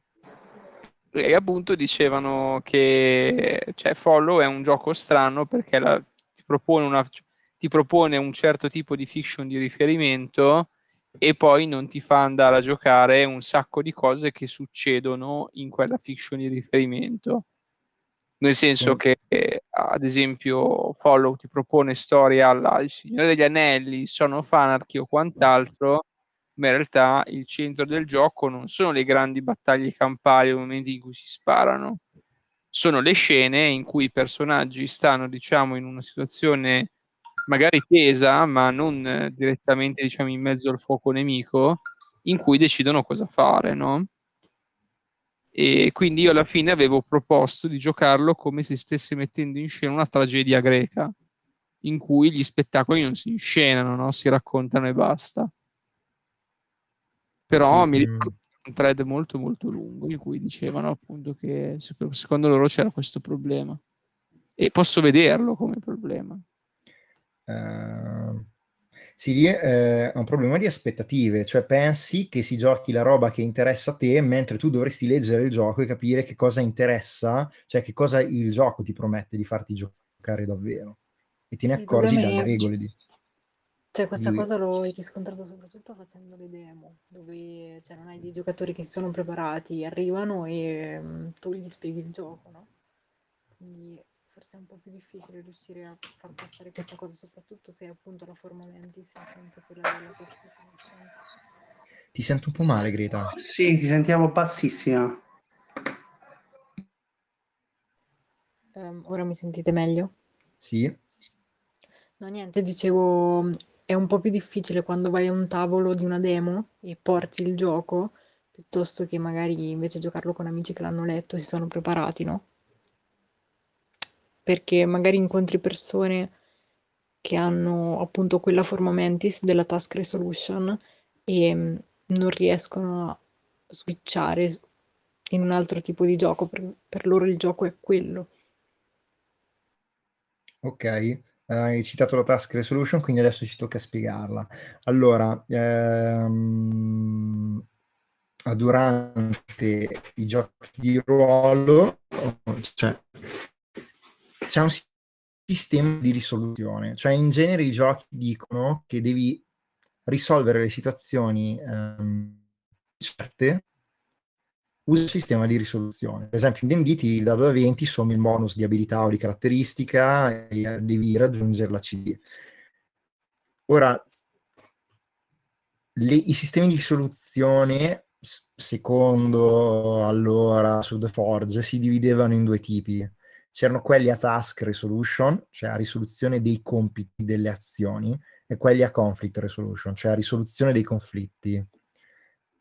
E appunto dicevano che cioè, Follow è un gioco strano perché la, ti, propone una, ti propone un certo tipo di fiction di riferimento e poi non ti fa andare a giocare un sacco di cose che succedono in quella fiction di riferimento, nel senso mm. che ad esempio Follow ti propone storie alla Il Signore degli Anelli, Sono Fanarchy o quant'altro, ma in realtà il centro del gioco non sono le grandi battaglie campali o i momenti in cui si sparano, sono le scene in cui i personaggi stanno diciamo in una situazione magari tesa, ma non direttamente diciamo in mezzo al fuoco nemico, in cui decidono cosa fare, no? E quindi io alla fine avevo proposto di giocarlo come se stesse mettendo in scena una tragedia greca, in cui gli spettacoli non si inscenano, no? Si raccontano e basta. Però sì, mi ricordo un thread molto molto lungo in cui dicevano appunto che secondo loro c'era questo problema e posso vederlo come problema. Uh, sì, è un problema di aspettative, cioè pensi che si giochi la roba che interessa a te mentre tu dovresti leggere il gioco e capire che cosa interessa, cioè che cosa il gioco ti promette di farti giocare davvero e te ne sì, accorgi dalle regole di... Cioè questa cosa l'ho riscontrato soprattutto facendo le demo, dove cioè, non hai dei giocatori che si sono preparati, arrivano e mh, tu gli spieghi il gioco, no? Quindi forse è un po' più difficile riuscire a far passare questa cosa, soprattutto se appunto la forma mentis è sempre quella della testa che sono uscendo. Ti sento un po' male, Greta. Sì, ti sentiamo bassissima. Um, ora mi sentite meglio? Sì. No, niente, dicevo... è un po' più difficile quando vai a un tavolo di una demo e porti il gioco, piuttosto che magari invece giocarlo con amici che l'hanno letto, si sono preparati, no? Perché magari incontri persone che hanno appunto quella forma mentis della task resolution e non riescono a switchare in un altro tipo di gioco, per, per loro il gioco è quello. Ok, hai citato la task resolution, quindi adesso ci tocca spiegarla. Allora, ehm, durante i giochi di ruolo cioè, c'è un sistema di risoluzione, cioè in genere i giochi dicono che devi risolvere le situazioni ehm, certe, usa il sistema di risoluzione. Per esempio, in D and D ti dà da venti, sommi il bonus di abilità o di caratteristica e devi raggiungere la C D. Ora, le, i sistemi di risoluzione, secondo allora su The Forge, si dividevano in due tipi. C'erano quelli a task resolution, cioè a risoluzione dei compiti, delle azioni, e quelli a conflict resolution, cioè a risoluzione dei conflitti.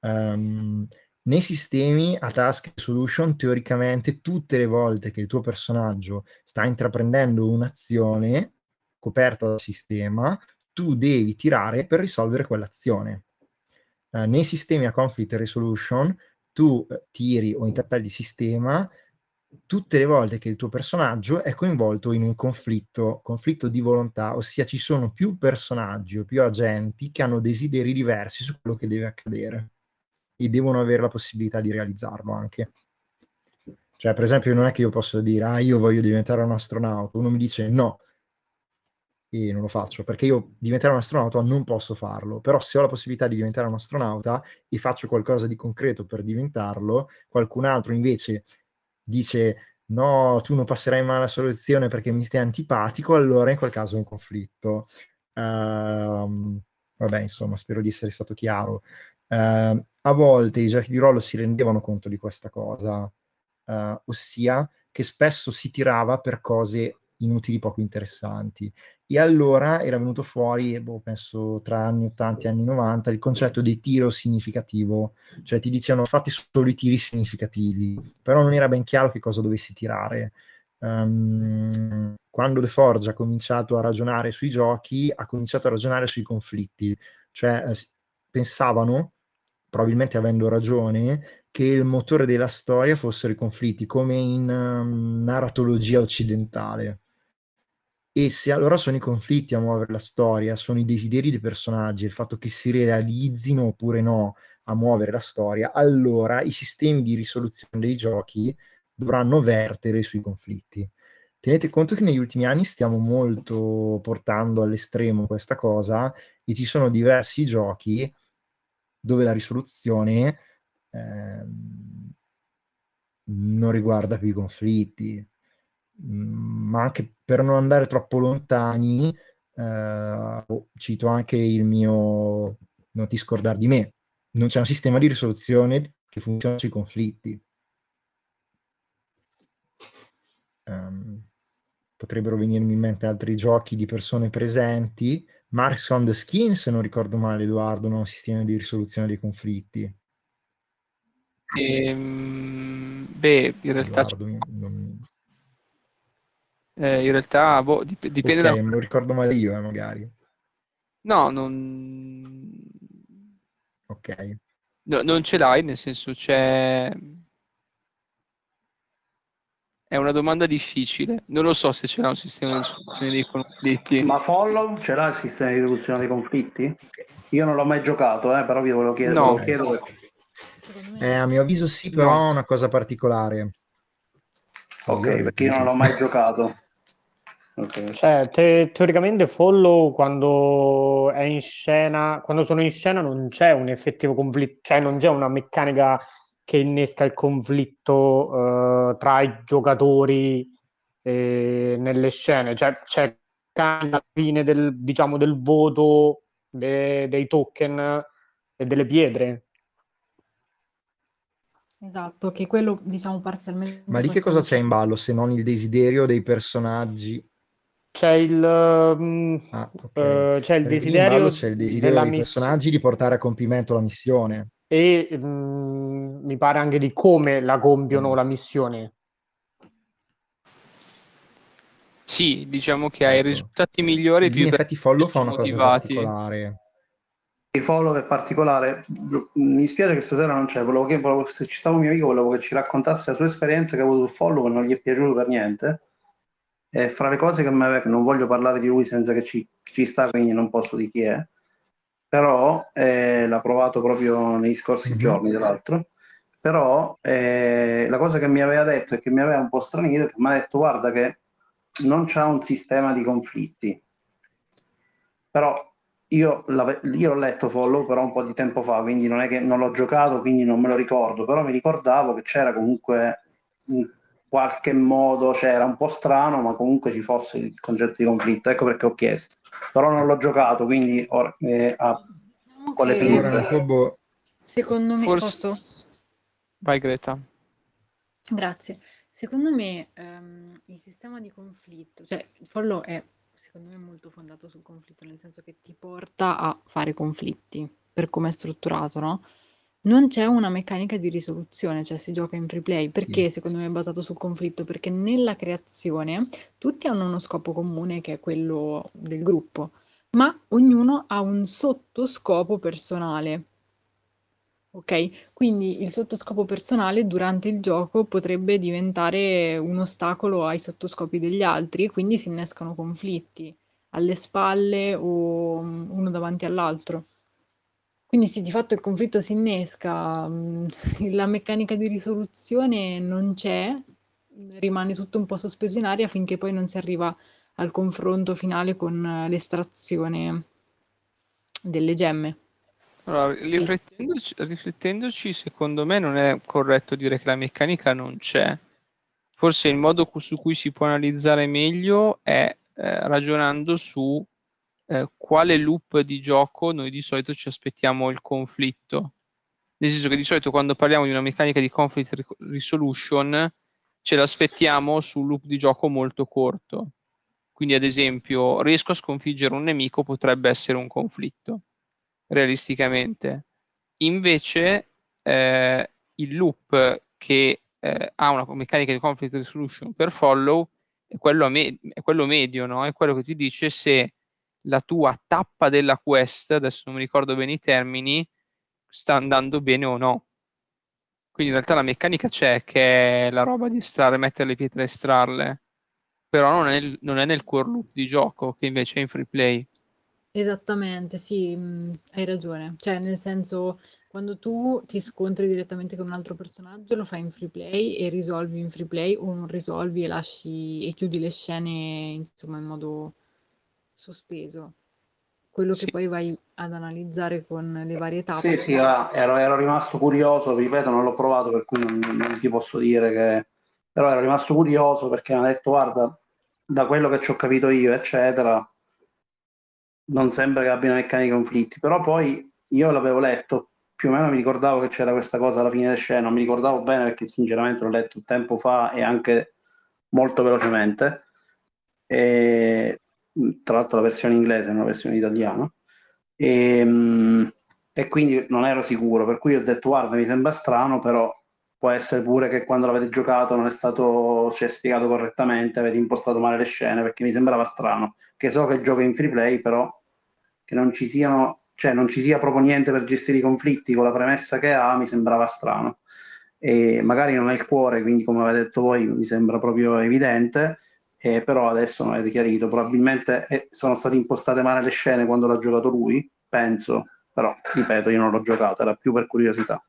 Um, Nei sistemi a task resolution, teoricamente, tutte le volte che il tuo personaggio sta intraprendendo un'azione coperta dal sistema, tu devi tirare per risolvere quell'azione. Eh, nei sistemi a conflict resolution, tu tiri o interpelli il sistema tutte le volte che il tuo personaggio è coinvolto in un conflitto, conflitto di volontà, ossia ci sono più personaggi o più agenti che hanno desideri diversi su quello che deve accadere e devono avere la possibilità di realizzarlo anche. Cioè, per esempio, non è che io posso dire ah, io voglio diventare un astronauta, uno mi dice no, e non lo faccio, perché io diventare un astronauta non posso farlo, però se ho la possibilità di diventare un astronauta e faccio qualcosa di concreto per diventarlo, qualcun altro invece dice no, tu non passerai mai alla soluzione perché mi stai antipatico, allora in quel caso è un conflitto. Uh, vabbè, insomma, spero di essere stato chiaro. Uh, a volte i giochi di ruolo si rendevano conto di questa cosa, uh, ossia che spesso si tirava per cose inutili, poco interessanti, e allora era venuto fuori, boh, penso tra anni ottanta e anni novanta, il concetto di tiro significativo, cioè ti dicevano fate solo i tiri significativi, però non era ben chiaro che cosa dovessi tirare. Um, quando The Forge ha cominciato a ragionare sui giochi, ha cominciato a ragionare sui conflitti, cioè pensavano, probabilmente avendo ragione, che il motore della storia fossero i conflitti, come in um, narratologia occidentale. E se allora sono i conflitti a muovere la storia, sono i desideri dei personaggi, il fatto che si realizzino oppure no a muovere la storia, allora i sistemi di risoluzione dei giochi dovranno vertere sui conflitti. Tenete conto che negli ultimi anni stiamo molto portando all'estremo questa cosa e ci sono diversi giochi dove la risoluzione eh, non riguarda più i conflitti, ma anche per non andare troppo lontani, eh, cito anche il mio Non ti scordar di me, non c'è un sistema di risoluzione che funziona sui conflitti. Um, potrebbero venirmi in mente altri giochi di persone presenti. Marks on the Skin, se non ricordo male, Edoardo, non ha un sistema di risoluzione dei conflitti. Ehm, beh, in realtà... Edoardo, non... eh, in realtà, boh, dip- dipende okay, da... me lo ricordo male io, eh, magari. No, non... Ok. No, non ce l'hai, nel senso c'è... È una domanda difficile. Non lo so se ce l'ha un sistema di risoluzione dei conflitti. Ma Follow ce l'ha il sistema di risoluzione dei conflitti? Io non l'ho mai giocato, eh, però vi volevo chiedere. No. Chiedo... Eh, a mio avviso sì, però è no. Una cosa particolare. Ok, perché io non l'ho mai giocato. Okay. Cioè, te, teoricamente Follow, quando è in scena, quando sono in scena non c'è un effettivo conflitto, cioè non c'è una meccanica che innesca il conflitto uh, tra i giocatori eh, nelle scene. Cioè, c'è alla fine del, diciamo, del voto de, dei token e delle pietre. Esatto, che quello, diciamo, parzialmente... Ma lì che cosa c'è in ballo, se non il desiderio dei personaggi? c'è il, um, ah, okay. uh, c'è il desiderio, c'è il desiderio dei miss... personaggi di portare a compimento la missione. E um, mi pare anche di come la compiono mm. la missione. Sì, diciamo che hai ecco. risultati migliori. Più in effetti Follow fa una motivati. cosa particolare. Follow è particolare. Mi spiace che stasera non c'è. Volevo che volevo, se ci stava un mio amico, volevo che ci raccontasse la sua esperienza che ha avuto su Follow, che non gli è piaciuto per niente. E fra le cose che mi aveva, non voglio parlare di lui senza che ci, ci sta, quindi non posso di chi è, però eh, l'ha provato proprio negli scorsi mm-hmm. giorni, tra l'altro. Però eh, la cosa che mi aveva detto e che mi aveva un po' stranito è che mi ha detto: guarda, che non c'ha un sistema di conflitti. Però io, la, io l'ho letto Follow però un po' di tempo fa, quindi non è che non l'ho giocato, quindi non me lo ricordo, però mi ricordavo che c'era comunque in qualche modo, c'era un po' strano, ma comunque ci fosse il concetto di conflitto. Ecco perché ho chiesto, però non l'ho giocato, quindi or, eh, a, diciamo quale che... boh. Secondo me Forse... posso? Vai Greta. Grazie. Secondo me um, il sistema di conflitto, cioè Follow è secondo me molto fondato sul conflitto, nel senso che ti porta a fare conflitti per come è strutturato, no? Non c'è una meccanica di risoluzione, cioè si gioca in free play. Perché sì. secondo me è basato sul conflitto? Perché nella creazione tutti hanno uno scopo comune, che è quello del gruppo, ma ognuno ha un sottoscopo personale. Ok? Quindi il sottoscopo personale durante il gioco potrebbe diventare un ostacolo ai sottoscopi degli altri, e quindi si innescano conflitti alle spalle o uno davanti all'altro. Quindi sì, di fatto il conflitto si innesca, la meccanica di risoluzione non c'è, rimane tutto un po' sospeso in aria finché poi non si arriva al confronto finale con l'estrazione delle gemme. Allora, riflettendoci, riflettendoci, secondo me non è corretto dire che la meccanica non c'è. Forse il modo su cui si può analizzare meglio è eh, ragionando su eh, quale loop di gioco noi di solito ci aspettiamo il conflitto. Nel senso che di solito quando parliamo di una meccanica di conflict resolution ce l'aspettiamo su un loop di gioco molto corto. Quindi ad esempio, riesco a sconfiggere un nemico, potrebbe essere un conflitto. Realisticamente invece eh, il loop che eh, ha una meccanica di conflict resolution per Follow è quello, me- è quello medio, no? È quello che ti dice se la tua tappa della quest, adesso non mi ricordo bene i termini, sta andando bene o no. Quindi in realtà la meccanica c'è, che è la roba di estrarre, mettere le pietre, estrarle, però non è, il- non è nel core loop di gioco, che invece è in free play. Esattamente, sì, hai ragione. Cioè, nel senso, quando tu ti scontri direttamente con un altro personaggio, lo fai in free play e risolvi in free play, o non risolvi e lasci e chiudi le scene, insomma, in modo sospeso. Quello sì. che poi vai ad analizzare con le varie tappe. Sì, sì, ah, ero, ero rimasto curioso, ripeto, non l'ho provato, per cui non, non ti posso dire che... Però ero rimasto curioso perché mi ha detto, guarda, da quello che ci ho capito io, eccetera... non sembra che abbiano meccanica conflitti, però poi io l'avevo letto, più o meno mi ricordavo che c'era questa cosa alla fine della scena, non mi ricordavo bene perché sinceramente l'ho letto tempo fa e anche molto velocemente, e, tra l'altro la versione inglese non la versione italiana, e, e quindi non ero sicuro, per cui ho detto guarda mi sembra strano, però può essere pure che quando l'avete giocato non è stato, cioè, spiegato correttamente, avete impostato male le scene, perché mi sembrava strano, che so che il gioco è in free play, però che non ci siano, cioè non ci sia proprio niente per gestire i conflitti con la premessa che ha, mi sembrava strano, e magari non è il cuore, quindi come avete detto voi mi sembra proprio evidente, eh, però adesso non avete chiarito, probabilmente eh, sono state impostate male le scene quando l'ha giocato lui, penso, però ripeto io non l'ho giocato, era più per curiosità.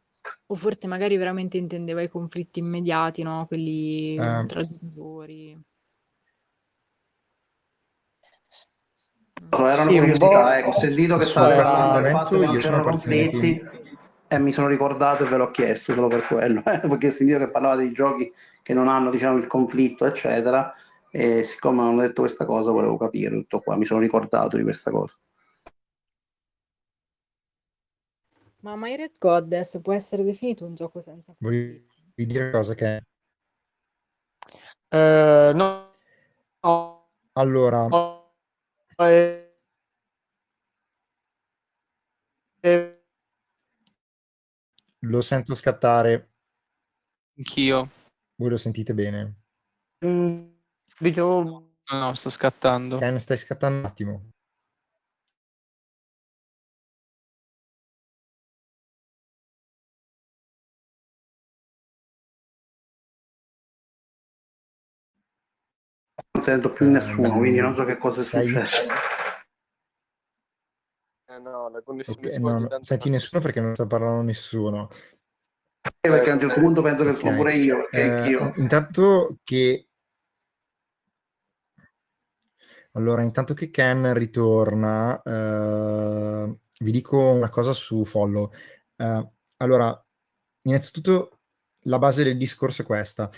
O forse magari veramente intendeva i conflitti immediati, no? Quelli eh. tra genitori. Allora, erano sì, curiosità, ecco, ho sentito che c'erano conflitti e mi sono ricordato e ve l'ho chiesto solo per quello, eh, perché ho sentito che parlava dei giochi che non hanno, diciamo, il conflitto, eccetera, e siccome hanno detto questa cosa volevo capire tutto qua, mi sono ricordato di questa cosa. Ma My Red Goddess può essere definito un gioco senza conflitto? Vuoi dire cosa che è? Uh, no, no, Allora, oh, eh, eh. Lo sento scattare. Anch'io. Voi lo sentite bene? Mm, dicevo... No, sto scattando. Ken, stai scattando un attimo. Non sento più nessuno, eh, quindi non so che cosa è successo. Eh no, la connessione okay, no, non senti nessuno perché non sta parlando nessuno. Eh, perché a un certo punto penso che okay. sono pure io, che eh, io. Intanto che Allora, intanto che Ken ritorna, eh, vi dico una cosa su Follow. Eh, allora, innanzitutto la base del discorso è questa.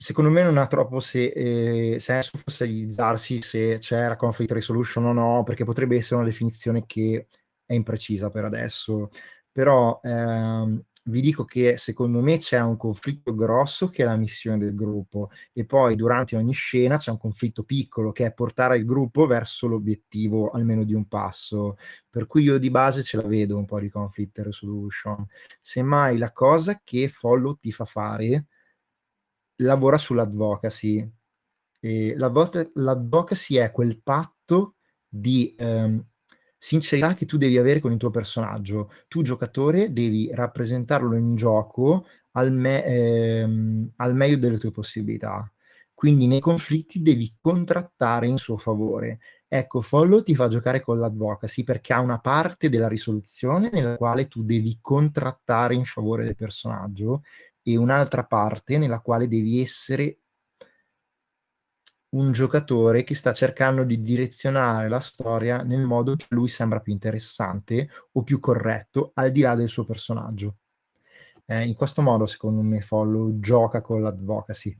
Secondo me non ha troppo se, eh, senso fossilizzarsi se c'è la conflict resolution o no, perché potrebbe essere una definizione che è imprecisa per adesso. Però ehm, vi dico che secondo me c'è un conflitto grosso che è la missione del gruppo, e poi durante ogni scena c'è un conflitto piccolo che è portare il gruppo verso l'obiettivo almeno di un passo. Per cui io di base ce la vedo un po' di conflict resolution. Semmai la cosa che Follow ti fa fare lavora sull'advocacy. E l'advocacy è quel patto di ehm, sincerità che tu devi avere con il tuo personaggio. Tu giocatore devi rappresentarlo in gioco al, me- ehm, al meglio delle tue possibilità, quindi nei conflitti devi contrattare in suo favore. Ecco, Follow ti fa giocare con l'advocacy perché ha una parte della risoluzione nella quale tu devi contrattare in favore del personaggio e un'altra parte nella quale devi essere un giocatore che sta cercando di direzionare la storia nel modo che lui sembra più interessante o più corretto, al di là del suo personaggio. Eh, in questo modo, secondo me, Follow gioca con l'advocacy.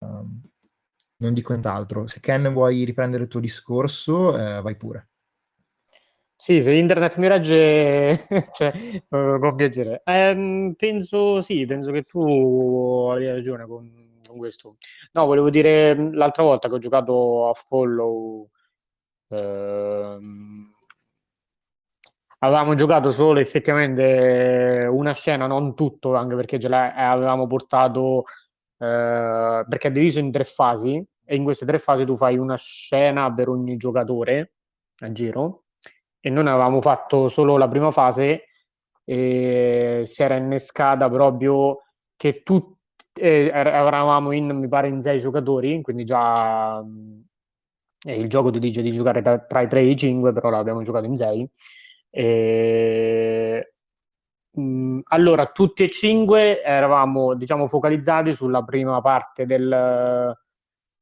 Um, non dico nient'altro. Se Ken vuoi riprendere il tuo discorso, eh, vai pure. Sì, se internet mi regge, cioè, uh, con piacere. Um, penso, sì, penso che tu avevi ragione con, con questo. No, volevo dire, l'altra volta che ho giocato a Follow, ehm, avevamo giocato solo effettivamente una scena, non tutto, anche perché ce l'avevamo portato, eh, perché è diviso in tre fasi, e in queste tre fasi tu fai una scena per ogni giocatore, a giro. E noi avevamo fatto solo la prima fase e si era innescata proprio che tutti eh, eravamo in, mi pare, in sei giocatori, quindi già eh, il gioco ti dice di giocare tra, tra i tre e i cinque, però l'abbiamo giocato in sei. E, mh, allora, tutti e cinque eravamo, diciamo, focalizzati sulla prima parte del,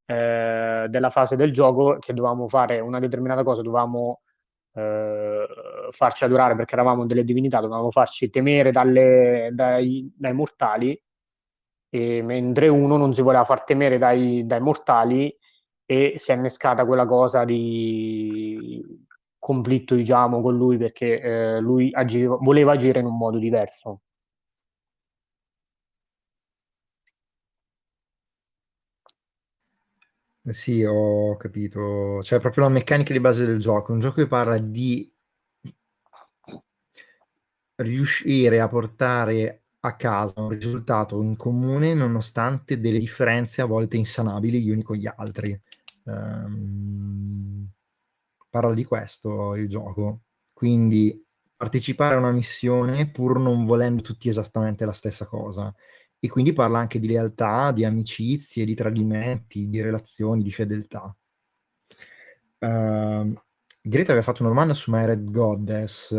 eh, della fase del gioco, che dovevamo fare una determinata cosa, dovevamo Uh, farci adorare perché eravamo delle divinità, dovevamo farci temere dalle, dai, dai mortali, e mentre uno non si voleva far temere dai, dai mortali, e si è innescata quella cosa di conflitto, diciamo, con lui, perché eh, lui agiva, voleva agire in un modo diverso. Sì, ho capito. Cioè, proprio la meccanica di base del gioco. Un gioco che parla di riuscire a portare a casa un risultato in comune nonostante delle differenze a volte insanabili gli uni con gli altri. Um, parla di questo il gioco. Quindi partecipare a una missione pur non volendo tutti esattamente la stessa cosa. E quindi parla anche di lealtà, di amicizie, di tradimenti, di relazioni, di fedeltà. Uh, Greta aveva fatto una domanda su My Red Goddess,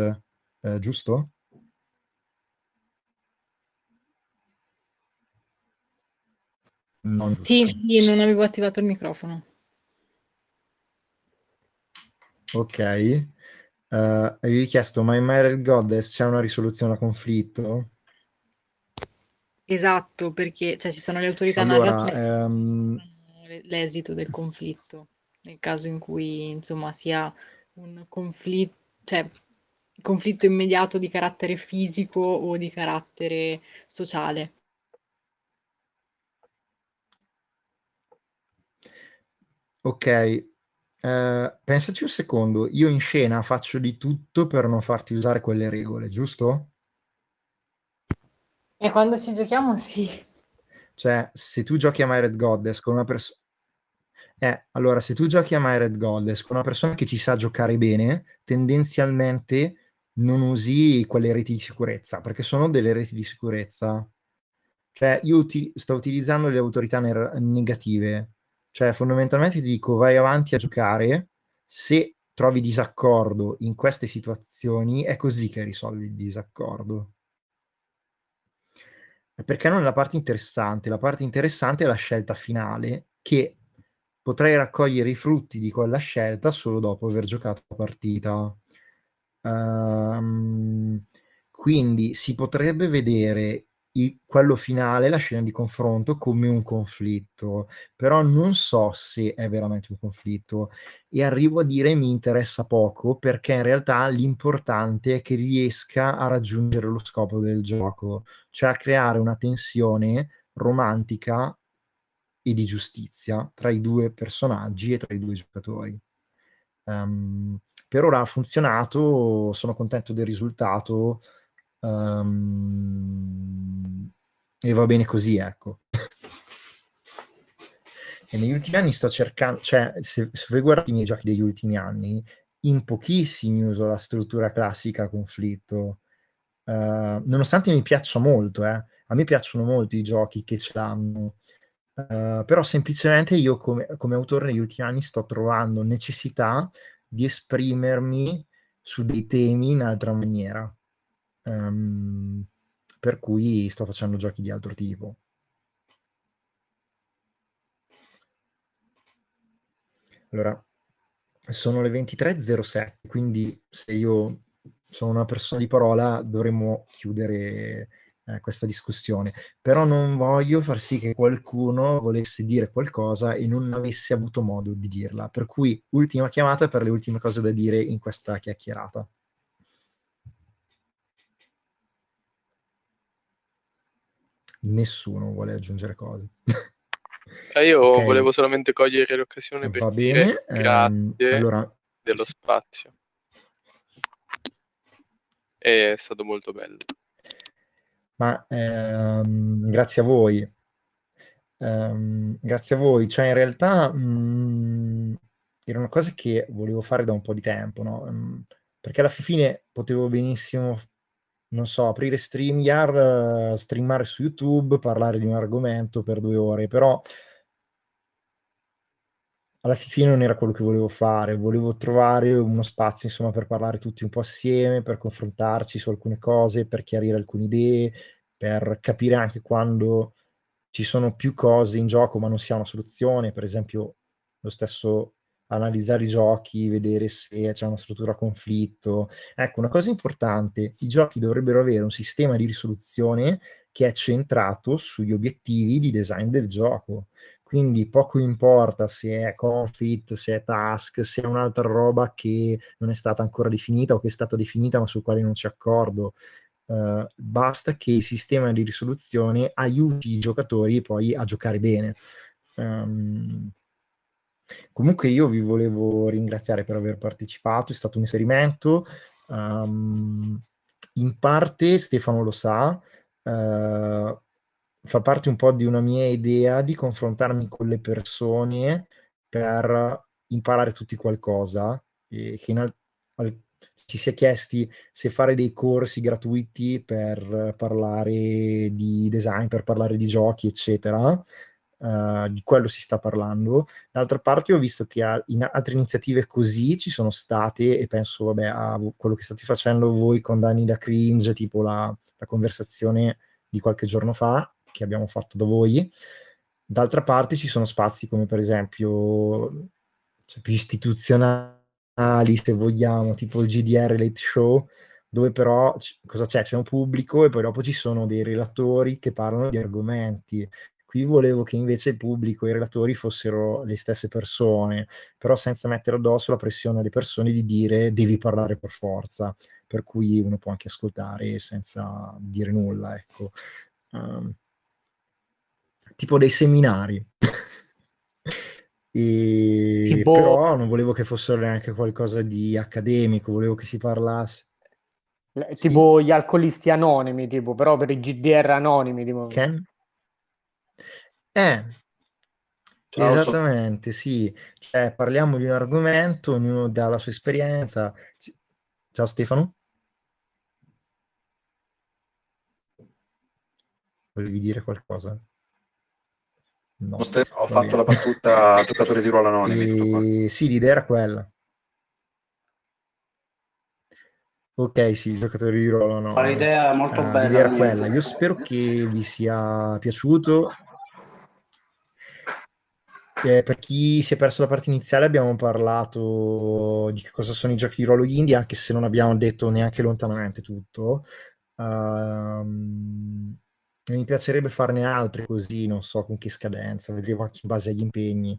uh, giusto? Non giusto. Sì, io non avevo attivato il microfono. Ok. Uh, avevi chiesto, ma in My Red Goddess c'è una risoluzione a conflitto? Esatto, perché cioè, ci sono le autorità allora, narrative ehm... l'esito del conflitto, nel caso in cui insomma sia un conflitto, cioè conflitto immediato di carattere fisico o di carattere sociale. Ok, eh, pensaci un secondo, io in scena faccio di tutto per non farti usare quelle regole, giusto? E quando ci giochiamo sì. Cioè, se tu giochi a My Red Goddess con una persona... Eh, allora, se tu giochi a My Red Goddess con una persona che ci sa giocare bene, tendenzialmente non usi quelle reti di sicurezza, perché sono delle reti di sicurezza. Cioè, io uti- sto utilizzando le autorità ne- negative. Cioè, fondamentalmente ti dico, vai avanti a giocare, se trovi disaccordo in queste situazioni, è così che risolvi il disaccordo. Perché non è la parte interessante? La parte interessante è la scelta finale, che potrai raccogliere i frutti di quella scelta solo dopo aver giocato la partita. Um, quindi si potrebbe vedere il, quello finale, la scena di confronto, come un conflitto, però non so se è veramente un conflitto, e arrivo a dire mi interessa poco, perché in realtà l'importante è che riesca a raggiungere lo scopo del gioco, cioè a creare una tensione romantica e di giustizia tra i due personaggi e tra i due giocatori. Um, per ora ha funzionato, sono contento del risultato, um, e va bene così, ecco. E negli ultimi anni sto cercando, cioè se, se voi guardate i miei giochi degli ultimi anni, in pochissimi uso la struttura classica conflitto, uh, nonostante mi piaccia molto, eh. A me piacciono molto i giochi che ce l'hanno. Uh, però semplicemente io come, come autore negli ultimi anni sto trovando necessità di esprimermi su dei temi in altra maniera, um, per cui sto facendo giochi di altro tipo. Allora, sono le ventitré e zero sette, quindi se io sono una persona di parola dovremmo chiudere questa discussione, però non voglio far sì che qualcuno volesse dire qualcosa e non avesse avuto modo di dirla, per cui ultima chiamata per le ultime cose da dire in questa chiacchierata. Nessuno vuole aggiungere cose. Eh, io okay. Volevo solamente cogliere l'occasione per Va dire bene. Grazie ehm, allora... dello spazio, è stato molto bello. Ma ehm, grazie a voi, ehm, grazie a voi, cioè in realtà mh, era una cosa che volevo fare da un po' di tempo, no? Mh, perché alla fine potevo benissimo, non so, aprire StreamYard, streamare su YouTube, parlare di un argomento per due ore, però alla fine non era quello che volevo fare, volevo trovare uno spazio, insomma, per parlare tutti un po' assieme, per confrontarci su alcune cose, per chiarire alcune idee, per capire anche quando ci sono più cose in gioco ma non si ha una soluzione, per esempio lo stesso analizzare i giochi, vedere se c'è una struttura a conflitto. Ecco, una cosa importante, i giochi dovrebbero avere un sistema di risoluzione che è centrato sugli obiettivi di design del gioco. Quindi poco importa se è conflict, se è task, se è un'altra roba che non è stata ancora definita o che è stata definita ma sul quale non c'è accordo. Uh, basta che il sistema di risoluzione aiuti i giocatori poi a giocare bene. Um, comunque io vi volevo ringraziare per aver partecipato, è stato un esperimento. Um, in parte Stefano lo sa, uh, fa parte un po' di una mia idea di confrontarmi con le persone per imparare tutti qualcosa, e che in al- al- ci si è chiesti se fare dei corsi gratuiti per parlare di design, per parlare di giochi, eccetera. Uh, di quello si sta parlando. D'altra parte ho visto che a- in altre iniziative così ci sono state, e penso vabbè, a v- quello che state facendo voi con Dani da Cringe, tipo la, la conversazione di qualche giorno fa che abbiamo fatto da voi. D'altra parte ci sono spazi come per esempio, cioè, più istituzionali se vogliamo, tipo il G D R Late Show, dove però c- cosa c'è? C'è un pubblico e poi dopo ci sono dei relatori che parlano di argomenti. Qui volevo che invece il pubblico e i relatori fossero le stesse persone, però senza mettere addosso la pressione alle persone di dire devi parlare per forza, per cui uno può anche ascoltare senza dire nulla, ecco. Um, tipo dei seminari E tipo... però non volevo che fosse neanche qualcosa di accademico, volevo che si parlasse tipo sì. Gli alcolisti anonimi, tipo, però per i G D R anonimi, tipo. Che? Eh, no, esattamente, so. Sì, cioè, parliamo di un argomento, ognuno dà la sua esperienza. Ciao Stefano, volevi dire qualcosa? No, ho fatto bene. La battuta a giocatore di ruolo anonimi. E... sì, l'idea era quella. Ok, sì, giocatori di ruolo anonimi. L'idea è molto uh, bella. L'idea era quella. Io spero che vi sia piaciuto. Eh, per chi si è perso la parte iniziale, abbiamo parlato di cosa sono i giochi di ruolo indie, anche se non abbiamo detto neanche lontanamente tutto. Uh, mi piacerebbe farne altri così, non so con che scadenza, vedremo anche in base agli impegni.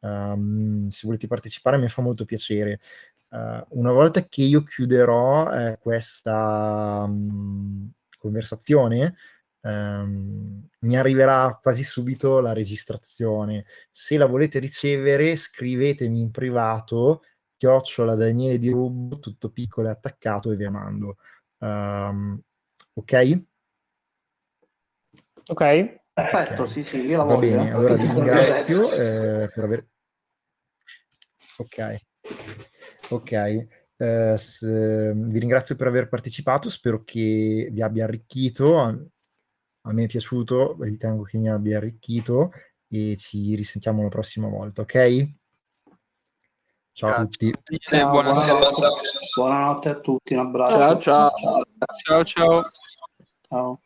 Um, se volete partecipare mi fa molto piacere. Uh, una volta che io chiuderò eh, questa um, conversazione, um, mi arriverà quasi subito la registrazione. Se la volete ricevere, scrivetemi in privato, chiocciola Daniele Di Rubbo, tutto piccolo e attaccato, e vi mando. Um, ok? Ok, perfetto, okay. Sì, sì, io la voglio. Va bene, eh. Allora vi ringrazio eh, per aver... Ok, ok, eh, se... vi ringrazio per aver partecipato, spero che vi abbia arricchito, a... a me è piaciuto, ritengo che mi abbia arricchito, e ci risentiamo la prossima volta, ok? Ciao a tutti. Ciao, buonasera. Buonanotte. Buonanotte a tutti, un abbraccio. Ciao, ciao. Ciao, ciao. Ciao.